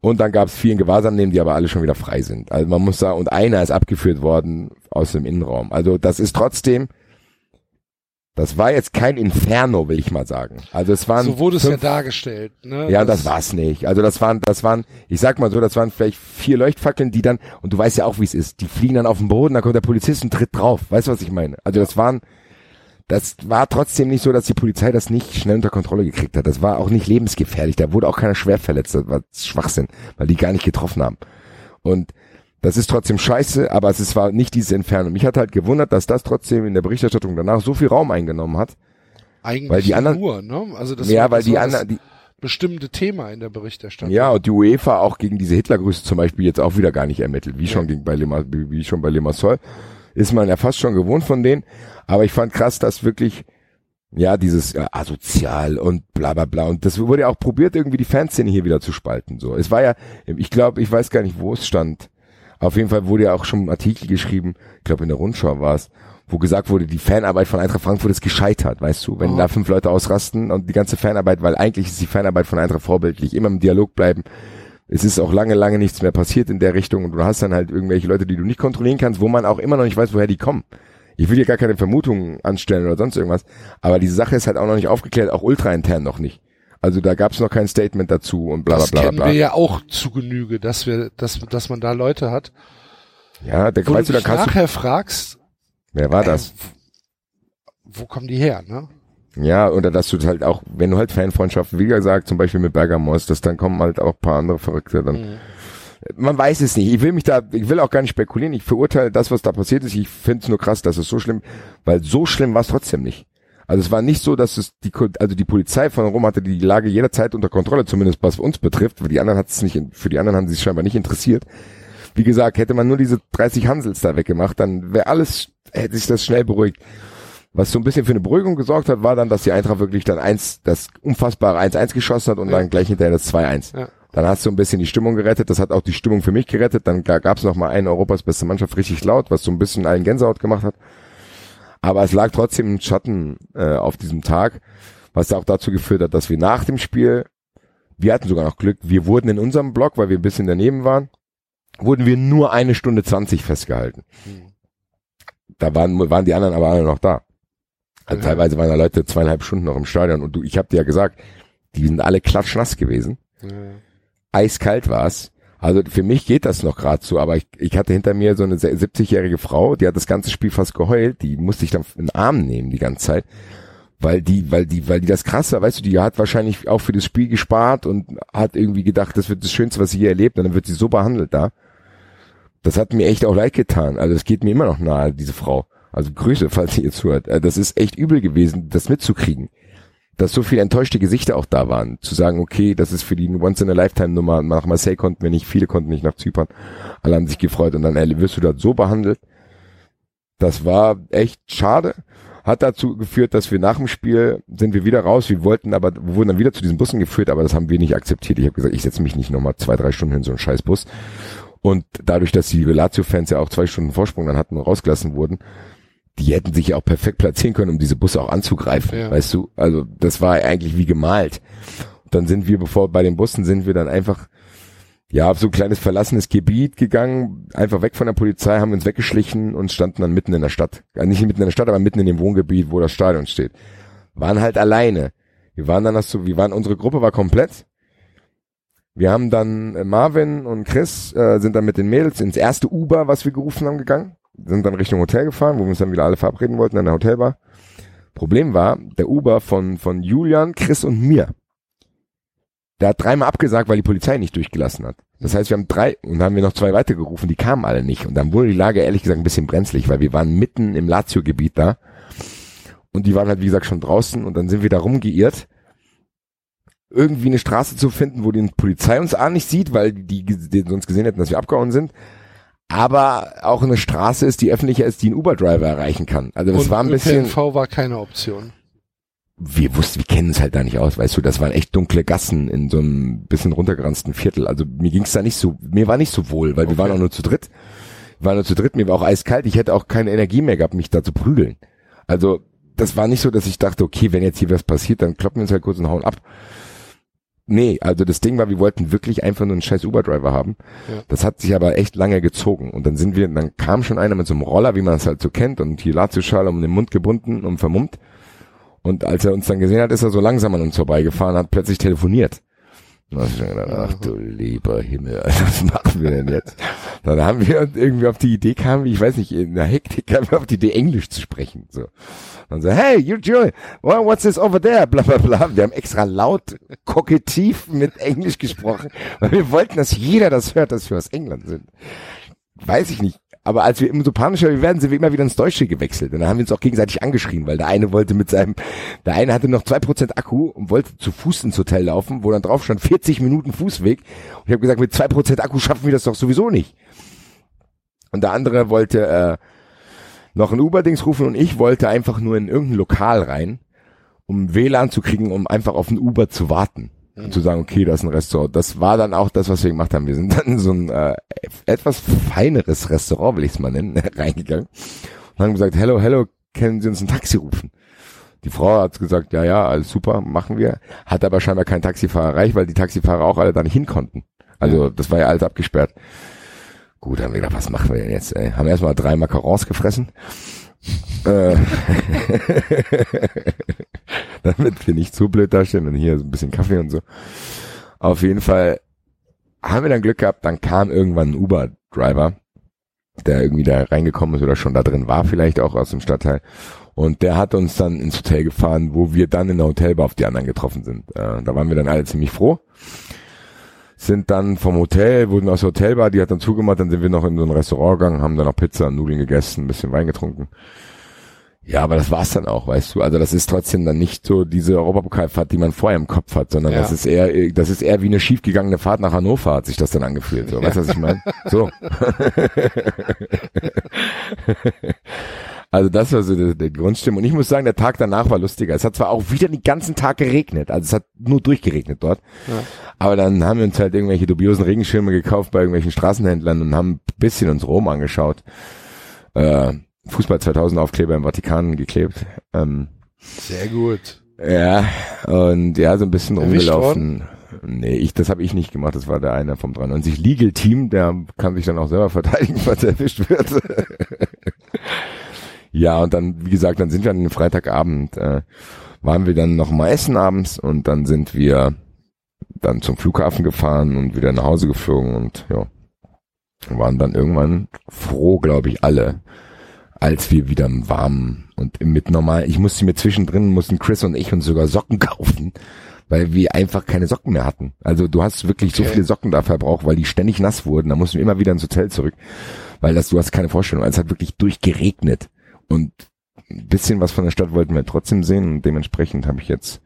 Und dann gab es vielen Gewahrsamnehmen, die aber alle schon wieder frei sind. Also man muss sagen, und einer ist abgeführt worden aus dem Innenraum. Also das ist trotzdem, das war jetzt kein Inferno, will ich mal sagen. Also es waren so wurde es fünf, ja dargestellt. Ne? Ja, das, das war's nicht. Also das waren, das waren, ich sag mal so, das waren vielleicht vier Leuchtfackeln, die dann, und du weißt ja auch, wie es ist, die fliegen dann auf den Boden, dann kommt der Polizist und tritt drauf. Weißt du, was ich meine? Also das waren, das war trotzdem nicht so, dass die Polizei das nicht schnell unter Kontrolle gekriegt hat. Das war auch nicht lebensgefährlich. Da wurde auch keiner schwer verletzt. Das war Schwachsinn, weil die gar nicht getroffen haben. Und das ist trotzdem scheiße, aber es war nicht dieses Entfernen. Mich hat halt gewundert, dass das trotzdem in der Berichterstattung danach so viel Raum eingenommen hat. Eigentlich weil die anderen, nur, ne? Also das ja, war, weil das die war das die, bestimmte Thema in der Berichterstattung. Ja, und die UEFA auch gegen diese Hitlergrüße zum Beispiel jetzt auch wieder gar nicht ermittelt, wie ja. schon gegen bei Lema, wie schon bei Limassol. Ist man ja fast schon gewohnt von denen. Aber ich fand krass, dass wirklich, ja, dieses ja, asozial und bla bla bla. Und das wurde ja auch probiert, irgendwie die Fanszene hier wieder zu spalten. So, es war ja, ich glaube, ich weiß gar nicht, wo es stand. Auf jeden Fall wurde ja auch schon ein Artikel geschrieben, ich glaube in der Rundschau war es, wo gesagt wurde, die Fanarbeit von Eintracht Frankfurt ist gescheitert, weißt du, wenn oh. da fünf Leute ausrasten und die ganze Fanarbeit, weil eigentlich ist die Fanarbeit von Eintracht vorbildlich, immer im Dialog bleiben, es ist auch lange, lange nichts mehr passiert in der Richtung und du hast dann halt irgendwelche Leute, die du nicht kontrollieren kannst, wo man auch immer noch nicht weiß, woher die kommen. Ich will hier gar keine Vermutungen anstellen oder sonst irgendwas, aber diese Sache ist halt auch noch nicht aufgeklärt, auch ultraintern noch nicht. Also da gab's noch kein Statement dazu und bla bla bla. Das kennen wir ja auch zu Genüge, dass wir, dass, dass man da Leute hat. Ja, da weißt du, da kannst du nachher fragst. Wer war das? Wo kommen die her, ne? Ja, oder dass du halt auch, wenn du halt Fanfreundschaften, wie gesagt, zum Beispiel mit Bergamo, dass dann kommen halt auch ein paar andere Verrückte dann. Mhm. Man weiß es nicht. Ich will mich da, ich will auch gar nicht spekulieren. Ich verurteile das, was da passiert ist. Ich finde es nur krass, dass es so schlimm, weil so schlimm war es trotzdem nicht. Also es war nicht so, dass es die also die Polizei von Rom hatte die Lage jederzeit unter Kontrolle, zumindest was uns betrifft. Für die anderen hat es nicht, für die anderen haben sie es scheinbar nicht interessiert. Wie gesagt, hätte man nur diese dreißig Hansels da weggemacht, dann wäre alles, hätte sich das schnell beruhigt. Was so ein bisschen für eine Beruhigung gesorgt hat, war dann, dass die Eintracht wirklich dann eins, das unfassbare eins eins geschossen hat und ja. dann gleich hinterher das zwei eins. Ja. Dann hast du ein bisschen die Stimmung gerettet, das hat auch die Stimmung für mich gerettet. Dann gab es nochmal einen Europas beste Mannschaft richtig laut, was so ein bisschen allen Gänsehaut gemacht hat. Aber es lag trotzdem ein Schatten äh, auf diesem Tag, was auch dazu geführt hat, dass wir nach dem Spiel, wir hatten sogar noch Glück, wir wurden in unserem Block, weil wir ein bisschen daneben waren, wurden wir nur eine Stunde zwanzig festgehalten. Mhm. Da waren, waren die anderen aber alle noch da. Also mhm. teilweise waren da Leute zweieinhalb Stunden noch im Stadion und du, ich habe dir ja gesagt, die sind alle klatschnass gewesen. Mhm. Eiskalt war's. Also für mich geht das noch gerade so, aber ich, ich hatte hinter mir so eine siebzigjährige Frau, die hat das ganze Spiel fast geheult, die musste ich dann in den Arm nehmen die ganze Zeit, weil die, weil die, weil die das krass war, weißt du, die hat wahrscheinlich auch für das Spiel gespart und hat irgendwie gedacht, das wird das Schönste, was sie je erlebt und dann wird sie so behandelt da. Das hat mir echt auch leid getan, also es geht mir immer noch nahe, diese Frau. Also Grüße, falls ihr jetzt hört. Das ist echt übel gewesen, das mitzukriegen. Dass so viele enttäuschte Gesichter auch da waren, zu sagen, okay, das ist für die Once-in-a-Lifetime-Nummer, nach Marseille konnten wir nicht, viele konnten nicht nach Zypern, alle haben sich gefreut und dann wirst du dort so behandelt. Das war echt schade, hat dazu geführt, dass wir nach dem Spiel sind wir wieder raus, wir wollten aber, wir wurden dann wieder zu diesen Bussen geführt, aber das haben wir nicht akzeptiert. Ich habe gesagt, ich setze mich nicht nochmal zwei, drei Stunden in so einen scheiß Bus und dadurch, dass die Lazio-Fans ja auch zwei Stunden Vorsprung dann hatten und rausgelassen wurden, die hätten sich ja auch perfekt platzieren können, um diese Busse auch anzugreifen, ja. weißt du? Also das war eigentlich wie gemalt. Und dann sind wir, bevor bei den Bussen sind wir dann einfach ja auf so ein kleines verlassenes Gebiet gegangen, einfach weg von der Polizei, haben uns weggeschlichen und standen dann mitten in der Stadt. Also nicht mitten in der Stadt, aber mitten in dem Wohngebiet, wo das Stadion steht. Waren halt alleine. Wir waren dann das so, wir waren, unsere Gruppe war komplett. Wir haben dann Marvin und Chris äh, sind dann mit den Mädels ins erste Uber, was wir gerufen haben, gegangen. Sind dann Richtung Hotel gefahren, wo wir uns dann wieder alle verabreden wollten an der Hotelbar. Problem war, der Uber von von Julian, Chris und mir, der hat dreimal abgesagt, weil die Polizei nicht durchgelassen hat. Das heißt, wir haben drei, und dann haben wir noch zwei weiter gerufen, die kamen alle nicht. Und dann wurde die Lage ehrlich gesagt ein bisschen brenzlig, weil wir waren mitten im Lazio-Gebiet da und die waren halt wie gesagt schon draußen und dann sind wir da rumgeirrt, irgendwie eine Straße zu finden, wo die Polizei uns A nicht sieht, weil die, die sonst gesehen hätten, dass wir abgehauen sind. Aber auch eine Straße ist, die öffentlicher ist, die ein Uber-Driver erreichen kann. Also das und war ein bisschen. Ö P N V war keine Option. wir wussten, wir kennen es halt da nicht aus, weißt du, das waren echt dunkle Gassen in so einem bisschen runtergeranzten Viertel, also mir ging's da nicht so, mir war nicht so wohl, weil okay. wir waren auch nur zu dritt, wir waren nur zu dritt, mir war auch eiskalt, ich hätte auch keine Energie mehr gehabt, mich da zu prügeln, also das war nicht so, dass ich dachte, okay, wenn jetzt hier was passiert, dann kloppen wir uns halt kurz und hauen ab. Nee, also das Ding war, wir wollten wirklich einfach nur einen scheiß Uber-Driver haben. Ja. Das hat sich aber echt lange gezogen. Und dann sind wir, dann kam schon einer mit so einem Roller, wie man es halt so kennt, und die Lazio-Schale um den Mund gebunden und vermummt. Und als er uns dann gesehen hat, ist er so langsam an uns vorbeigefahren, hat plötzlich telefoniert. Und dann hab ich gedacht, ach du lieber Himmel, was machen wir denn jetzt? Dann haben wir irgendwie auf die Idee kamen, ich weiß nicht, in der Hektik kamen wir auf die Idee, Englisch zu sprechen. So. Dann so, hey, you Joy, well, what's this over there? Bla bla bla. Wir haben extra laut, kokettiv mit Englisch gesprochen, weil wir wollten, dass jeder das hört, dass wir aus England sind. Weiß ich nicht. Aber als wir immer so panisch werden, sind wir immer wieder ins Deutsche gewechselt. Und dann haben wir uns auch gegenseitig angeschrien, weil der eine wollte mit seinem, der eine hatte noch zwei Prozent Akku und wollte zu Fuß ins Hotel laufen, wo dann drauf stand vierzig Minuten Fußweg. Und ich habe gesagt, mit zwei Prozent Akku schaffen wir das doch sowieso nicht. Und der andere wollte äh, noch ein Uber-Dings rufen und ich wollte einfach nur in irgendein Lokal rein, um W L A N zu kriegen, um einfach auf ein Uber zu warten. Und zu sagen, okay, das ist ein Restaurant. Das war dann auch das, was wir gemacht haben. Wir sind dann in so ein äh, etwas feineres Restaurant, will ich es mal nennen, reingegangen und haben gesagt, hello, hello, können Sie uns ein Taxi rufen? Die Frau hat gesagt, ja, ja, alles super, machen wir. Hat aber scheinbar keinen Taxifahrer erreicht, weil die Taxifahrer auch alle da nicht hin konnten. Also das war ja alles abgesperrt. Gut, haben wir gedacht, was machen wir denn jetzt? Ey? Haben erstmal drei Macarons gefressen. Damit wir nicht zu blöd dastehen und hier so ein bisschen Kaffee und so. Auf jeden Fall haben wir dann Glück gehabt, dann kam irgendwann ein Uber-Driver, der irgendwie da reingekommen ist oder schon da drin war, vielleicht auch aus dem Stadtteil. Und der hat uns dann ins Hotel gefahren, wo wir dann in der Hotelbar auf die anderen getroffen sind. Äh, da waren wir dann alle ziemlich froh. Sind dann vom Hotel, wurden aus der Hotelbar, die hat dann zugemacht, dann sind wir noch in so ein Restaurant gegangen, haben dann noch Pizza und Nudeln gegessen, ein bisschen Wein getrunken. Ja, aber das war's dann auch, weißt du. Also das ist trotzdem dann nicht so diese Europapokalfahrt, die man vorher im Kopf hat, sondern ja. das ist eher, das ist eher wie eine schiefgegangene Fahrt nach Hannover, hat sich das dann angefühlt. So, ja. Weißt du, was ich meine? So. Also das war so die, die Grundstimmung. Und ich muss sagen, der Tag danach war lustiger. Es hat zwar auch wieder den ganzen Tag geregnet, also es hat nur durchgeregnet dort. Ja. Aber dann haben wir uns halt irgendwelche dubiosen Regenschirme gekauft bei irgendwelchen Straßenhändlern und haben ein bisschen uns Rom angeschaut. Äh, Fußball zweitausend Aufkleber im Vatikan geklebt. Ähm, Sehr gut. Ja, und ja, so ein bisschen Erwischt rumgelaufen. Worden? Nee, ich, das habe ich nicht gemacht, das war der eine vom dreiundneunzig Legal Team, der kann sich dann auch selber verteidigen, falls er erwischt wird. Ja, und dann, wie gesagt, dann sind wir an einem Freitagabend, äh, waren wir dann nochmal essen abends und dann sind wir dann zum Flughafen gefahren und wieder nach Hause geflogen und ja, waren dann irgendwann froh, glaube ich, alle, als wir wieder im Warmen und mit normal, ich musste mir zwischendrin, mussten Chris und ich uns sogar Socken kaufen, weil wir einfach keine Socken mehr hatten. Also du hast wirklich okay. so viele Socken da verbraucht, weil die ständig nass wurden, da mussten wir immer wieder ins Hotel zurück, weil das, du hast keine Vorstellung, es hat wirklich durchgeregnet. Und ein bisschen was von der Stadt wollten wir trotzdem sehen und dementsprechend habe ich jetzt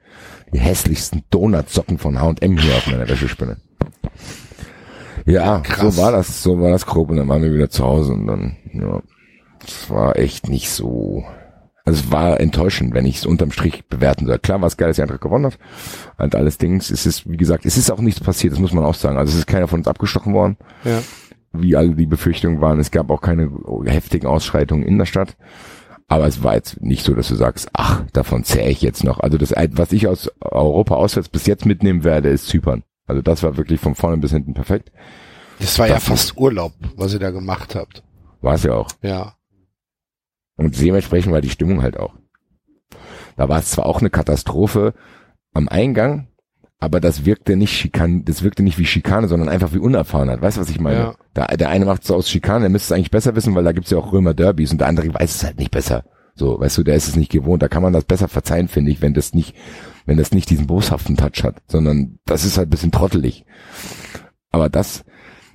die hässlichsten Donutsocken von H und M hier auf meiner Wäschespinne. Ja, krass. so war das, so war das grob und dann waren wir wieder zu Hause und dann, ja, es war echt nicht so, also es war enttäuschend, wenn ich es unterm Strich bewerten soll. Klar war es geil, dass die Eintracht gewonnen hat und alles Dings, es ist, wie gesagt, es ist auch nichts passiert, das muss man auch sagen, also es ist keiner von uns abgestochen worden. Ja. Wie alle die Befürchtungen waren, es gab auch keine heftigen Ausschreitungen in der Stadt, aber es war jetzt nicht so, dass du sagst, ach, davon zähle ich jetzt noch. Also das, was ich aus Europa auswärts bis jetzt mitnehmen werde, ist Zypern. Also das war wirklich von vorne bis hinten perfekt. Das war das ja fast Urlaub, was ihr da gemacht habt. War es ja auch. Ja. Und dementsprechend war die Stimmung halt auch. Da war es zwar auch eine Katastrophe am Eingang, aber das wirkte nicht Schikan, das wirkte nicht wie Schikane, sondern einfach wie Unerfahrenheit. Weißt du, was ich meine? Ja. Da, der eine macht es aus Schikane, der müsste es eigentlich besser wissen, weil da gibt's ja auch Römer Derbys und der andere weiß es halt nicht besser. So, weißt du, der ist es nicht gewohnt. Da kann man das besser verzeihen, finde ich, wenn das nicht, wenn das nicht diesen boshaften Touch hat, sondern das ist halt ein bisschen trottelig. Aber das,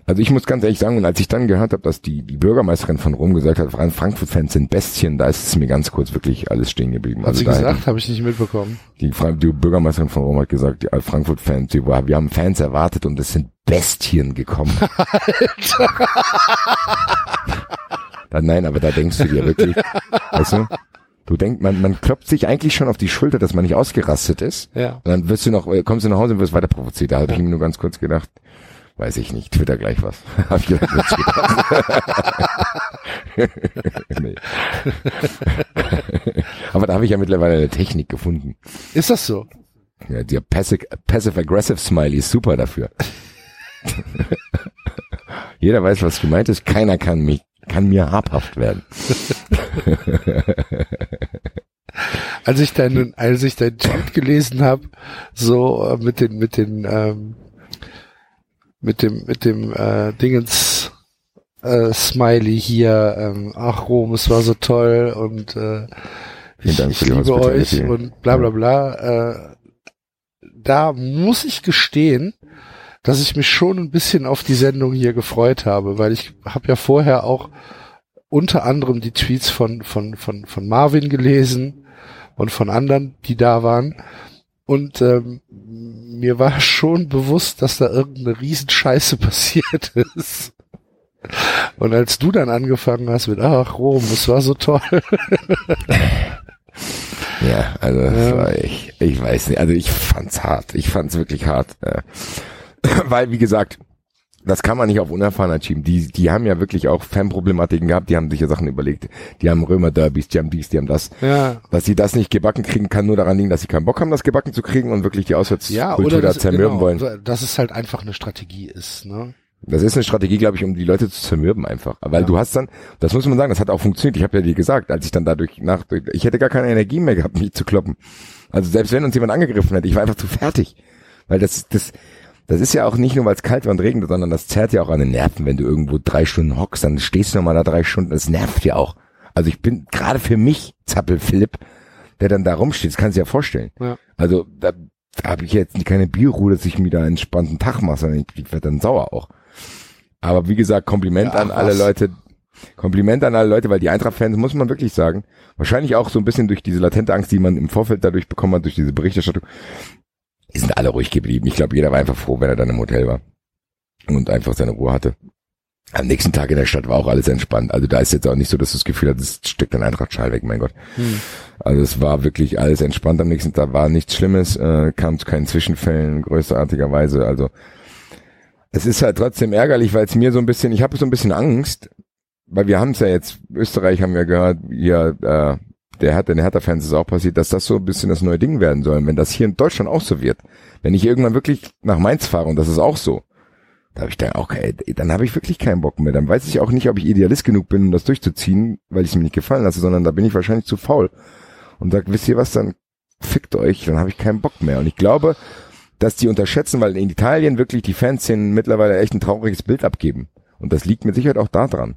also ich muss ganz ehrlich sagen, und als ich dann gehört habe, dass die, die Bürgermeisterin von Rom gesagt hat, Frankfurt-Fans sind Bestien, da ist es mir ganz kurz wirklich alles stehen geblieben. Hat also sie gesagt? Habe ich nicht mitbekommen. Die, die Bürgermeisterin von Rom hat gesagt, die Frankfurt-Fans, die, wir haben Fans erwartet und es sind Bestien gekommen. Alter. Nein, aber da denkst du dir wirklich, weißt du, Du denkst, man, man klopft sich eigentlich schon auf die Schulter, dass man nicht ausgerastet ist. Ja. Und dann wirst du noch, kommst du nach Hause und wirst weiter provoziert. Da habe ja. ich mir nur ganz kurz gedacht, weiß ich nicht, Twitter gleich was. Hab ich gedacht, wird's gedacht. Nee. Aber da habe ich ja mittlerweile eine Technik gefunden. Ist das so? Ja, der Passive-Aggressive Smiley ist super dafür. Jeder weiß, was gemeint ist. Keiner kann mich, kann mir habhaft werden. Als ich deinen, als ich deinen Tweet gelesen habe, so mit den, mit den, ähm, mit dem, mit dem äh, Dingens äh, Smiley hier, ähm, ach Rom, es war so toll und äh, ich, ich liebe euch und bla bla bla. Äh, da muss ich gestehen, dass ich mich schon ein bisschen auf die Sendung hier gefreut habe, weil ich habe ja vorher auch unter anderem die Tweets von von von von Marvin gelesen und von anderen, die da waren, und ähm, mir war schon bewusst, dass da irgendeine Riesenscheiße passiert ist. Und als du dann angefangen hast mit ach Rom, es war so toll. Ja, also das war ich, ich weiß nicht, also ich fand's hart, ich fand's wirklich hart. Äh. Weil, wie gesagt, das kann man nicht auf Unerfahrenheit schieben. Die, die haben ja wirklich auch Fanproblematiken gehabt, die haben sich ja Sachen überlegt. Die haben Römer-Derbys, die haben dies, die haben das. Ja. Dass sie das nicht gebacken kriegen, kann nur daran liegen, dass sie keinen Bock haben, das gebacken zu kriegen und wirklich die Auswärtskultur ja, da zermürben genau, wollen. Dass es halt einfach eine Strategie ist, ne? Das ist eine Strategie, glaube ich, um die Leute zu zermürben einfach. Weil ja. du hast dann, das muss man sagen, das hat auch funktioniert. Ich habe ja dir gesagt, als ich dann dadurch nach, ich hätte gar keine Energie mehr gehabt, mich zu kloppen. Also selbst wenn uns jemand angegriffen hätte, ich war einfach zu fertig. Weil das, das, Das ist ja auch nicht nur, weil es kalt war und regnet, sondern das zerrt ja auch an den Nerven, wenn du irgendwo drei Stunden hockst, dann stehst du nochmal da drei Stunden, das nervt ja auch. Also ich bin, gerade für mich, Zappelphilipp, der dann da rumsteht, das kannst du dir ja vorstellen. Ja. Also da, da habe ich jetzt keine Bierruhe, dass ich mir da einen entspannten Tag mache, sondern ich, ich werde dann sauer auch. Aber wie gesagt, Kompliment ja, an alle was? Leute, Kompliment an alle Leute, weil die Eintracht-Fans, muss man wirklich sagen, wahrscheinlich auch so ein bisschen durch diese latente Angst, die man im Vorfeld dadurch bekommen hat, durch diese Berichterstattung, die sind alle ruhig geblieben. Ich glaube, jeder war einfach froh, wenn er dann im Hotel war und einfach seine Ruhe hatte. Am nächsten Tag in der Stadt war auch alles entspannt. Also da ist jetzt auch nicht so, dass du das Gefühl hast, es steckt ein Eintracht-Schal weg, mein Gott. Hm. Also es war wirklich alles entspannt. Am nächsten Tag war nichts Schlimmes, äh, kam zu keinen Zwischenfällen größerartigerweise. Also es ist halt trotzdem ärgerlich, weil es mir so ein bisschen, ich habe so ein bisschen Angst, weil wir haben es ja jetzt, Österreich haben wir gehört, ja, äh, der hat den Hertha-Fans ist auch passiert, dass das so ein bisschen das neue Ding werden soll. Wenn das hier in Deutschland auch so wird, wenn ich irgendwann wirklich nach Mainz fahre und das ist auch so, da habe ich dann auch, ey, dann habe ich wirklich keinen Bock mehr. Dann weiß ich auch nicht, ob ich Idealist genug bin, um das durchzuziehen, weil ich es mir nicht gefallen lasse, sondern da bin ich wahrscheinlich zu faul und sag, wisst ihr was, dann fickt euch, dann habe ich keinen Bock mehr. Und ich glaube, dass die unterschätzen, weil in Italien wirklich die Fanszenen mittlerweile echt ein trauriges Bild abgeben. Und das liegt mit Sicherheit auch da dran.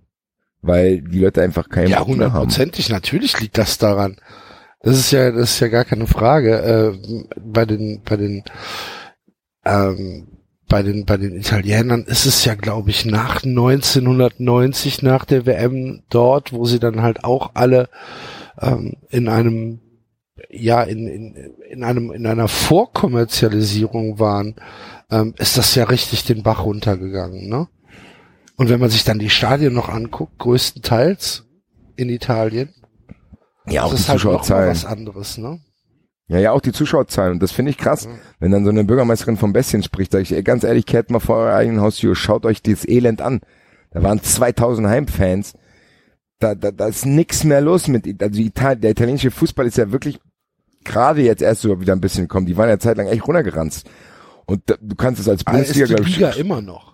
Weil die Leute einfach keinen Bock mehr haben. Ja, hundertprozentig, natürlich liegt das daran. Das ist ja, das ist ja gar keine Frage. Äh, bei den, bei den, ähm, bei den, bei den Italienern ist es ja, glaube ich, nach neunzehnhundertneunzig, nach der W M dort, wo sie dann halt auch alle ähm, in einem, ja, in in in einem, in einer Vorkommerzialisierung waren, ähm, ist das ja richtig den Bach runtergegangen, ne? Und wenn man sich dann die Stadien noch anguckt, größtenteils in Italien, ja, auch das die ist halt Zuschauerzahlen. Noch was anderes, ne? Ja, ja, auch die Zuschauerzahlen. Und das finde ich krass, ja. Wenn dann so eine Bürgermeisterin von Bestien spricht, sage ich, ganz ehrlich, kehrt mal vor euer eigenen Haustür, schaut euch dieses Elend an. Da waren zweitausend Heimfans, da, da, da ist nichts mehr los mit, also Italien, der italienische Fußball ist ja wirklich gerade jetzt erst sogar wieder ein bisschen gekommen. Die waren ja zeitlang echt runtergeranzt. Und da, du kannst es als Bundesliga, glaube ich. Die Liga immer noch.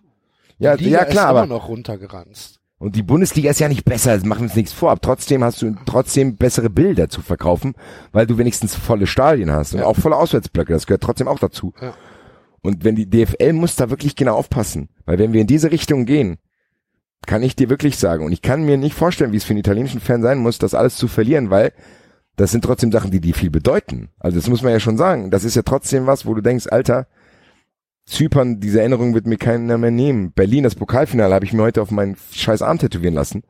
Ja, ja klar, aber noch runtergeranzt. Und die Bundesliga ist ja nicht besser, also machen wir uns nichts vor, aber trotzdem hast du trotzdem bessere Bilder zu verkaufen, weil du wenigstens volle Stadien hast und ja. auch volle Auswärtsblöcke, das gehört trotzdem auch dazu. Ja. Und wenn die D F L muss da wirklich genau aufpassen, weil wenn wir in diese Richtung gehen, kann ich dir wirklich sagen, und ich kann mir nicht vorstellen, wie es für einen italienischen Fan sein muss, das alles zu verlieren, weil das sind trotzdem Sachen, die dir viel bedeuten. Also das muss man ja schon sagen, das ist ja trotzdem was, wo du denkst, Alter, Zypern, diese Erinnerung wird mir keiner mehr nehmen. Berlin, das Pokalfinale, habe ich mir heute auf meinen scheiß Arm tätowieren lassen.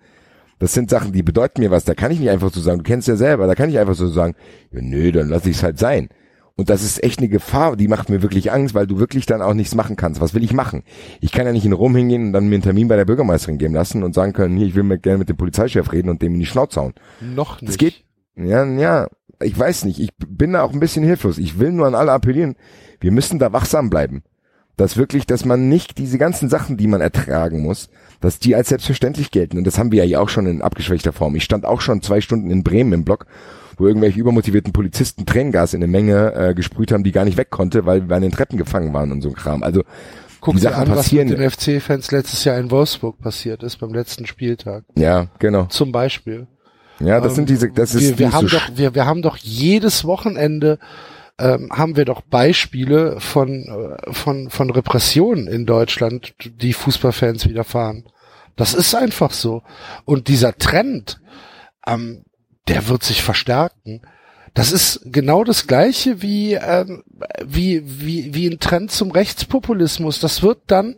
Das sind Sachen, die bedeuten mir was. Da kann ich nicht einfach so sagen, du kennst ja selber, da kann ich einfach so sagen, ja, nö, dann lass ich es halt sein. Und das ist echt eine Gefahr, die macht mir wirklich Angst, weil du wirklich dann auch nichts machen kannst. Was will ich machen? Ich kann ja nicht in Rom hingehen und dann mir einen Termin bei der Bürgermeisterin geben lassen und sagen können, hier, ich will mir gerne mit dem Polizeichef reden und dem in die Schnauze hauen. Noch nicht. Das geht, Ja, ja, ich weiß nicht. Ich bin da auch ein bisschen hilflos. Ich will nur an alle appellieren. Wir müssen da wachsam bleiben. Dass wirklich, dass man nicht diese ganzen Sachen, die man ertragen muss, dass die als selbstverständlich gelten. Und das haben wir ja auch schon in abgeschwächter Form. Ich stand auch schon zwei Stunden in Bremen im Block, wo irgendwelche übermotivierten Polizisten Tränengas in eine Menge äh, gesprüht haben, die gar nicht weg konnte, weil wir an den Treppen gefangen waren und so Kram. Also guck dir an, was mit den F C-Fans letztes Jahr in Wolfsburg passiert ist beim letzten Spieltag. Ja, genau. Zum Beispiel. Ja, das ähm, sind diese. Das ist. Wir, wir haben so doch, wir, wir haben doch jedes Wochenende ähm, haben wir doch Beispiele von von von Repressionen in Deutschland, die Fußballfans widerfahren. Das ist einfach so. Und dieser Trend, ähm, der wird sich verstärken. Das ist genau das Gleiche wie, ähm, wie, wie, wie ein Trend zum Rechtspopulismus. Das wird dann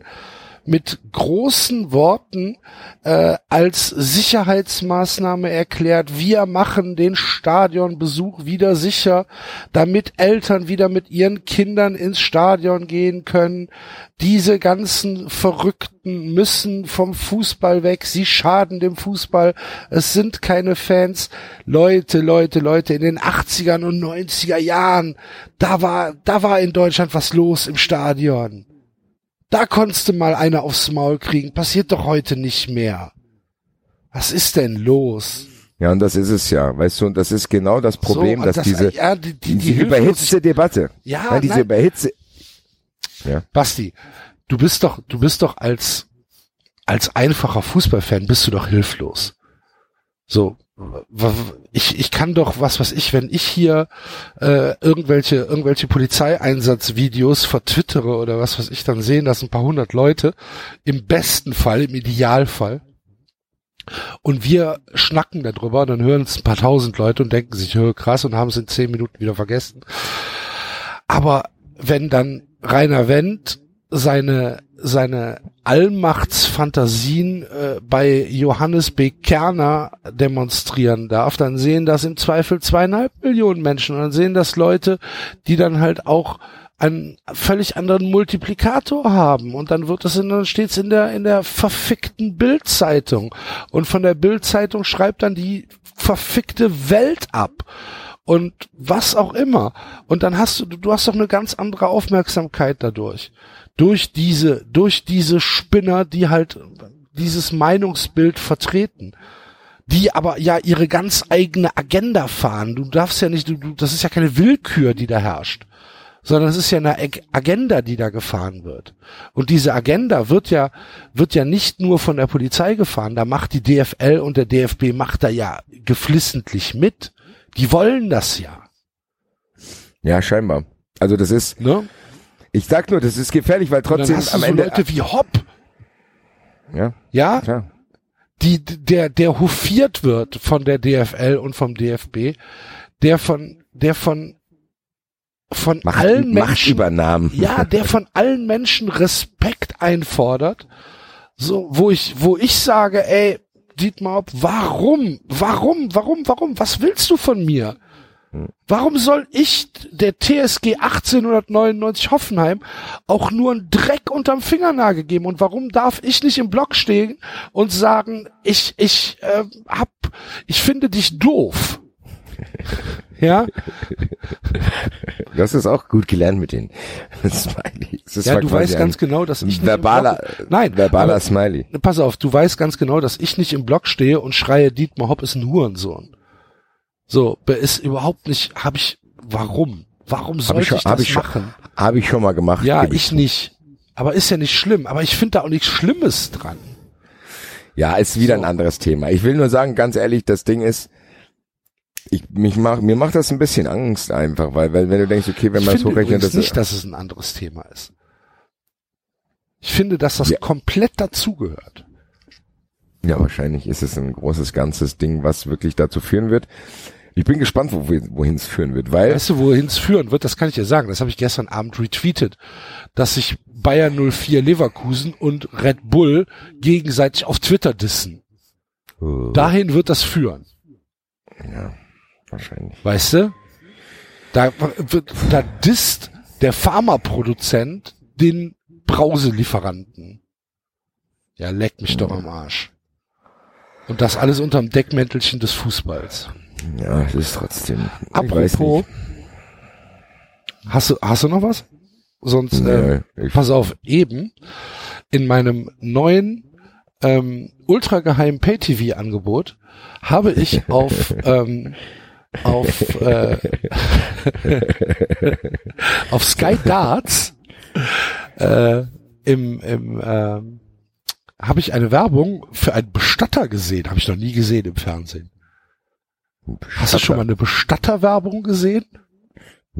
mit großen Worten äh, als Sicherheitsmaßnahme erklärt. Wir machen den Stadionbesuch wieder sicher, damit Eltern wieder mit ihren Kindern ins Stadion gehen können. Diese ganzen Verrückten müssen vom Fußball weg. Sie schaden dem Fußball. Es sind keine Fans. Leute, Leute, Leute, in den achtzigern und neunziger Jahren, da war, da war in Deutschland was los im Stadion. Da konntest du mal eine aufs Maul kriegen. Passiert doch heute nicht mehr. Was ist denn los? Ja, und das ist es ja, weißt du, und das ist genau das Problem, so, dass das, diese, ja, die, die, diese die überhitzte Debatte, ja, nein, diese nein. überhitzte, ja. Basti, du bist doch, du bist doch als, als einfacher Fußballfan bist du doch hilflos. So. Ich, ich kann doch, was weiß ich, wenn ich hier äh, irgendwelche irgendwelche Polizeieinsatzvideos vertwittere oder was weiß ich, dann sehen das ein paar hundert Leute, im besten Fall, im Idealfall, und wir schnacken darüber, dann hören es ein paar tausend Leute und denken sich, hör, krass, und haben es in zehn Minuten wieder vergessen. Aber wenn dann Rainer Wendt seine seine Allmachtsfantasien äh, bei Johannes B. Kerner demonstrieren darf, dann sehen das im Zweifel zweieinhalb Millionen Menschen. Und dann sehen das Leute, die dann halt auch einen völlig anderen Multiplikator haben. Und dann wird das in, dann steht's in der, in der verfickten Bild-Zeitung. Und von der Bild-Zeitung schreibt dann die verfickte Welt ab. Und was auch immer. Und dann hast du, du hast doch eine ganz andere Aufmerksamkeit dadurch. Durch diese, durch diese Spinner, die halt dieses Meinungsbild vertreten, die aber ja ihre ganz eigene Agenda fahren. Du darfst ja nicht, du, du, das ist ja keine Willkür, die da herrscht, sondern es ist ja eine Agenda, die da gefahren wird. Und diese Agenda wird ja, wird ja nicht nur von der Polizei gefahren. Da macht die D F L und der D F B macht da ja geflissentlich mit. Die wollen das ja. Ja, scheinbar. Also das ist, ne? Ich sag nur, das ist gefährlich, weil trotzdem am Ende... Dann hast du so Leute wie Hopp. Ja. Ja? Klar. Die, der, der hofiert wird von der D F L und vom D F B, der von, der von, von Macht, allen Menschen... Machtübernahmen. Ja, der von allen Menschen Respekt einfordert, so, wo ich, wo ich sage, ey, Dietmar Hopp, warum, warum, warum, warum, was willst du von mir? Warum soll ich der T S G achtzehnhundertneunundneunzig Hoffenheim auch nur einen Dreck unterm Fingernagel geben? Und warum darf ich nicht im Block stehen und sagen, ich ich äh, hab, ich finde dich doof? Ja. Das ist auch gut gelernt mit denen. Das Smiley. Das ist ja, du weißt ganz genau, dass ich verbaler, nicht im Block, nein, verbaler aber, Smiley. Pass auf, du weißt ganz genau, dass ich nicht im Block stehe und schreie, Dietmar Hopp ist ein Hurensohn. So, ist überhaupt nicht, habe ich, warum? Warum sollte hab ich, schon, ich das hab ich machen? Habe ich schon mal gemacht. Ja, ich, ich nicht. Aber ist ja nicht schlimm. Aber ich finde da auch nichts Schlimmes dran. Ja, ist wieder so. Ein anderes Thema. Ich will nur sagen, ganz ehrlich, das Ding ist, ich mich mach, mir macht das ein bisschen Angst einfach, weil, weil wenn du denkst, okay, wenn man es hochrechnet... Ich finde nicht, dass es ein anderes Thema ist. Ich finde, dass das ja. komplett dazugehört. Ja, wahrscheinlich ist es ein großes, ganzes Ding, was wirklich dazu führen wird. Ich bin gespannt, wo, wohin es führen wird, weil... Weißt du, wohin es führen wird? Das kann ich dir sagen. Das habe ich gestern Abend retweetet, dass sich Bayern null vier Leverkusen und Red Bull gegenseitig auf Twitter dissen. Oh. Dahin wird das führen. Ja, wahrscheinlich. Weißt du? Da wird, da disst der Pharmaproduzent den Brauselieferanten. Ja, leck mich doch am Arsch. Und das alles unterm Deckmäntelchen des Fußballs. Ja, das ist trotzdem. Apropos, hast du, hast du noch was? Sonst, nee, äh, pass auf, eben in meinem neuen ähm, ultrageheimen Pay-T V-Angebot habe ich auf ähm, auf äh, auf Sky Darts äh, im im äh, habe ich eine Werbung für einen Bestatter gesehen, habe ich noch nie gesehen im Fernsehen. Bestatter. Hast du schon mal eine Bestatterwerbung gesehen?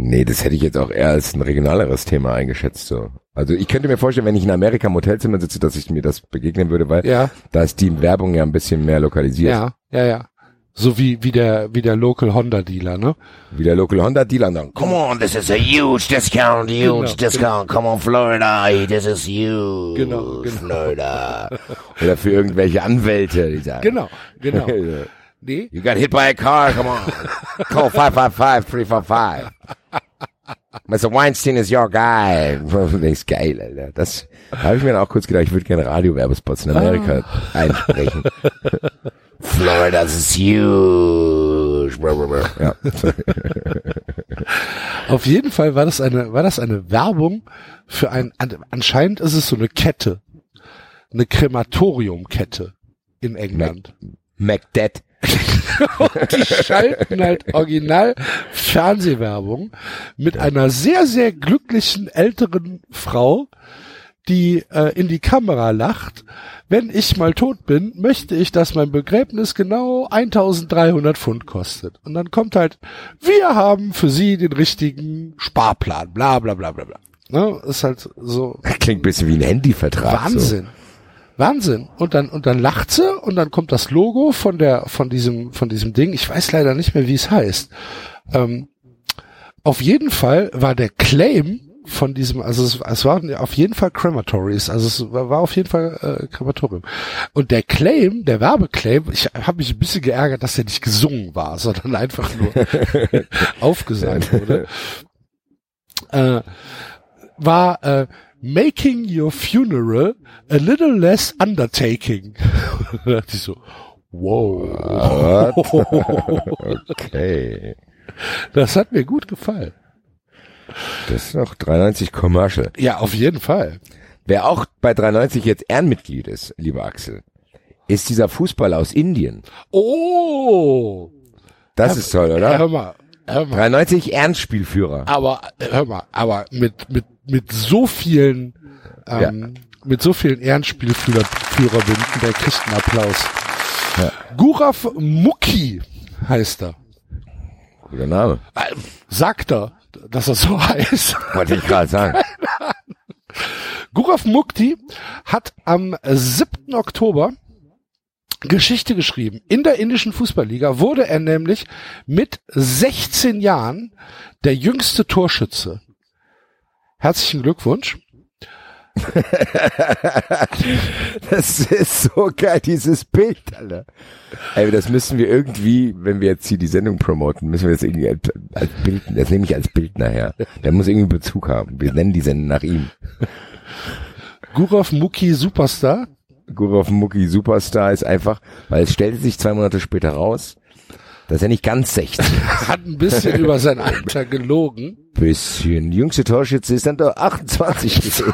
Nee, das hätte ich jetzt auch eher als ein regionaleres Thema eingeschätzt. So. Also ich könnte mir vorstellen, wenn ich in Amerika im Hotelzimmer sitze, dass ich mir das begegnen würde, weil ja, da ist die Werbung ja ein bisschen mehr lokalisiert. Ja, ja, ja. So wie wie der wie der Local Honda Dealer, ne? Wie der Local Honda Dealer dann. Come on, this is a huge discount, huge genau, discount. Genau. Come on, Florida, this is huge, genau, genau. Florida. Oder für irgendwelche Anwälte, die sagen. Genau, genau. Nee. You got hit by a car, come on. Call five five five, three four five. Mister Weinstein is your guy. Das ist geil, Alter. Das habe ich mir dann auch kurz gedacht, ich würde gerne Radiowerbespots in Amerika ah. einsprechen. Florida is huge. Ja. Auf jeden Fall war das eine, war das eine Werbung für ein, anscheinend ist es so eine Kette. Eine Krematoriumkette in England. Mac, MacDad. Die schalten halt original Fernsehwerbung mit einer sehr, sehr glücklichen älteren Frau, die äh, in die Kamera lacht. Wenn ich mal tot bin, möchte ich, dass mein Begräbnis genau eintausenddreihundert Pfund kostet. Und dann kommt halt, wir haben für Sie den richtigen Sparplan, bla bla bla bla bla. Ne? Ist halt so. Klingt ein bisschen wie ein Handyvertrag. Wahnsinn. So. Wahnsinn. Und dann, und dann lacht sie und dann kommt das Logo von der, von diesem, von diesem Ding. Ich weiß leider nicht mehr, wie es heißt. Ähm, auf jeden Fall war der Claim von diesem, also es, es waren auf jeden Fall Crematories, also es war, war auf jeden Fall äh, Krematorium. Und der Claim, der Werbeclaim, ich habe mich ein bisschen geärgert, dass der nicht gesungen war, sondern einfach nur aufgesagt wurde, äh, war äh, Making your funeral a little less undertaking. Da dachte ich so, wow. Okay. Das hat mir gut gefallen. Das ist noch dreiundneunzig Commercial. Ja, auf jeden Fall. Wer auch bei dreiundneunzig jetzt Ehrenmitglied ist, lieber Axel, ist dieser Fußballer aus Indien. Oh! Das ja, ist toll, oder? Hör mal, hör mal. dreiundneunzig Ehrenspielführer. Aber, hör mal, aber mit, mit, mit so vielen, ähm, ja. mit so vielen Ehrenspielführerbinden, der kriegt einen Applaus. Ja. Gurav Mukhi heißt er. Guter Name. Sagt er, dass er so heißt. Wollte ich gerade sagen. Gurav Mukhi hat am siebten Oktober Geschichte geschrieben. In der indischen Fußballliga wurde er nämlich mit sechzehn Jahren der jüngste Torschütze. Herzlichen Glückwunsch. Das ist so geil, dieses Bild, Alter. Ey, das müssen wir irgendwie, wenn wir jetzt hier die Sendung promoten, müssen wir das irgendwie als, als Bild, das nehme ich als Bild nachher. Der muss irgendwie Bezug haben. Wir nennen die Sendung nach ihm. Gurav Mukhi Superstar. Gurav Mukhi Superstar ist einfach, weil es stellte sich zwei Monate später raus, dass er nicht ganz sechzig ist. Hat ein bisschen über sein Alter gelogen. Bisschen. Jüngste Torschütze ist dann doch achtundzwanzig gewesen.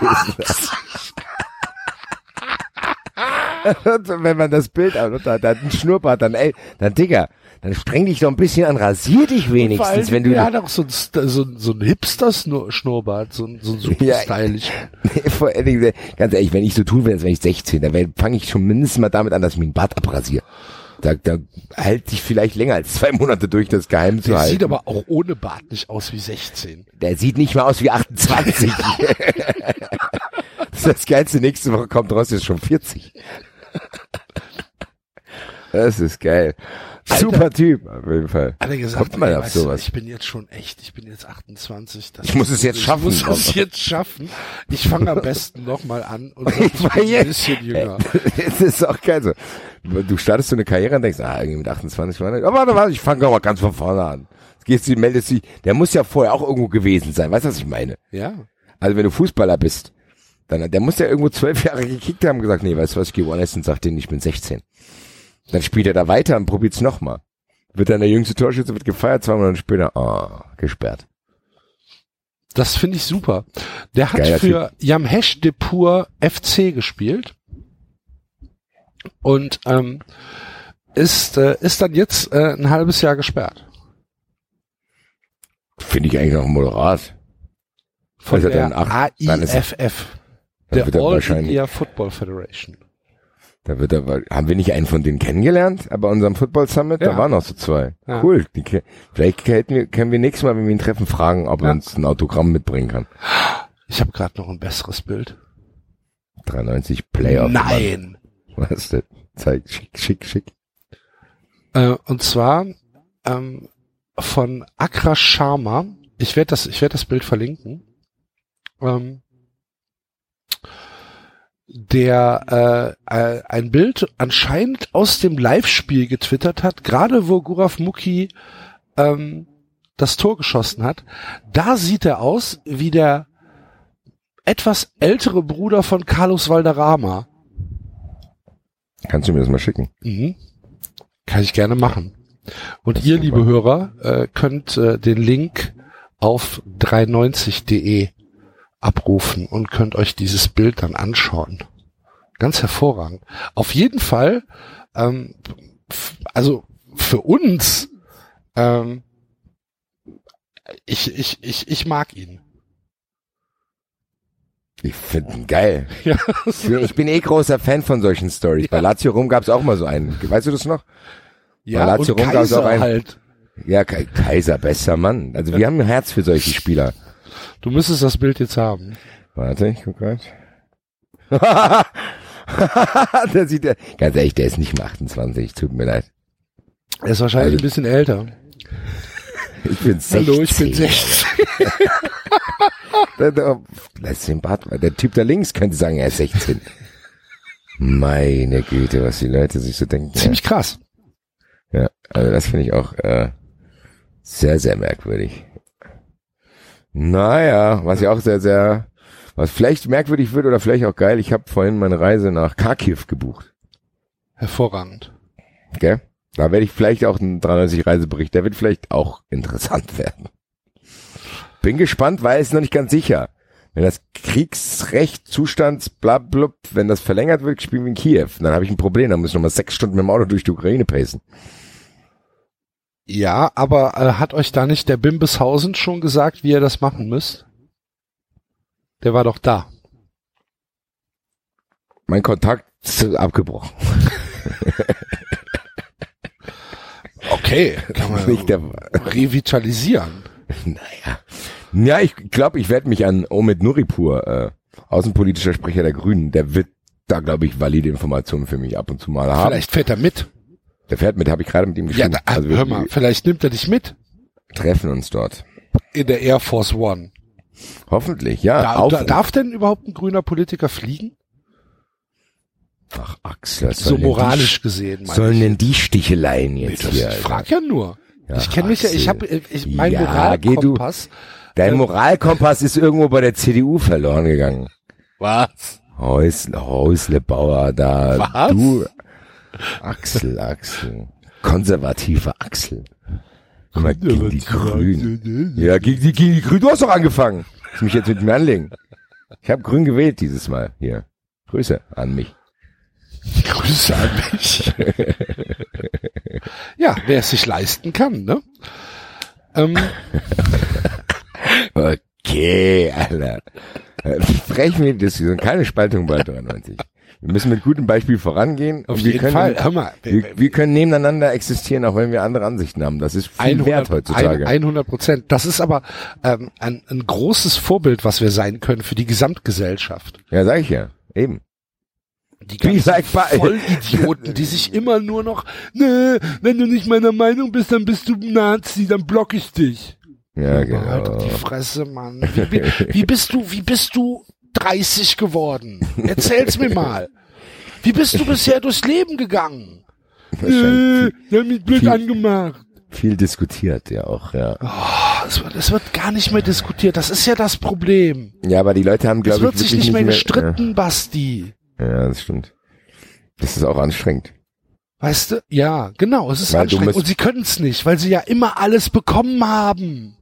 Und wenn man das Bild hat, da hat einen Schnurrbart, dann ey, dann Digga, dann streng dich doch ein bisschen an, rasier dich wenigstens. Vor allem, wenn du ja, doch so ein, so, so ein Hipster-Schnurrbart, so ein, so ein super ja, stylisch. Vor allen Dingen, ganz ehrlich, wenn ich so tun will, als wenn ich sechzehn, dann fange ich schon mindestens mal damit an, dass ich mir den Bart abrasiere. Da, da hält sich vielleicht länger als zwei Monate durch, das Geheim zu halten. Der sieht aber auch ohne Bart nicht aus wie sechzehn. Der sieht nicht mal aus wie achtundzwanzig. Das ist das Geilste. Nächste Woche kommt raus, ist schon vierzig. Das ist geil. Alter, super Typ, auf jeden Fall. Alle gesagt, kommt man ey, auf sowas. Du, ich bin jetzt schon echt, ich bin jetzt achtundzwanzig. Das ich muss es jetzt ich schaffen. Ich muss es jetzt schaffen. Ich fange am besten nochmal an und mach ein bisschen jünger. Das ist auch geil so. Du startest so eine Karriere und denkst, ah, irgendwie mit achtundzwanzig, oh, warte, warte, ich fange aber ganz von vorne an. Gehst du, meldest dich, der muss ja vorher auch irgendwo gewesen sein, weißt du, was ich meine? Ja. Also wenn du Fußballer bist, dann, der muss ja irgendwo zwölf Jahre gekickt haben und gesagt, nee, weißt du was, ich gehe woanders und sag denen, ich bin sechzehn. Dann spielt er da weiter und probiert's nochmal. Wird dann der jüngste Torschütze, wird gefeiert, zwei Monate später, ah, oh, gesperrt. Das finde ich super. Der hat Geiler für typ. Jamshedpur F C gespielt und ähm, ist äh, ist dann jetzt äh, ein halbes Jahr gesperrt. Finde ich eigentlich noch moderat. Von also der A I F F, der All India Football Federation. Da wird aber, haben wir nicht einen von denen kennengelernt? Aber unserem Football Summit, ja. Da waren noch so zwei. Ja. Cool. Die, vielleicht wir, können wir nächstes Mal, wenn wir ihn treffen, fragen, ob er ja. uns ein Autogramm mitbringen kann. Ich habe gerade noch ein besseres Bild. dreiundneunzig Playoff. Nein! Mann. Was denn? Zeig, schick, schick, schick. Äh, und zwar ähm, von Akra Sharma. Ich werde das, ich werde das Bild verlinken. Ähm, der äh, ein Bild anscheinend aus dem Live-Spiel getwittert hat, gerade wo Gurav Mukhi ähm, das Tor geschossen hat. Da sieht er aus wie der etwas ältere Bruder von Carlos Valderrama. Kannst du mir das mal schicken? Mhm. Kann ich gerne machen. Und das ihr, liebe mal. Hörer, äh, könnt äh, den Link auf dreihundertneunzig punkt de abrufen und könnt euch dieses Bild dann anschauen. Ganz hervorragend. Auf jeden Fall, ähm, f- also für uns, ähm, ich, ich, ich, ich mag ihn. Ich finde ihn geil. Ja. Ich bin eh großer Fan von solchen Storys. Ja. Bei Lazio Rom gab es auch mal so einen. Weißt du das noch? Ja, bei Lazio Rom gab es auch einen. Halt. Ja, Kaiser, bester Mann. Also wir ja. haben ein Herz für solche Spieler. Du müsstest das Bild jetzt haben. Warte, ich guck grad. Der sieht ja, ganz ehrlich, der ist nicht mehr achtundzwanzig, tut mir leid. Er ist wahrscheinlich also, ein bisschen älter. Ich bin sechzehn. Hallo, ich bin sechzehn. der, der, der, Bad, der Typ da links könnte sagen, er ist sechzehn. Meine Güte, was die Leute sich so denken. Ziemlich ja. krass. Ja, also das finde ich auch äh, sehr, sehr merkwürdig. Naja, was ja auch sehr, sehr, was vielleicht merkwürdig wird oder vielleicht auch geil, ich habe vorhin meine Reise nach Kharkiv gebucht. Hervorragend. Okay, da werde ich vielleicht auch einen dreiundneunzig-Reisebericht, der wird vielleicht auch interessant werden. Bin gespannt, weil es noch nicht ganz sicher. Wenn das Kriegsrecht, Zustands, blablub, wenn das verlängert wird, spielen wir in Kiew. Dann habe ich ein Problem, dann muss ich nochmal sechs Stunden mit dem Auto durch die Ukraine pacen. Ja, aber äh, hat euch da nicht der Bimbishausen schon gesagt, wie ihr das machen müsst? Der war doch da. Mein Kontakt ist abgebrochen. Okay, kann man nicht der revitalisieren. Naja, ja, ich glaube, ich werde mich an Omid Nuripur, äh, außenpolitischer Sprecher der Grünen, der wird da, glaube ich, valide Informationen für mich ab und zu mal haben. Vielleicht fährt er mit. Der fährt mit, habe ich gerade mit ihm geschrieben. Ja, da, also hör mal, vielleicht nimmt er dich mit. Treffen uns dort. In der Air Force One. Hoffentlich, ja. Da, da, darf denn überhaupt ein grüner Politiker fliegen? Ach, Axel. So moralisch die, gesehen, meine Sollen ich. denn die Sticheleien jetzt Bitte, hier? Ich frag Alter. ja nur. Ja, ich kenne mich ja, ich habe, ich, mein ja, Moralkompass. Du, dein äh, Moralkompass ist irgendwo bei der C D U verloren gegangen. Was? Häusle, Häuslebauer da. Was? Du, Axel, Axel. Konservative Axel. Guck mal, gegen die Grünen. Ja, gegen die, gegen die Grünen. Du hast doch angefangen. Ich mich jetzt mit mir anlegen. Ich habe Grün gewählt dieses Mal. Hier. Grüße an mich. Grüße an mich. Ja, wer es sich leisten kann, ne? Ähm. Okay, Alter. Sprechen wir die Diskussion. Keine Spaltung bei dreiundneunzig. Wir müssen mit gutem Beispiel vorangehen. Auf wir jeden können, Fall. Hör mal, wir, wir können nebeneinander existieren, auch wenn wir andere Ansichten haben. Das ist viel hundert, wert heutzutage. hundert Prozent. Das ist aber ähm, ein, ein großes Vorbild, was wir sein können für die Gesamtgesellschaft. Ja, sag ich ja. Eben. Die ganzen Vollidioten, die sich immer nur noch, ne, wenn du nicht meiner Meinung bist, dann bist du Nazi, dann block ich dich. Ja, genau. Halt auf die Fresse, Mann. Wie, wie, wie bist du, wie bist du dreißig geworden? Erzähl's mir mal. Wie bist du bisher durchs Leben gegangen? Äh, der hat mich blöd viel, angemacht. Viel diskutiert, ja auch, ja. Oh, das, wird, das wird gar nicht mehr diskutiert. Das ist ja das Problem. Ja, aber die Leute haben, glaube ich, wirklich nicht mehr... Es wird sich nicht mehr gestritten, ja. Basti. Ja, das stimmt. Das ist auch anstrengend. Weißt du? Ja, genau. Es ist weil anstrengend. Und sie können es nicht, weil sie ja immer alles bekommen haben.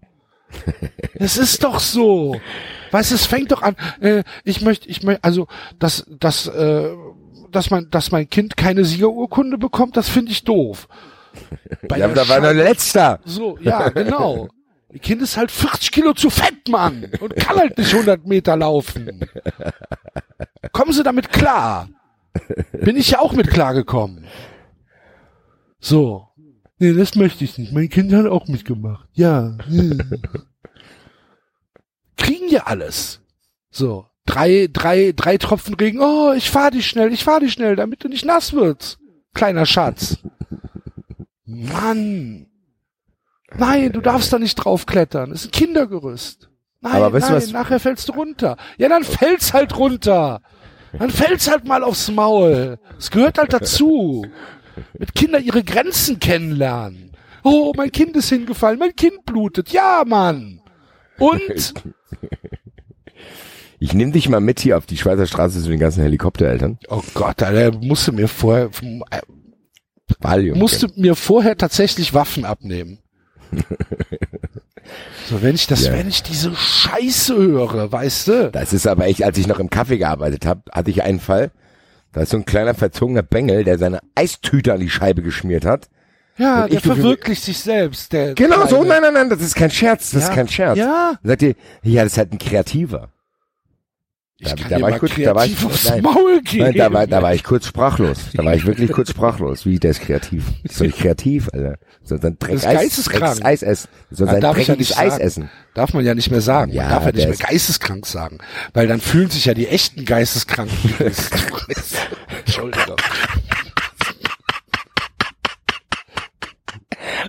Es ist doch so. Weißt du, es fängt doch an. Äh, ich möchte, ich möchte, also dass, dass, äh, dass man, dass mein Kind keine Siegerurkunde bekommt, das finde ich doof. Bei ja, aber da war noch letzter. So, ja, genau. Ihr Kind ist halt vierzig Kilo zu fett, Mann. Und kann halt nicht hundert Meter laufen. Kommen Sie damit klar? Bin ich ja auch mit klar gekommen. So. Nee, das möchte ich nicht. Mein Kind hat auch mitgemacht. Ja. Kriegen ja alles. So. Drei, drei, drei Tropfen Regen. Oh, ich fahr dich schnell, ich fahr dich schnell, damit du nicht nass wirst. Kleiner Schatz. Mann. Nein, du darfst da nicht draufklettern. Das ist ein Kindergerüst. Nein, aber weißt nein, du was? Nachher fällst du runter. Ja, dann fällst halt runter. Dann fällst halt mal aufs Maul. Es gehört halt dazu. Mit Kindern ihre Grenzen kennenlernen. Oh, mein Kind ist hingefallen, mein Kind blutet. Ja, Mann. Und? Ich nehme dich mal mit hier auf die Schweizer Straße zu den ganzen Helikoptereltern. Oh Gott, da musste mir vorher Valium musste kennen. mir vorher tatsächlich Waffen abnehmen. So, wenn ich das, ja. wenn ich diese Scheiße höre, weißt du? Das ist aber echt, als ich noch im Kaffee gearbeitet habe, hatte ich einen Fall. Da ist so ein kleiner verzogener Bengel, der seine Eistüte an die Scheibe geschmiert hat. Ja, der verwirklicht sich selbst. Der genau kleine. so, nein, nein, nein, das ist kein Scherz, das ja. ist kein Scherz. Ja. Sagt ihr, ja, das ist halt ein Kreativer. Ich da, kann da dir war mal ich kurz, da war ich, aufs nein, Maul gehen. Nein, da, war, da war ich kurz sprachlos. Da war ich wirklich kurz sprachlos. Wie, der ist kreativ. Ist doch nicht kreativ, Alter. So ein Dreck Eis, Eis essen. So ein dreckiges ja Eis essen. Darf man ja nicht mehr sagen. Man ja, darf ja nicht mehr geisteskrank sagen. Weil dann fühlen sich ja die echten Geisteskranken. Entschuldigung.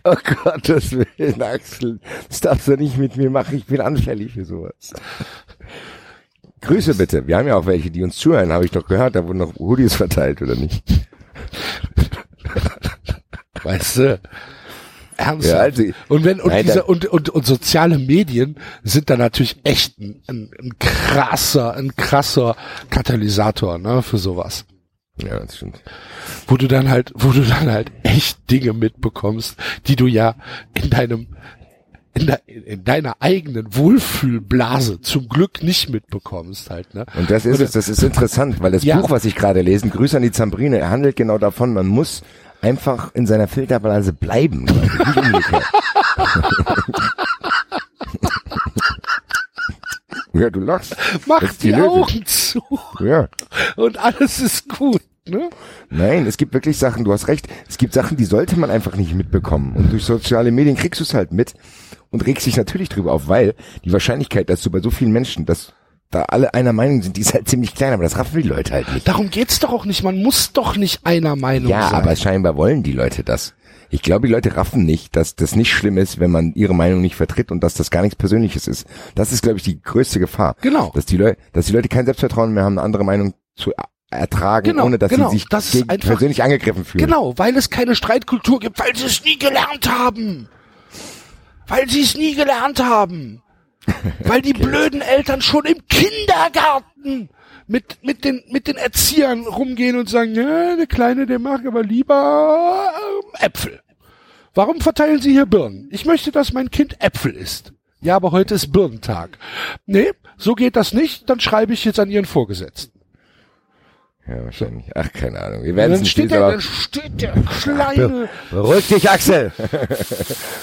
Oh Gott, das will Axel. Das darfst du nicht mit mir machen. Ich bin anfällig für sowas. Grüße bitte. Wir haben ja auch welche, die uns zuhören, habe ich doch gehört. Da wurden noch Hoodies verteilt, oder nicht? Weißt du? Ernsthaft. Ja, also, und wenn, und nein, diese, und, und, und soziale Medien sind da natürlich echt ein, ein, ein krasser, ein krasser Katalysator, ne, für sowas. Ja, das stimmt. Wo du dann halt, wo du dann halt echt Dinge mitbekommst, die du ja in deinem, In, de, in deiner eigenen Wohlfühlblase zum Glück nicht mitbekommst halt, ne? Und das ist es, das ist interessant, weil das ja. Buch, was ich gerade lesen, Grüße an die Zambrine, er handelt genau davon, man muss einfach in seiner Filterblase bleiben. Ja, du lachst. Mach die Lösung. Augen zu. Ja. Und alles ist gut. Ne? Nein, es gibt wirklich Sachen, du hast recht, es gibt Sachen, die sollte man einfach nicht mitbekommen. Und durch soziale Medien kriegst du es halt mit und regst dich natürlich drüber auf, weil die Wahrscheinlichkeit, dass du bei so vielen Menschen, dass da alle einer Meinung sind, die ist halt ziemlich klein, aber das raffen die Leute halt nicht. Darum geht's doch auch nicht, man muss doch nicht einer Meinung ja, sein. Ja, aber scheinbar wollen die Leute das. Ich glaube, die Leute raffen nicht, dass das nicht schlimm ist, wenn man ihre Meinung nicht vertritt und dass das gar nichts Persönliches ist. Das ist, glaube ich, die größte Gefahr. Genau. Dass die Leute, dass die Leute kein Selbstvertrauen mehr haben, eine andere Meinung zu ertragen, genau, ohne dass genau, sie sich das gegen einfach, persönlich angegriffen fühlen. Genau, weil es keine Streitkultur gibt, weil sie es nie gelernt haben. Weil sie es nie gelernt haben. Weil die blöden Eltern schon im Kindergarten mit mit den mit den Erziehern rumgehen und sagen, ja, der Kleine, der mag aber lieber Äpfel. Warum verteilen Sie hier Birnen? Ich möchte, dass mein Kind Äpfel isst. Ja, aber heute ist Birnentag. Nee, so geht das nicht, dann schreibe ich jetzt an Ihren Vorgesetzten. Ja, wahrscheinlich. Ach, keine Ahnung. Wir werden dann, steht der, dann steht der kleine... Beruhig dich, Axel!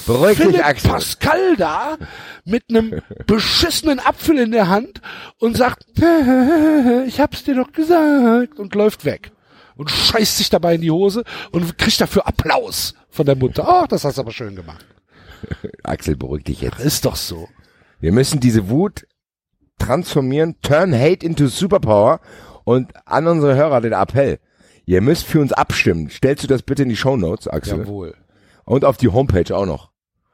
Beruhig Philipp dich, Axel! Pascal da mit einem beschissenen Apfel in der Hand und sagt, ich hab's dir doch gesagt, und läuft weg. Und scheißt sich dabei in die Hose und kriegt dafür Applaus von der Mutter. Ach, das hast du aber schön gemacht. Axel, beruhig dich jetzt. Ach, ist doch so. Wir müssen diese Wut transformieren, turn hate into superpower. Und an unsere Hörer den Appell. Ihr müsst für uns abstimmen. Stellst du das bitte in die Shownotes, Axel? Jawohl. Und auf die Homepage auch noch.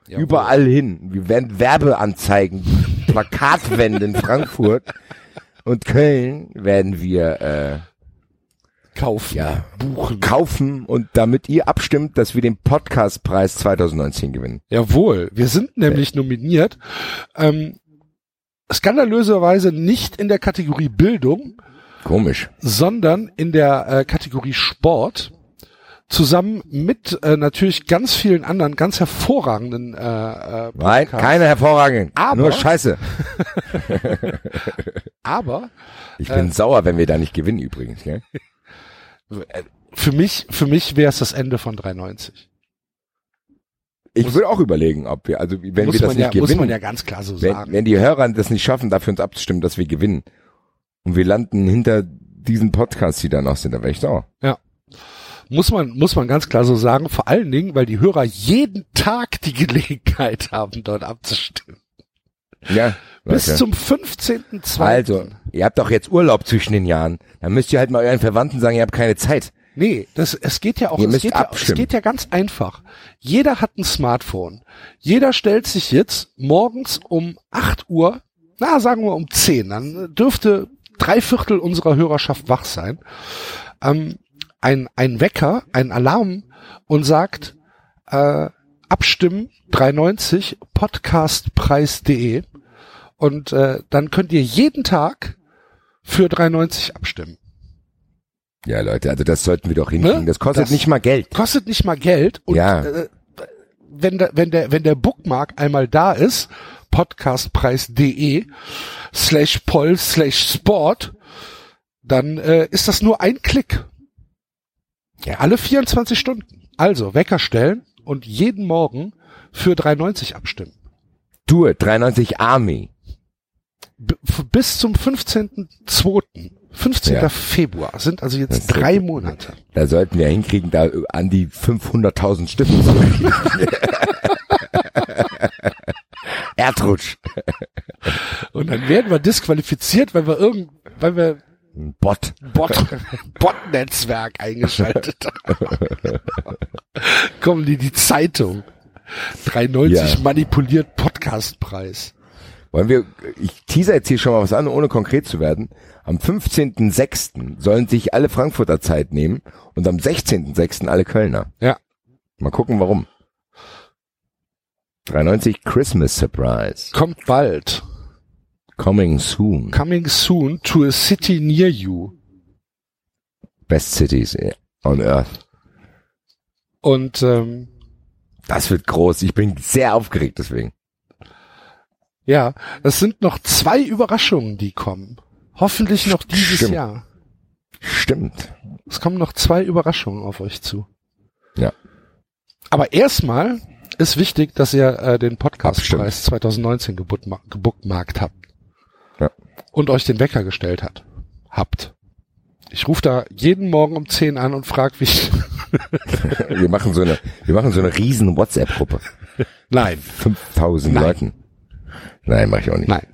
Jawohl. Überall hin. Wir werden Werbeanzeigen, Plakatwände in Frankfurt und Köln werden wir äh, kaufen. Ja, buchen. Kaufen und damit ihr abstimmt, dass wir den Podcastpreis zwanzig neunzehn gewinnen. Jawohl. Wir sind nämlich ja. nominiert. Ähm, skandalöserweise nicht in der Kategorie Bildung, komisch. Sondern in der äh, Kategorie Sport zusammen mit äh, natürlich ganz vielen anderen, ganz hervorragenden äh, Podcasts. Nein, keine hervorragenden, aber, nur Scheiße. aber ich bin äh, sauer, wenn wir da nicht gewinnen übrigens. Gell? Für mich, für mich wäre es das Ende von dreiundneunzig. Ich würde auch überlegen, ob wir, also wenn wir das nicht ja, gewinnen, muss man ja ganz klar so wenn, sagen. Wenn die Hörer das nicht schaffen, dafür uns abzustimmen, dass wir gewinnen und wir landen hinter diesen Podcasts, die danach sind, dann wäre ich sauer. Ja. Muss man, muss man ganz klar so sagen, vor allen Dingen, weil die Hörer jeden Tag die Gelegenheit haben, dort abzustimmen. Ja. Bis okay. Zum fünfzehnten zweiten Also, ihr habt doch jetzt Urlaub zwischen den Jahren. Dann müsst ihr halt mal euren Verwandten sagen, ihr habt keine Zeit. Nee, das, es geht ja auch, es geht ja, es geht ja ganz einfach. Jeder hat ein Smartphone. Jeder stellt sich jetzt morgens um acht Uhr, na, sagen wir um zehn, dann dürfte drei Viertel unserer Hörerschaft wach sein, ähm, ein, ein Wecker, ein Alarm und sagt, äh, abstimmen dreiundneunzig podcastpreis punkt de und äh, dann könnt ihr jeden Tag für dreiundneunzig abstimmen. Ja, Leute, also das sollten wir doch hinkriegen. Ne? Das kostet das nicht mal Geld. Kostet nicht mal Geld. Und ja. äh, wenn, da, wenn, der, wenn der Bookmark einmal da ist, podcastpreis.de slash poll slash sport, dann äh, ist das nur ein Klick. Ja. Alle vierundzwanzig Stunden. Also Wecker stellen und jeden Morgen für dreiundneunzig abstimmen. Du, dreiundneunzig Army. B- bis zum fünfzehnten zweiten fünfzehnten Ja. Februar sind also jetzt das drei Monate. Da sollten wir hinkriegen, da an die fünfhunderttausend Stimmen zu kriegen. Erdrutsch. Und dann werden wir disqualifiziert, weil wir irgend, weil wir ein Bot. Bot. Bot-Netzwerk eingeschaltet haben. Kommen die, die Zeitung. dreiundneunzig ja. Manipuliert Podcastpreis. Wollen wir, ich teaser jetzt hier schon mal was an, ohne konkret zu werden. Am fünfzehnten sechsten sollen sich alle Frankfurter Zeit nehmen und am sechzehnten sechsten alle Kölner. Ja. Mal gucken, warum. dreiundneunzig Christmas Surprise. Kommt bald. Coming soon. Coming soon to a city near you. Best cities on earth. Und ähm, das wird groß. Ich bin sehr aufgeregt deswegen. Ja, das sind noch zwei Überraschungen, die kommen. Hoffentlich noch dieses Stimmt. Jahr. Stimmt. Es kommen noch zwei Überraschungen auf euch zu. Ja. Aber erstmal ist wichtig, dass ihr äh, den Podcastpreis zwanzig neunzehn gebookmarkt habt. Ja. Und euch den Wecker gestellt hat, habt. Ich rufe da jeden Morgen um zehn an und frage, wie ich... wir machen so eine, wir machen so eine riesen WhatsApp-Gruppe. Nein. fünftausend Nein. Leuten. Nein, mach ich auch nicht. Nein.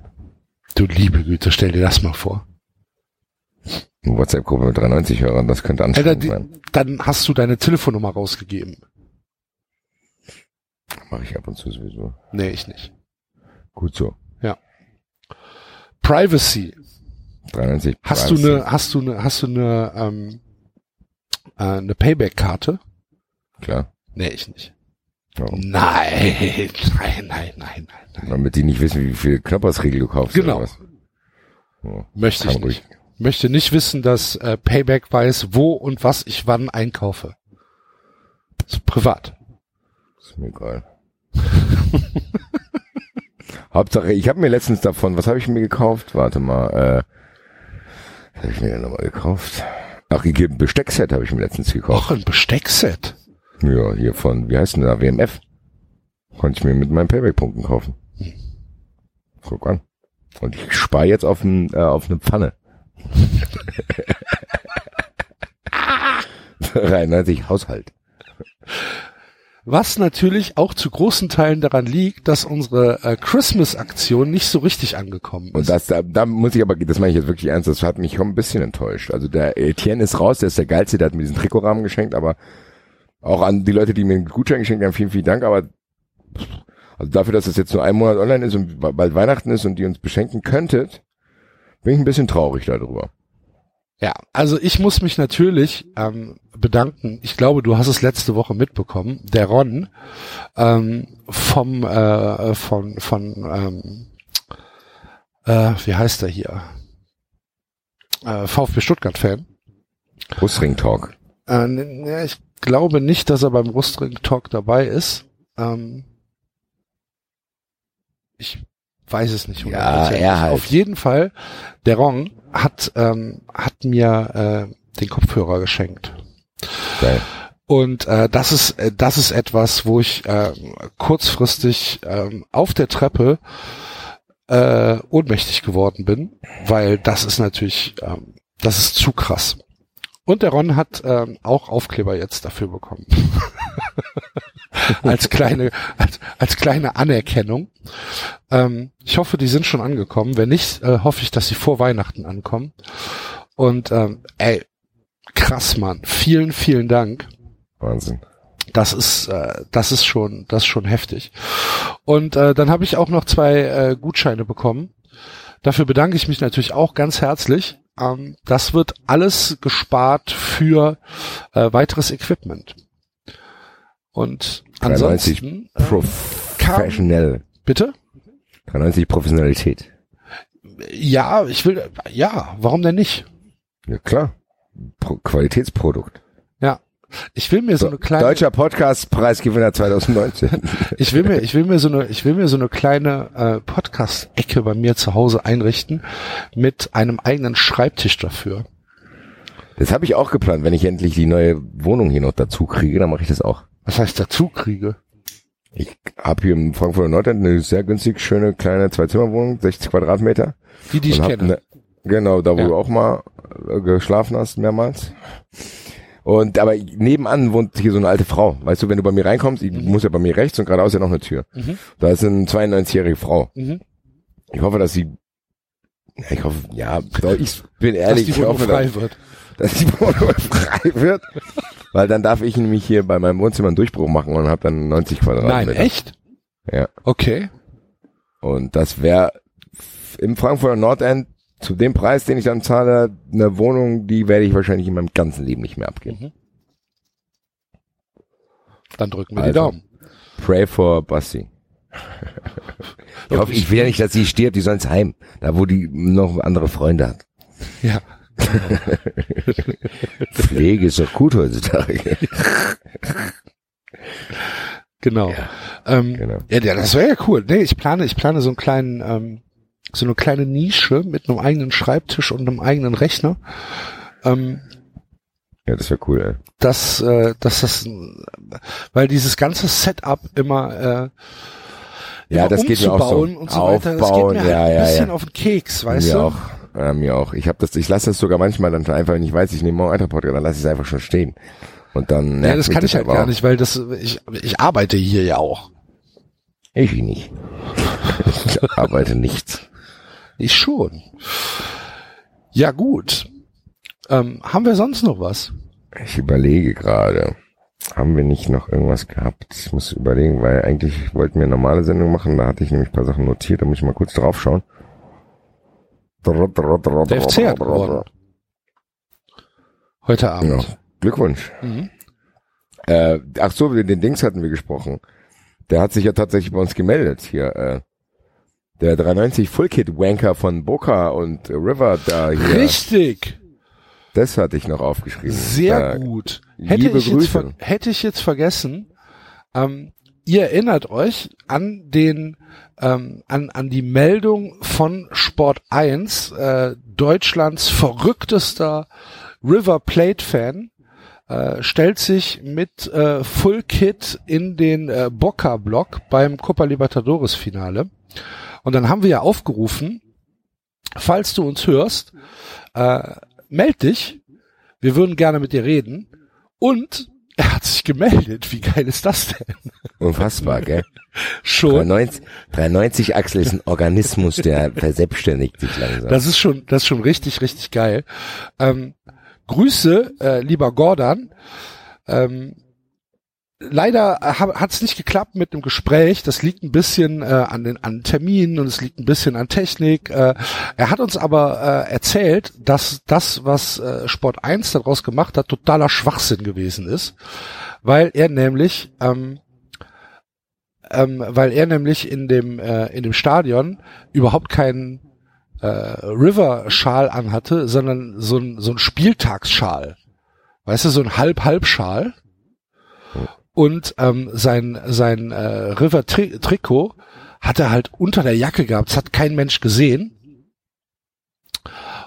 Du liebe Güte, stell dir das mal vor. Eine WhatsApp-Gruppe mit dreiundneunzig Hörern, das könnte anstrengend sein. Dann hast du deine Telefonnummer rausgegeben. Mach ich ab und zu sowieso. Nee, ich nicht. Gut so. Ja. Privacy. dreiundneunzig Hast Privacy. du eine, hast du eine, hast du eine, ähm, äh, eine Payback-Karte? Klar. Nee, ich nicht. Warum? Nein, nein, nein, nein, nein. Damit die nicht wissen, wie viel Knoppersriegel du kaufst. Genau. Oder was. Oh, möchte ich nicht. Möchte nicht wissen, dass äh, Payback weiß, wo und was ich wann einkaufe. Das ist privat. Das ist mir egal. Hauptsache, ich habe mir letztens davon, was habe ich mir gekauft? Warte mal, äh, habe ich mir denn nochmal gekauft? Ach, ein Besteckset habe ich mir letztens gekauft. Ach, ein Besteckset? Ja, hier von, wie heißt denn da, W M F. Konnte ich mir mit meinen Payback-Punkten kaufen. Guck an. Und ich spare jetzt auf, ein, äh, auf eine Pfanne. dreiundneunzig Haushalt. Was natürlich auch zu großen Teilen daran liegt, dass unsere äh, Christmas-Aktion nicht so richtig angekommen ist. Und das, da, da muss ich aber, das meine ich jetzt wirklich ernst, das hat mich schon ein bisschen enttäuscht. Also der Etienne ist raus, der ist der Geilste, der hat mir diesen Trikotrahmen geschenkt, aber auch an die Leute, die mir einen Gutschein geschenkt haben, vielen, vielen Dank, aber also dafür, dass es jetzt nur einen Monat online ist und bald Weihnachten ist und die uns beschenken könntet, bin ich ein bisschen traurig darüber. Ja, also ich muss mich natürlich ähm, bedanken, ich glaube, du hast es letzte Woche mitbekommen, der Ron ähm, vom, äh, von, von ähm, äh, wie heißt der hier, äh, VfB Stuttgart-Fan. Brustring-Talk. Äh, ich glaube nicht, dass er beim Rustring Talk dabei ist. Ähm, ich weiß es nicht. Ja, er halt. Auf jeden Fall, der Ron hat, ähm, hat mir äh, den Kopfhörer geschenkt. Geil. Und äh, das ist äh, das ist etwas, wo ich äh, kurzfristig äh, auf der Treppe äh, ohnmächtig geworden bin, weil das ist natürlich, äh, das ist zu krass. Und der Ron hat ähm, auch Aufkleber jetzt dafür bekommen. als kleine als, als kleine Anerkennung. Ähm, ich hoffe, die sind schon angekommen. Wenn nicht, äh, hoffe ich, dass sie vor Weihnachten ankommen. Und ähm, ey, krass, Mann. Vielen, vielen Dank. Wahnsinn. Das ist äh, das ist schon das ist schon heftig. Und äh, dann habe ich auch noch zwei äh, Gutscheine bekommen. Dafür bedanke ich mich natürlich auch ganz herzlich. Um, das wird alles gespart für äh, weiteres Equipment. Und ansonsten äh, professionell. Bitte? dreiundneunzig Professionalität. Ja, ich will, ja, warum denn nicht? Ja, klar. Pro- Qualitätsprodukt. Ja. Ich will mir so eine kleine... Deutscher Podcast-Preisgewinner zwanzig neunzehn. ich will mir, ich will mir so eine, ich will mir so eine kleine äh, Podcast-Ecke bei mir zu Hause einrichten mit einem eigenen Schreibtisch dafür. Das habe ich auch geplant. Wenn ich endlich die neue Wohnung hier noch dazu kriege, dann mache ich das auch. Was heißt dazu kriege? Ich habe hier im Frankfurter Nordend eine sehr günstig schöne kleine Zwei-Zimmer-Wohnung, sechzig Quadratmeter. Die, die ich kenne. Eine, genau, da wo ja. du auch mal äh, geschlafen hast, mehrmals. Und aber nebenan wohnt hier so eine alte Frau. Weißt du, wenn du bei mir reinkommst, ich mhm. muss ja bei mir rechts und geradeaus ja noch eine Tür. Mhm. Da ist eine zweiundneunzigjährige Frau. Mhm. Ich hoffe, dass sie... Ich hoffe, ja, ich bin ehrlich, dass die Wohnung frei wird. Dass die Wohnung frei wird. Weil dann darf ich nämlich hier bei meinem Wohnzimmer einen Durchbruch machen und habe dann neunzig Quadratmeter. Nein, echt? Ja. Okay. Und das wäre im Frankfurter Nordend zu dem Preis, den ich dann zahle, eine Wohnung, die werde ich wahrscheinlich in meinem ganzen Leben nicht mehr abgeben. Dann drücken wir also die Daumen. Pray for Basti. Ich hoffe, ich will ja nicht, dass sie stirbt, die soll ins Heim. Da, wo die noch andere Freunde hat. Ja. Pflege ist doch gut heutzutage. Genau. Ja, ähm, genau. Ja, das wäre ja cool. Nee, ich plane, ich plane so einen kleinen... Ähm, so eine kleine Nische mit einem eigenen Schreibtisch und einem eigenen Rechner. Ähm, ja, das wäre cool, ey. Dass, äh, dass das, weil dieses ganze Setup immer, äh, ja, immer das geht mir auch so. Und so aufbauen, weiter, das geht mir ja, halt ein ja, bisschen ja. auf den Keks, weißt mir du? Auch. Ja, mir auch. Ich hab das, ich lasse das sogar manchmal dann einfach, wenn ich weiß, ich nehme morgen Podcast, dann lasse ich es einfach schon stehen. Und dann, ja, das kann das ich halt gar auch. Nicht, weil das, ich, ich arbeite hier ja auch. Ich nicht. Ich arbeite nichts. Ich schon. Ja gut. Ähm, haben wir sonst noch was? Ich überlege gerade. Haben wir nicht noch irgendwas gehabt? Ich muss überlegen, weil eigentlich wollten wir eine normale Sendung machen. Da hatte ich nämlich ein paar Sachen notiert. Da muss ich mal kurz drauf schauen. Der F C hat gewonnen. Heute Abend. Genau. Glückwunsch. Mhm. Äh, ach so, den Dings hatten wir gesprochen. Der hat sich ja tatsächlich bei uns gemeldet hier. Äh, der dreiundneunzig Full-Kit-Wanker von Boca und River da hier. Richtig. Das hatte ich noch aufgeschrieben. Sehr äh, gut. Hätte ich, jetzt ver- hätte ich jetzt vergessen, ähm, ihr erinnert euch an den ähm, an an die Meldung von Sport eins, äh, Deutschlands verrücktester River Plate-Fan. Äh, stellt sich mit äh, Full Kit in den äh, Boca-Block beim Copa Libertadores-Finale. Und dann haben wir ja aufgerufen, falls du uns hörst, äh, meld dich, wir würden gerne mit dir reden. Und er hat sich gemeldet, wie geil ist das denn? Unfassbar, gell? Schon. dreiundneunzig, dreiundneunzig Axel ist ein Organismus, der verselbstständigt sich langsam. Das ist schon, das ist schon richtig, richtig geil. Ähm, Grüße, äh, lieber Gordon. Ähm, leider ha- hat es nicht geklappt mit dem Gespräch. Das liegt ein bisschen äh, an den an Terminen und es liegt ein bisschen an Technik. Äh, er hat uns aber äh, erzählt, dass das, was äh, Sport eins daraus gemacht hat, totaler Schwachsinn gewesen ist, weil er nämlich, ähm, ähm, weil er nämlich in dem äh, in dem Stadion überhaupt keinen River-Schal anhatte, sondern so ein, so ein Spieltagsschal. Weißt du, so ein Halb-Halb-Schal. Und ähm, sein sein äh, River Tri- Trikot hat er halt unter der Jacke gehabt. Das hat kein Mensch gesehen.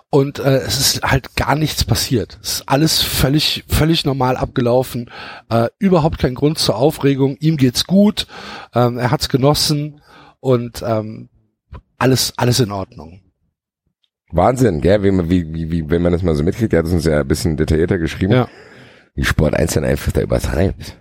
Und äh, es ist halt gar nichts passiert. Es ist alles völlig völlig normal abgelaufen. Äh, überhaupt kein Grund zur Aufregung. Ihm geht's gut. Ähm, er hat's genossen und ähm, alles alles in Ordnung. Wahnsinn, gell? Wie, wie, wie, wenn man das mal so mitkriegt, der hat es uns ja ein bisschen detaillierter geschrieben, ja. Wie Sport eins dann einfach da übertreibt.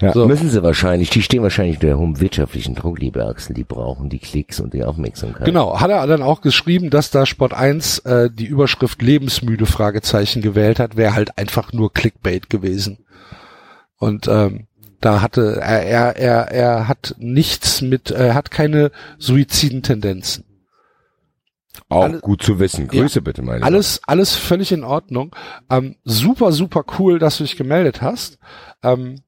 Ja, so. Müssen sie wahrscheinlich, die stehen wahrscheinlich unter hohem wirtschaftlichen Druck, liebe Axel, die brauchen die Klicks und die Aufmerksamkeit. Genau, hat er dann auch geschrieben, dass da Sport eins äh, die Überschrift lebensmüde Fragezeichen gewählt hat, wäre halt einfach nur Clickbait gewesen. Und ähm, da hatte, er, er, er, er hat nichts mit, er hat keine Suizidentendenzen. Auch alles, gut zu wissen. Grüße ja, bitte, meine Lieben. Alles, alles völlig in Ordnung. Ähm, super, super cool, dass du dich gemeldet hast. Ähm,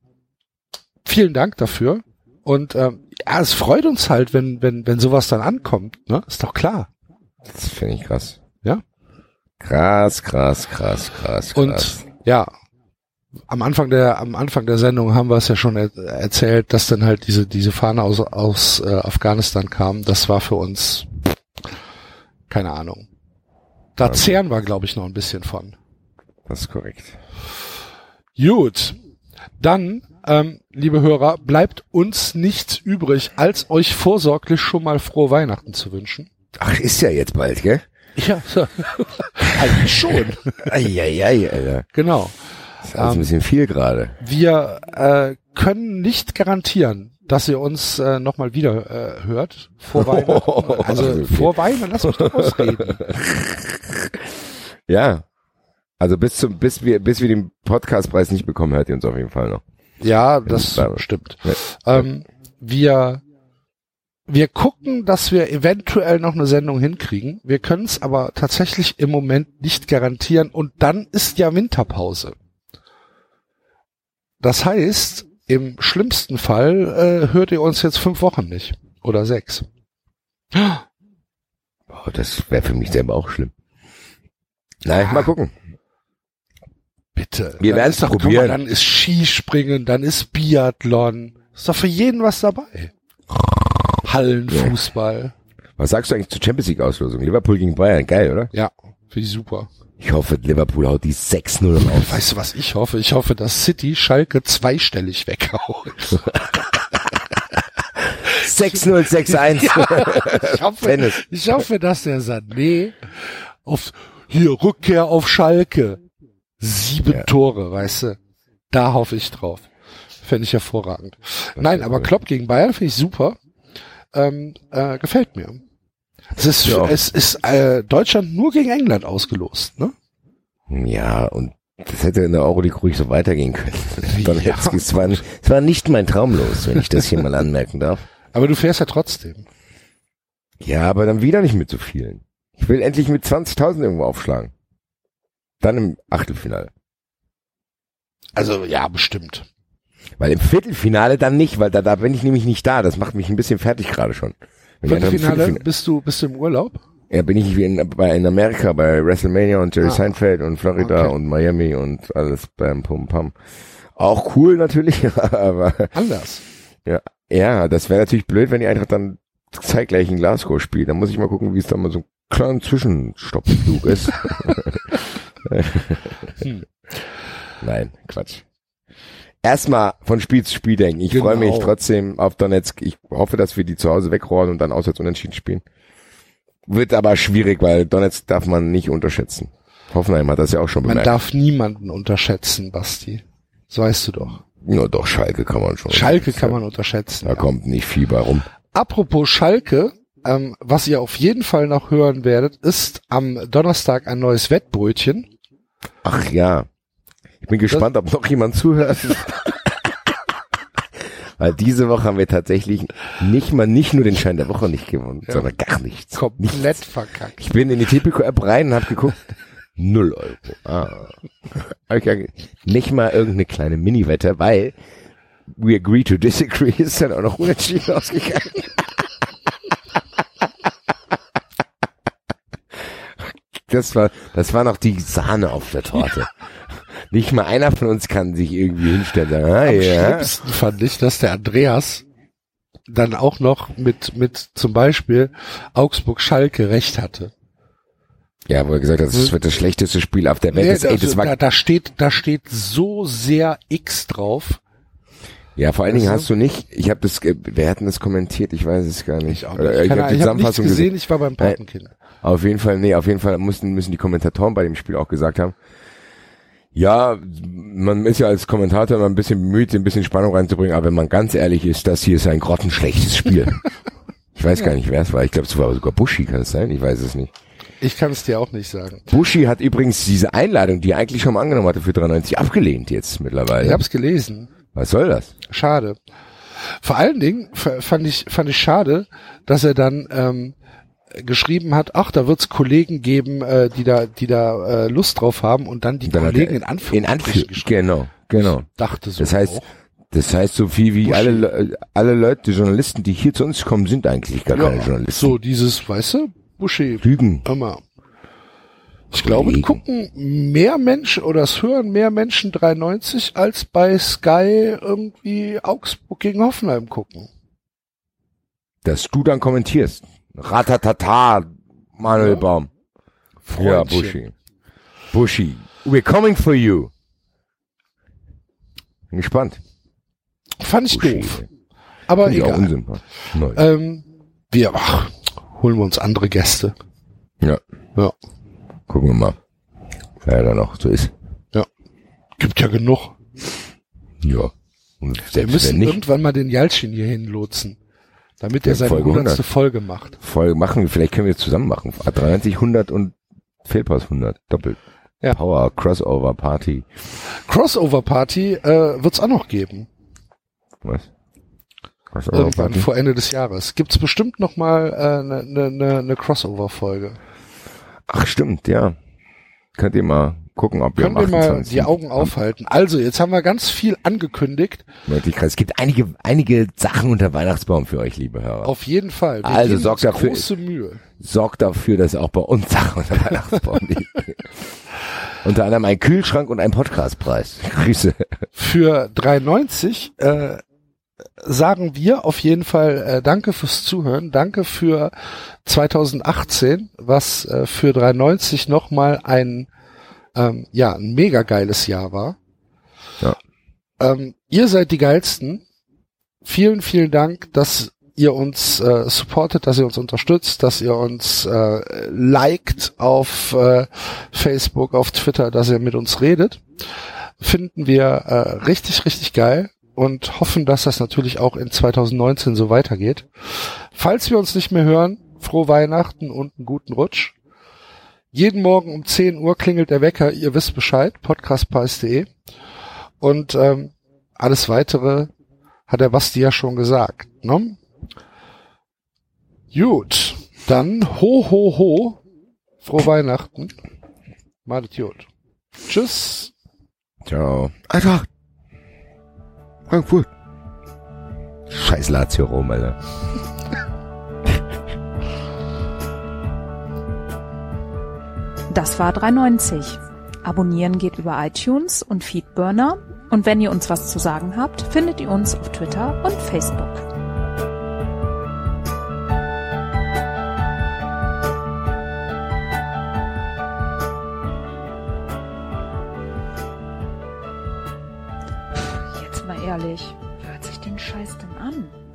vielen Dank dafür. Und ähm, ja, es freut uns halt, wenn wenn wenn sowas dann ankommt. Ne, ist doch klar. Das finde ich krass. Ja. Krass, krass, krass, krass, krass. Und ja, am Anfang der am Anfang der Sendung haben wir es ja schon er- erzählt, dass dann halt diese diese Fahne aus aus äh, Afghanistan kam. Das war für uns keine Ahnung. Da zehren wir, glaube ich, noch ein bisschen von. Das ist korrekt. Gut. Dann, ähm, liebe Hörer, bleibt uns nichts übrig, als euch vorsorglich schon mal frohe Weihnachten zu wünschen. Ach, ist ja jetzt bald, gell? Ja, eigentlich schon. Eieiei, Alter. Genau. Das ist alles ähm, ein bisschen viel gerade. Wir äh, können nicht garantieren, dass ihr uns äh, nochmal wieder äh, hört. Vor Weihnachten. Oh, also so vor Weihnachten, lass uns doch ausreden. Ja. Also bis zum, bis wir, bis wir den Podcastpreis nicht bekommen, hört ihr uns auf jeden Fall noch. Ja, das ja, stimmt. Ja. Ähm, wir, wir gucken, dass wir eventuell noch eine Sendung hinkriegen. Wir können es aber tatsächlich im Moment nicht garantieren. Und dann ist ja Winterpause. Das heißt, im schlimmsten Fall äh, hört ihr uns jetzt fünf Wochen nicht. Oder sechs. Oh, das wäre für mich selber auch schlimm. Nein, ah, mal gucken. Bitte. Wir werden es doch probieren. Mal, dann ist Skispringen, dann ist Biathlon. Ist doch für jeden was dabei. Hallenfußball. Ja. Was sagst du eigentlich zur Champions League-Auslosung? Liverpool gegen Bayern, geil, oder? Ja, finde ich super. Ich hoffe, Liverpool haut die sechs null im Auf. Weißt du, was ich hoffe? Ich hoffe, dass City Schalke zweistellig weghaut. sechs null, sechs eins Ja, ich hoffe, Tennis. Ich hoffe, dass der Sané auf, hier, Rückkehr auf Schalke. Sieben ja. Tore, weißt du? Da hoffe ich drauf. Fände ich hervorragend. Das Nein, aber Klopp gut. gegen Bayern finde ich super. Ähm, äh, gefällt mir. Es ist, ja. es ist äh, Deutschland nur gegen England ausgelost, ne? Ja, und das hätte in der Euroleague ruhig so weitergehen können. Dann ja. es, war, es war nicht mein Traum los, wenn ich das hier mal anmerken darf. Aber du fährst ja trotzdem. Ja, aber dann wieder nicht mit so vielen. Ich will endlich mit zwanzigtausend irgendwo aufschlagen. Dann im Achtelfinale. Also, ja, bestimmt. Weil im Viertelfinale dann nicht, weil da, da bin ich nämlich nicht da. Das macht mich ein bisschen fertig gerade schon. Viertelfinale, bist du, bist du im Urlaub? Ja, bin ich wie in, bei, in Amerika, bei WrestleMania und Jerry ah, Seinfeld und Florida okay. und Miami und alles beim Pum Pam. Auch cool natürlich, aber. Anders. Ja, ja, das wäre natürlich blöd, wenn die Eintracht dann zeitgleich in Glasgow spielt. Dann muss ich mal gucken, wie es da mal so einen kleinen Zwischenstoppflug ist. hm. Nein, Quatsch. Erstmal von Spiel zu Spiel denken. Ich genau. freue mich trotzdem auf Donetsk. Ich hoffe, dass wir die zu Hause wegrollen und dann auswärts unentschieden spielen. Wird aber schwierig, weil Donetsk darf man nicht unterschätzen. Hoffenheim hat das ja auch schon bemerkt. Man darf niemanden unterschätzen, Basti. Das weißt du doch. Ja, doch, Schalke kann man schon. Schalke kann man unterschätzen. Da ja. kommt nicht viel bei rum. Apropos Schalke, ähm, was ihr auf jeden Fall noch hören werdet, ist am Donnerstag ein neues Wettbrötchen. Ach ja. Ich bin gespannt, das, ob noch jemand zuhört. Weil diese Woche haben wir tatsächlich nicht mal nicht nur den Schein der Woche nicht gewonnen, ja. sondern gar nichts. Komplett nichts. Verkackt. Ich bin in die Tipico-App rein und habe geguckt, null Euro. Ah. Okay. Nicht mal irgendeine kleine Mini-Wette, weil we agree to disagree ist dann auch noch unentschieden ausgegangen. Das war, das war noch die Sahne auf der Torte. Ja. Nicht mal einer von uns kann sich irgendwie hinstellen. Ah, Am ja. schlimmsten fand ich, dass der Andreas dann auch noch mit mit zum Beispiel Augsburg-Schalke recht hatte. Ja, wo er gesagt hat, das wird das schlechteste Spiel auf der Welt. Nee, das, ey, das war da, da steht, da steht so sehr X drauf. Ja, vor allen Dingen hast du nicht, ich habe das, wer hat denn das kommentiert? Ich weiß es gar nicht. Ich, ich habe die Zusammenfassung hab gesehen, gesehen, ich war beim Patenkind. Auf jeden Fall, nee, auf jeden Fall müssen, müssen die Kommentatoren bei dem Spiel auch gesagt haben, ja, man ist ja als Kommentator immer ein bisschen bemüht, ein bisschen Spannung reinzubringen, aber wenn man ganz ehrlich ist, das hier ist ein grottenschlechtes Spiel. Ich weiß gar nicht, wer es war. Ich glaube, es war sogar Buschi, kann es sein? Ich weiß es nicht. Ich kann es dir auch nicht sagen. Buschi hat übrigens diese Einladung, die er eigentlich schon mal angenommen hatte für dreiundneunzig, abgelehnt jetzt mittlerweile. Ich hab's gelesen. Was soll das? Schade. Vor allen Dingen fand ich fand ich schade, dass er dann ähm, geschrieben hat, ach, da wird's Kollegen geben, äh, die da die da äh, Lust drauf haben und dann die dann Kollegen in Anführungsstrichen geschrieben. Genau, genau. Ich dachte so. Das heißt, auch. das heißt so viel wie Buschi. alle alle Leute, die Journalisten, die hier zu uns kommen, sind eigentlich gar ja, keine Journalisten. So dieses, weißt du, Buschi. Lügen. Immer. Ich glaube, die gucken mehr Menschen oder es hören mehr Menschen dreiundneunzig als bei Sky irgendwie Augsburg gegen Hoffenheim gucken. Dass du dann kommentierst. Ratatata, Manuel ja. Baum. Freundchen. Ja, Buschi. Buschi, we're coming for you. Bin gespannt. Fand ich Buschi, doof. Ey. Aber Find egal. Ähm, wir ach, holen wir uns andere Gäste. Ja. Ja. Gucken wir mal, wer da noch so ist. Ja, gibt ja genug. Ja. Und wir müssen nicht, irgendwann mal den Jalcin hier hinlotsen, damit er seine Folge hundertste Folge macht. Folge machen wir, vielleicht können wir es zusammen machen. dreiundneunzig, hundert und Fehlpass hundert, doppelt. Ja. Power, Crossover Party. Crossover Party äh, wird es auch noch geben. Was? Crossover irgendwann Party? Vor Ende des Jahres. Gibt es bestimmt noch mal eine äh, ne, ne, ne Crossover-Folge. Ach stimmt, ja. Könnt ihr mal gucken, ob wir am achtundzwanzigsten Können wir mal die Augen aufhalten. Also, jetzt haben wir ganz viel angekündigt. Es gibt einige einige Sachen unter Weihnachtsbaum für euch, liebe Hörer. Auf jeden Fall. Wir also sorgt dafür, große Mühe. Sorgt dafür, dass auch bei uns Sachen unter Weihnachtsbaum liegen. Unter anderem ein Kühlschrank und ein Podcastpreis. Grüße. Für dreiundneunzig äh, sagen wir auf jeden Fall äh, danke fürs Zuhören, danke für zweitausendachtzehn, was äh, für dreiundneunzig nochmal ein ähm, ja ein mega geiles Jahr war. Ja. Ähm, ihr seid die geilsten. Vielen, vielen Dank, dass ihr uns äh, supportet, dass ihr uns unterstützt, dass ihr uns äh, liked auf äh, Facebook, auf Twitter, dass ihr mit uns redet. Finden wir äh, richtig, richtig geil. Und hoffen, dass das natürlich auch in zweitausendneunzehn so weitergeht. Falls wir uns nicht mehr hören, frohe Weihnachten und einen guten Rutsch. Jeden Morgen um zehn Uhr klingelt der Wecker, ihr wisst Bescheid, podcast preis punkt de. Und ähm, alles Weitere hat der Basti ja schon gesagt. Ne? Gut, dann ho, ho, ho, frohe Weihnachten. Macht's gut. Tschüss. Ciao. Einfach. Frankfurt. Scheiß Lazio Rom, Alter. Das war drei neunzig. Abonnieren geht über iTunes und Feedburner. Und wenn ihr uns was zu sagen habt, findet ihr uns auf Twitter und Facebook. Ehrlich, wer hört sich den Scheiß denn an?